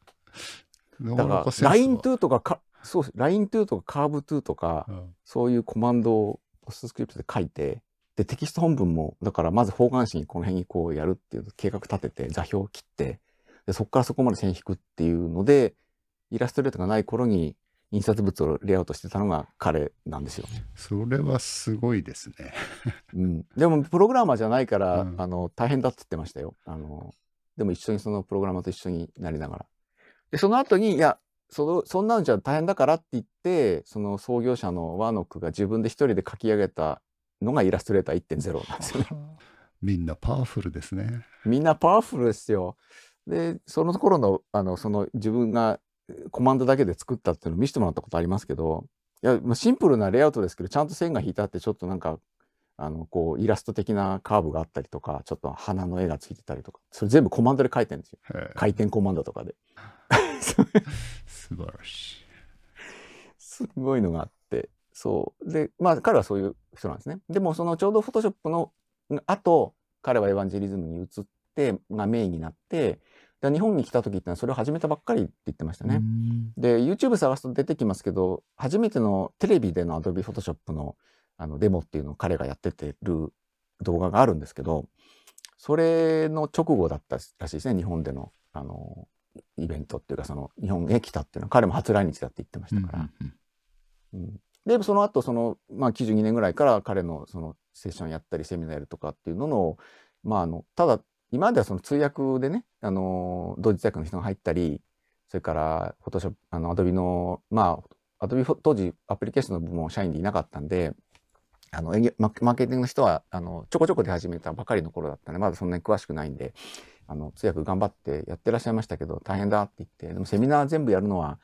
だから「ライントゥー」とかかそう「ライントゥー」とか「カーブトゥー」とか、うん、そういうコマンドをポストスクリプトで書いて、でテキスト本文もだからまず方眼紙にこの辺にこうやるっていう計画立てて座標を切って、でそこからそこまで線引くっていうので、イラストレーターがない頃に印刷物をレイアウトしてたのが彼なんですよ。それはすごいですね。うん、でもプログラマーじゃないから、うん、あの大変だって言ってましたよ。あのでも一緒にそのプログラマーと一緒になりながら。でその後にいや そ, そんなんじゃ大変だからって言って、その創業者のワーノックが自分で一人で書き上げたのがイラストレーター いってんゼロ なんですよね。みんなパワフルですね。みんなパワフルですよ。でその頃のあのその自分がコマンドだけで作ったっていうのを見せてもらったことありますけど、いやシンプルなレイアウトですけど、ちゃんと線が引いてあって、ちょっとなんかあのこうイラスト的なカーブがあったりとか、ちょっと花の絵がついてたりとか、それ全部コマンドで書いてるんですよ。回転コマンドとかで。素晴らしい。すごいのがあって、そうでまあ彼はそういう人なんですね。でもそのちょうどフォトショップの後、彼はエヴァンジェリズムに移ってがメインになって、日本に来た時ってのはそれを始めたばっかりって言ってましたね。で ユーチューブ 探すと出てきますけど、初めてのテレビでの Adobe Photoshop の, あのデモっていうのを彼がやっててる動画があるんですけど、それの直後だったらしいですね、日本で の, あのイベントっていうか、その日本へ来たっていうのは彼も初来日だって言ってましたから。でその後その、まあ、きゅうじゅうにねんぐらいから彼 の, そのセッションやったりセミナーやるとかっていうのの、まあ、あのただ今まではその通訳でね、あの同時通訳の人が入ったり、それからフォトショップ、あの Adobe の、まあ Adobe 当時アプリケーションの部門は社員でいなかったんで、あのマーケティングの人はあのちょこちょこ出始めたばかりの頃だったんで、まだそんなに詳しくないんで、あの通訳頑張ってやってらっしゃいましたけど、大変だって言って、でもセミナー全部やるのは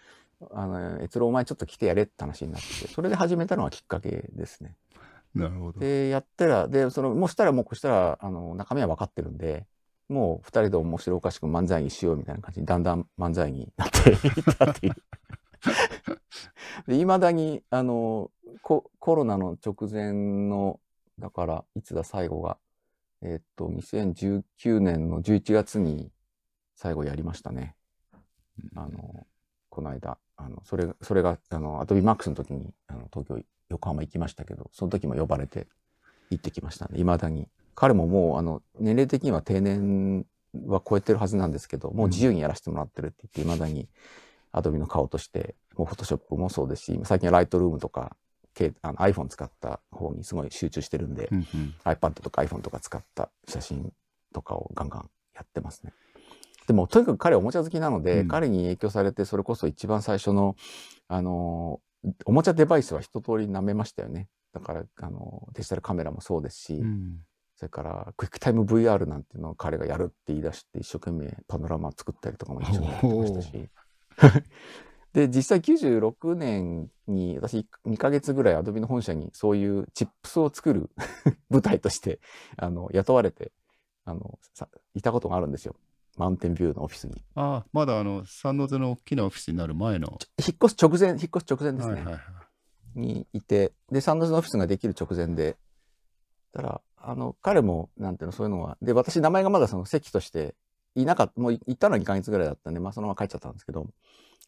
あのえつろお前ちょっと来てやれって話になって、それで始めたのがきっかけですね。なるほど。でやったら、でそのもうしたらもうこうしたらあの中身は分かってるんで、もうふたりで面白おかしく漫才にしようみたいな感じにだんだん漫才になっていったっていう。いまだにあのコロナの直前の、だからいつだ最後が、えっとにせんじゅうきゅうねんのじゅういちがつに最後やりましたね。うん、あのこの間あのそれそれがあのアドビマックスの時にあの東京横浜行きましたけど、その時も呼ばれて行ってきましたね。いまだに彼ももうあの年齢的には定年は超えてるはずなんですけど、もう自由にやらせてもらってるって言って、いまだにアドビの顔としてもうフォトショップもそうですし、最近はライトルームとかあの iPhone 使った方にすごい集中してるんで、うん、うん、iPad とか iPhone とか使った写真とかをガンガンやってますね。でもとにかく彼はおもちゃ好きなので、うん、彼に影響されて、それこそ一番最初のあのおもちゃデバイスは一通り舐めましたよね。だからあのデジタルカメラもそうですし、うん、それからクイックタイム ブイアール なんていうのを彼がやるって言い出して、一生懸命パノラマ作ったりとかも一緒にやってましたし。で実際きゅうじゅうろくねんに私にかげつぐらいアドビの本社にそういうチップスを作る部隊としてあの雇われてあのいたことがあるんですよ、マウンテンビューのオフィスに。ああ、まだあの三ノ瀬の大きなオフィスになる前の、引っ越す直前、引っ越す直前ですねにいて、で三ノ瀬のオフィスができる直前で、だからあの彼もなんていうの、そういうのはで、私名前がまだその席としていなかった、もう行ったのはにかげつぐらいだったんで、まあ、そのまま帰っちゃったんですけど、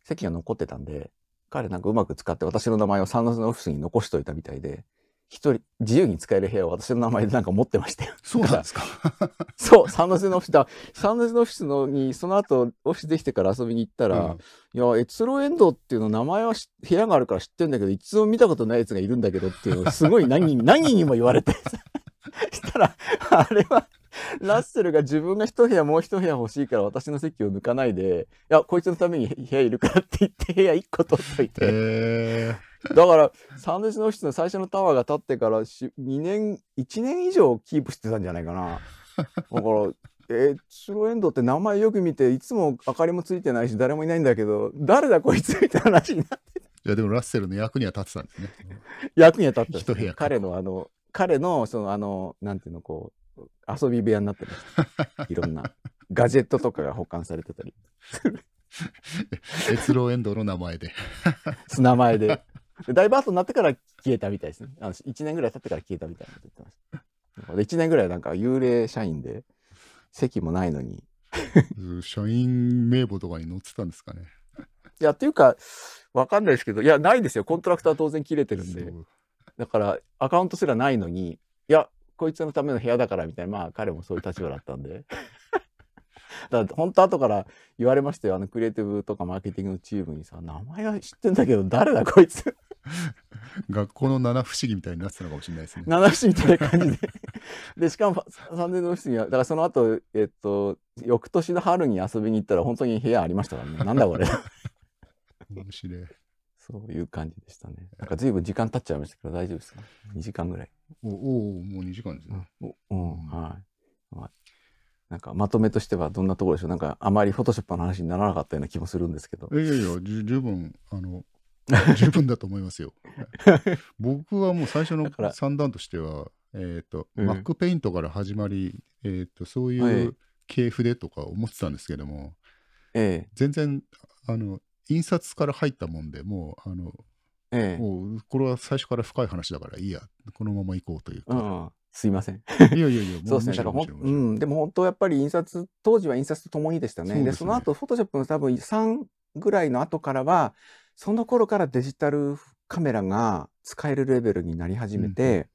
席が残ってたんで、彼なんかうまく使って私の名前をサンノスのオフィスに残しといたみたいで、一人自由に使える部屋を私の名前でなんか持ってましたよ。そうなんですか。そう、サンノスのオフィスだ。サンノスのオフィスのにその後オフィスできてから遊びに行ったら、うん、いやエツロエンドっていうの名前は部屋があるから知ってるんだけど、一度見たことないやつがいるんだけどっていうのをすごい何 に, 何にも言われてしたら、あれは。ラッセルが自分が一部屋もう一部屋欲しいから私の席を抜かないで、いやこいつのために部屋いるからって言って部屋いっこ取っといて、えー、だからサンドイッチのオフィスの最初のタワーが建ってからにねんいちねん以上キープしてたんじゃないかな。だからエツロエンドって名前よく見て、いつも明かりもついてないし誰もいないんだけど誰だこいつみたいな話になって。いやでもラッセルの役には立ってたんですね。役には立ってたです、ね、一部屋彼のあの彼のそのあのなんていうのこう遊び部屋になってました。いろんなガジェットとかが保管されてたり。エツローエンドの名前で。名前で。だいぶ後になってから消えたみたいですね。あのいちねんぐらい経ってから消えたみたいなこと言ってました。いちねんぐらいなんか幽霊社員で席もないのに。社員名簿とかに載ってたんですかね。いやっていうかわかんないですけど、いやないんですよ。コントラクター当然切れてるんで。だからアカウントすらないのに、いやこいつのための部屋だからみたいな、まあ彼もそういう立場だったんで。だから本当後から言われましたよ、あのクリエイティブとかマーケティングのチームにさ、名前は知ってんだけど誰だこいつ。学校の七不思議みたいになってたのかもしれないですね。七不思議みたいな感じで。でしかもさんねんのオフィスにはだからその後えっと翌年の春に遊びに行ったら本当に部屋ありましたからね。なんだこれ。面白い。そういう感じでしたね。なんか随分時間経っちゃいましたけど大丈夫ですか。にじかんぐらい。おお、もうにじかんですね。おお、はい。なんかまとめとしてはどんなところでしょう。なんかあまりフォトショップの話にならなかったような気もするんですけど。いやいや、十分あの十分だと思いますよ。僕はもう最初の三段としては、えっとMacPaintから始まり、えっとそういう系筆とか思ってたんですけども、全然あの印刷から入ったもんで、もうあの、ええ、もうこれは最初から深い話だからいいや、このまま行こうというか、うん、すいません。いやいやいや、そうですね。だからほん、うん、でも本当やっぱり印刷、当時は印刷とともにでしたね。そで、ね、その後フォトショップの多分さんぐらいの後からは、その頃からデジタルカメラが使えるレベルになり始めて、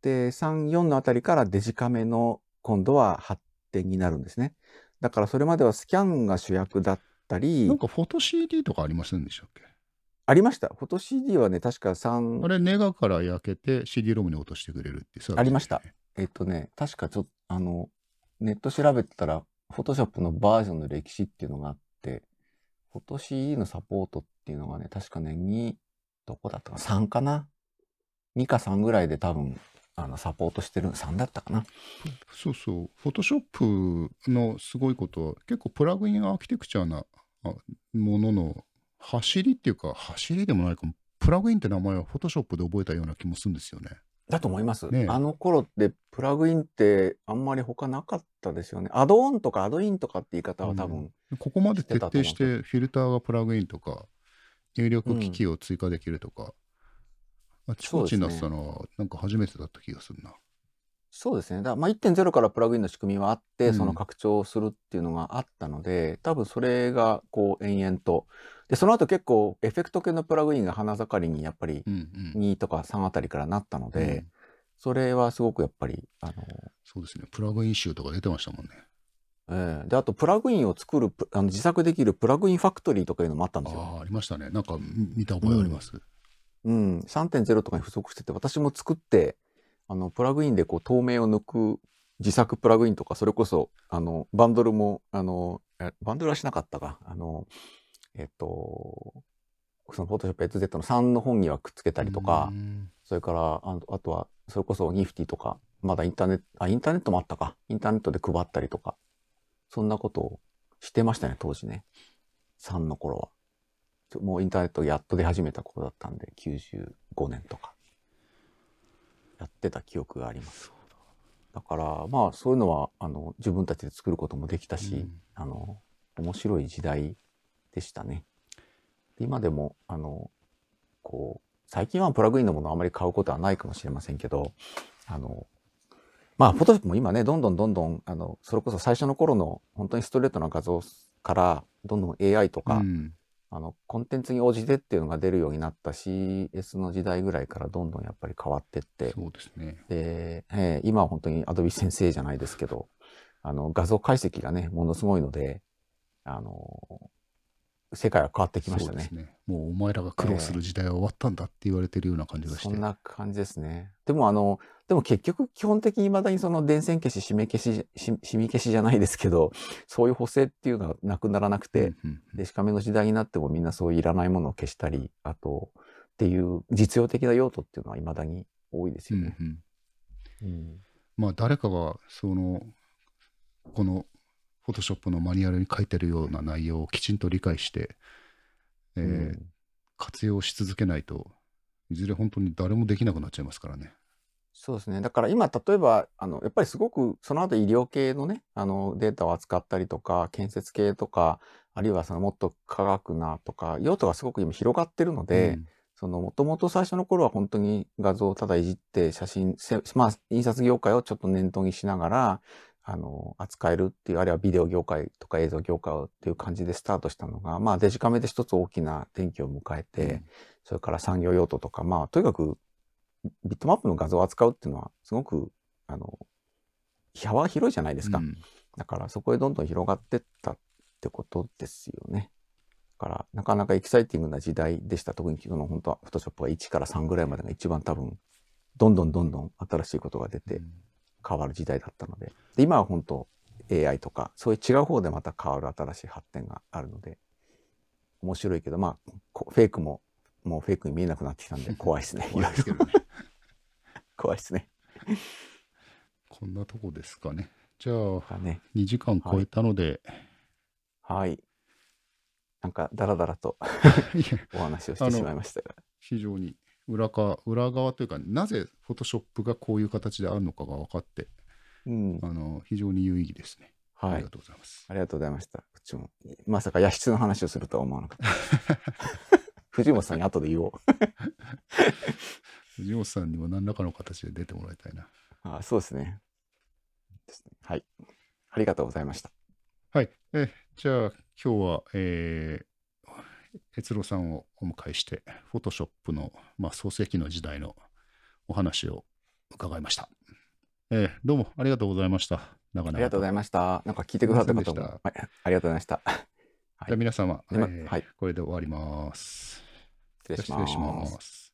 でさん、よんのあたりからデジカメの今度は発展になるんですね。だからそれまではスキャンが主役だったり、なんかフォト シーディー とかありませんでしたっけ。ありました。フォト シーディー はね、確かさん。あれ、ネガから焼けて シーディー ロムに落としてくれるって、ね、ありました。えっとね、確かちょっと、あの、ネット調べてたら、フォトショップのバージョンの歴史っていうのがあって、今年のサポートっていうのがね、確かね、に、どこだったか、さんかな ?に かさんぐらいで多分、あの、サポートしてる、さんだったかな。そうそう。フォトショップのすごいことは、結構プラグインアーキテクチャなものの走りっていうか、走りでもないかも、プラグインって名前はフォトショップで覚えたような気もするんですよね。だと思います。ね、あの頃ってプラグインってあんまり他なかったですよね。アドオンとかアドインとかって言い方は多分、うん、ここまで徹底してフィルターがプラグインとか入力機器を追加できるとか、うん、あちこちなったのはなんか初めてだった気がするな。そうですね。だからまあ いってんゼロ からプラグインの仕組みはあって、うん、その拡張するっていうのがあったので、多分それがこう延々と。で、その後結構エフェクト系のプラグインが花盛りにやっぱりにとかさんあたりからなったので、うんうん、それはすごくやっぱり、あのー、そうですね、プラグイン集とか出てましたもんね。えー、で、あとプラグインを作る、あの自作できるプラグインファクトリーとかいうのもあったんですよ。ああ、ありましたね。なんか見た覚えあります。うん、うん、さんてんゼロ とかに付属してて、私も作って、あのプラグインでこう透明を抜く自作プラグインとか、それこそあのバンドルも、あのバンドルはしなかったか、あのえっと、その Photoshop エックスゼット のさんの本にはくっつけたりとか、それから、あ, あとは、それこそニフティとか、まだインターネット、あ、インターネットもあったか。インターネットで配ったりとか、そんなことをしてましたね、当時ね。さんの頃は。もうインターネットやっと出始めた頃だったんで、きゅうじゅうごねんとか。やってた記憶があります。だから、まあ、そういうのは、あの、自分たちで作ることもできたし、うん、あの、面白い時代、でしたね。今でもあのこう最近はプラグインのものをあまり買うことはないかもしれませんけど、あのまあフォトショップも今ね、どんどんどんどんあのそれこそ最初の頃の本当にストレートな画像からどんどん エーアイ とか、うん、あのコンテンツに応じてっていうのが出るようになった シーエス の時代ぐらいからどんどんやっぱり変わってって、そうですね。で、えー、今は本当に Adobe 先生じゃないですけど、あの画像解析がねものすごいので、あの世界は変わってきましたね。そうですね。もうお前らが苦労する時代は終わったんだって言われてるような感じがして、えー、そんな感じですね。でもあのでも結局基本的にいまだにその電線消し締め消し染み消しじゃないですけど、そういう補正っていうのはなくならなくて、でしかめの時代になってもみんなそういういらないものを消したり、あとっていう実用的な用途っていうのはいまだに多いですよね。まあ誰かがそのこのフォトショップのマニュアルに書いてるような内容をきちんと理解して、えーうん、活用し続けないといずれ本当に誰もできなくなっちゃいますからね。そうですね。だから今例えばあのやっぱりすごくその後医療系のねあのデータを扱ったりとか、建設系とか、あるいはそのもっと科学なとか用途がすごく今広がってるので、うん、そのもともと最初の頃は本当に画像をただいじって写真、まあ印刷業界をちょっと念頭にしながらあの、扱えるっていう、あるいはビデオ業界とか映像業界っていう感じでスタートしたのが、まあデジカメで一つ大きな転機を迎えて、うん、それから産業用途とか、まあとにかくビットマップの画像を扱うっていうのはすごく、あの、幅は広いじゃないですか。うん、だからそこへどんどん広がってったってことですよね。だからなかなかエキサイティングな時代でした。特に昨日の本当はフォトショップはいちからさんぐらいまでが一番多分、どんどんどんどん新しいことが出て、うん、変わる時代だったの で, で今は本当 エーアイ とかそういう違う方でまた変わる新しい発展があるので面白いけど、まあフェイクももうフェイクに見えなくなってきたんで怖いですね。怖いですけどね。怖いですね。こんなとこですかね。じゃあ、ね、にじかん超えたので、はい、はい、なんかダラダラとお話をしてしまいましたが、非常に裏か裏側というか、なぜフォトショップがこういう形であるのかが分かって、うん、あの非常に有意義ですね。はい、ありがとうございます。ありがとうございました。こっちもまさか野筆の話をするとは思わなかった。藤本さんに後で言おう。藤本さんにも何らかの形で出てもらいたいな。ああ、そうですね。ですね。はい。ありがとうございました。はい。えじゃあ今日は、えー悦郎さんをお迎えしてフォトショップの、まあ、創世期の時代のお話を伺いました、えー、どうもありがとうございました。なかなかありがとうございました。なんか聞いてくださった方も、はい、ありがとうございました、はい、じゃあ皆様、えーはい、これで終わります。失礼します。